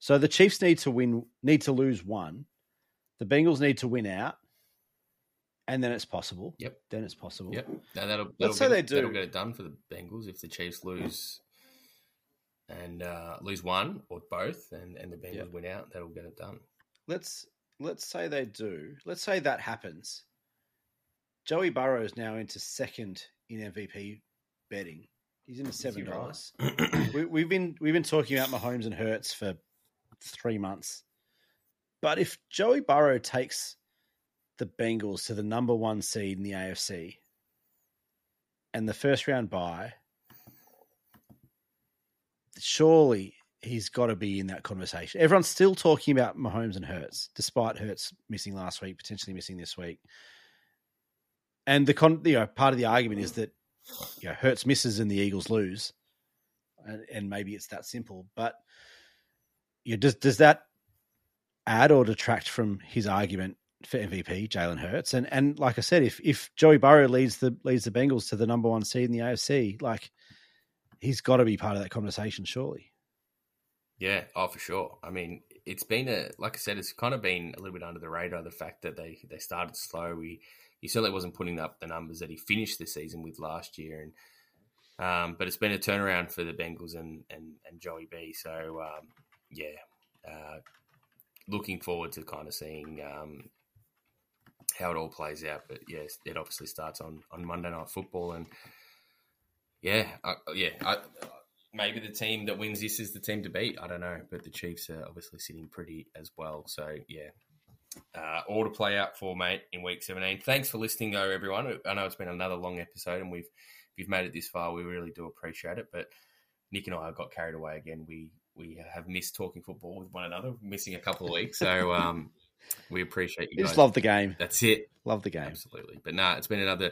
So the Chiefs need to win, need to lose one. The Bengals need to win out, and then it's possible. Yep. Then it's possible. Yep. Now that'll, that'll let's get, say they do. That'll get it done for the Bengals if the Chiefs lose and uh, lose one or both, and, and the Bengals yep. win out. That'll get it done. Let's let's say they do. Let's say that happens. Joey Burrow is now into second in M V P betting. He's in the seven dollars. we, we've been we've been talking about Mahomes and Hurts for three months. But if Joey Burrow takes the Bengals to the number one seed in the A F C and the first round bye, surely he's got to be in that conversation. Everyone's still talking about Mahomes and Hurts, despite Hurts missing last week, potentially missing this week. And the con, you know, part of the argument is that you know, Hurts misses and the Eagles lose, and, and maybe it's that simple. But you know, does does that add or detract from his argument for M V P, Jalen Hurts? And and like I said, if if Joey Burrow leads the leads the Bengals to the number one seed in the A F C, like he's got to be part of that conversation, surely. Yeah, oh for sure. I mean, it's been a like I said, it's kind of been a little bit under the radar. The fact that they they started slow, he he certainly wasn't putting up the numbers that he finished the season with last year, and um, but it's been a turnaround for the Bengals and and, and Joey B. So um, yeah. Uh, looking forward to kind of seeing um, how it all plays out. But, yes, it obviously starts on, on Monday Night Football. And, yeah, I, yeah, I, maybe the team that wins this is the team to beat. I don't know. But the Chiefs are obviously sitting pretty as well. So, yeah, uh, all to play out for, mate, in Week seventeen. Thanks for listening, though, everyone. I know it's been another long episode, and we've, if you've made it this far, we really do appreciate it. But Nick and I got carried away again. We... We have missed talking football with one another, missing a couple of weeks. So um, we appreciate you guys. Just love the game. That's it. Love the game. Absolutely. But no, nah, it's been another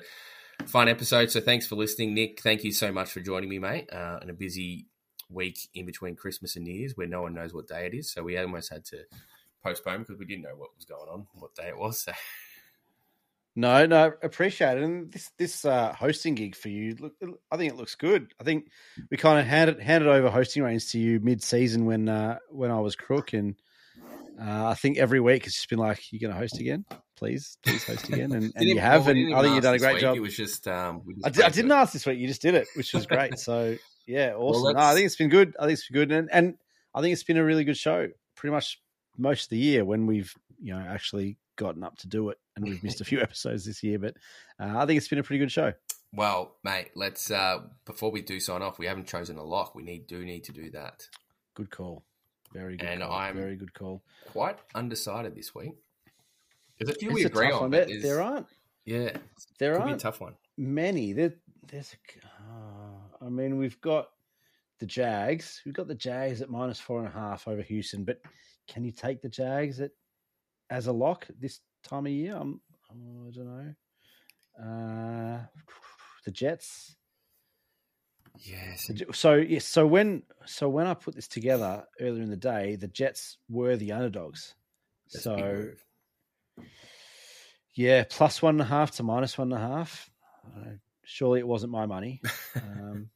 fun episode. So thanks for listening, Nick. Thank you so much for joining me, mate. Uh, in a busy week in between Christmas and New Year's where no one knows what day it is. So we almost had to postpone because we didn't know what was going on, what day it was. So. No, no, appreciate it. And this this uh, hosting gig for you, look, I think it looks good. I think we kind of handed handed over hosting reins to you mid season when uh, when I was crook, and uh, I think every week it's just been like, "You're going to host again, please, please host again," and, and you have, and I think you've done a great week. job. It was just, um, we just I, did, I didn't it. ask this week. You just did it, which was great. So yeah, awesome. Well, no, I think it's been good. I think it's been good, and and I think it's been a really good show. Pretty much most of the year when we've you know actually gotten up to do it. And we've missed a few episodes this year, but uh, I think it's been a pretty good show. Well, mate, let's uh, before we do sign off, we haven't chosen a lock. We need do need to do that. Good call, very good. And I'm very good call. Quite undecided this week. There's a few we agree on. There, there aren't. Yeah, there aren't. Be a tough one. Many. There, there's. Uh, I mean, we've got the Jags. We've got the Jags at minus four and a half over Houston. But can you take the Jags at as a lock this time of year? I'm, I don't know. Uh, the Jets. Yes. So yes. So when so when I put this together earlier in the day, the Jets were the underdogs. That's so yeah, plus one and a half to minus one and a half. Uh, surely it wasn't my money. um,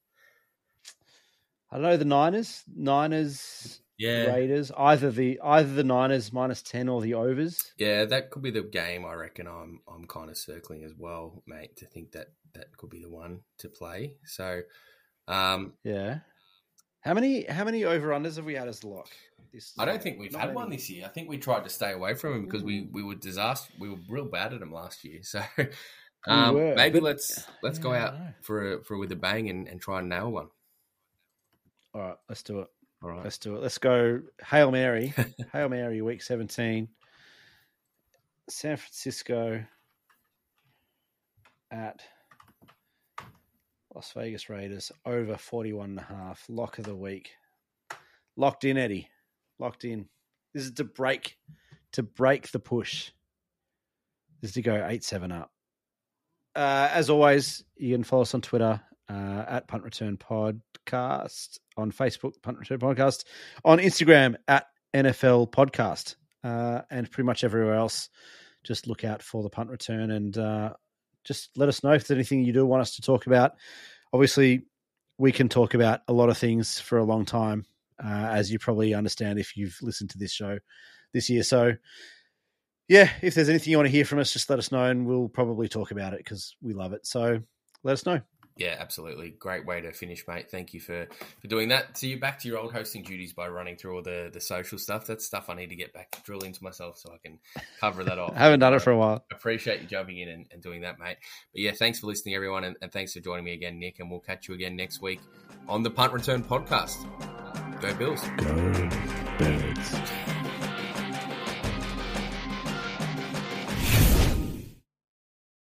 I don't know the Niners. Niners. Yeah, Raiders. Either the either the Niners minus ten or the overs. Yeah, that could be the game. I reckon I'm I'm kind of circling as well, mate. To think that that could be the one to play. So, um, yeah. How many how many over unders have we had as the lock? This I don't like, think we've had many. one this year. I think we tried to stay away from him because we we were disaster. We were real bad at him last year. So um, we maybe but, let's let's yeah, go out for a, for with a bang and, and try and nail one. All right, let's do it. All right. Let's do it. Let's go. Hail Mary. Hail Mary, week seventeen. San Francisco at Las Vegas Raiders, over forty-one and a half. Lock of the week. Locked in, Eddie. Locked in. This is to break, to break the push. This is to go eight seven up. Uh, as always, you can follow us on Twitter uh, at Punt Return Podcast, on Facebook, Punt Return Podcast, on Instagram at N F L Podcast, uh, and pretty much everywhere else. Just look out for the Punt Return, and uh, just let us know if there's anything you do want us to talk about. Obviously, we can talk about a lot of things for a long time, uh, as you probably understand if you've listened to this show this year. So, yeah, if there's anything you want to hear from us, just let us know, and we'll probably talk about it because we love it. So let us know. Yeah, absolutely. Great way to finish, mate. Thank you for, for doing that. So you're back to your old hosting duties by running through all the, the social stuff. That's stuff I need to get back to drill into myself so I can cover that off. I haven't done so it for a while. Appreciate you jumping in and, and doing that, mate. But yeah, thanks for listening, everyone, and, and thanks for joining me again, Nick, and we'll catch you again next week on the Punt Return Podcast. Go Bills. Go Bills.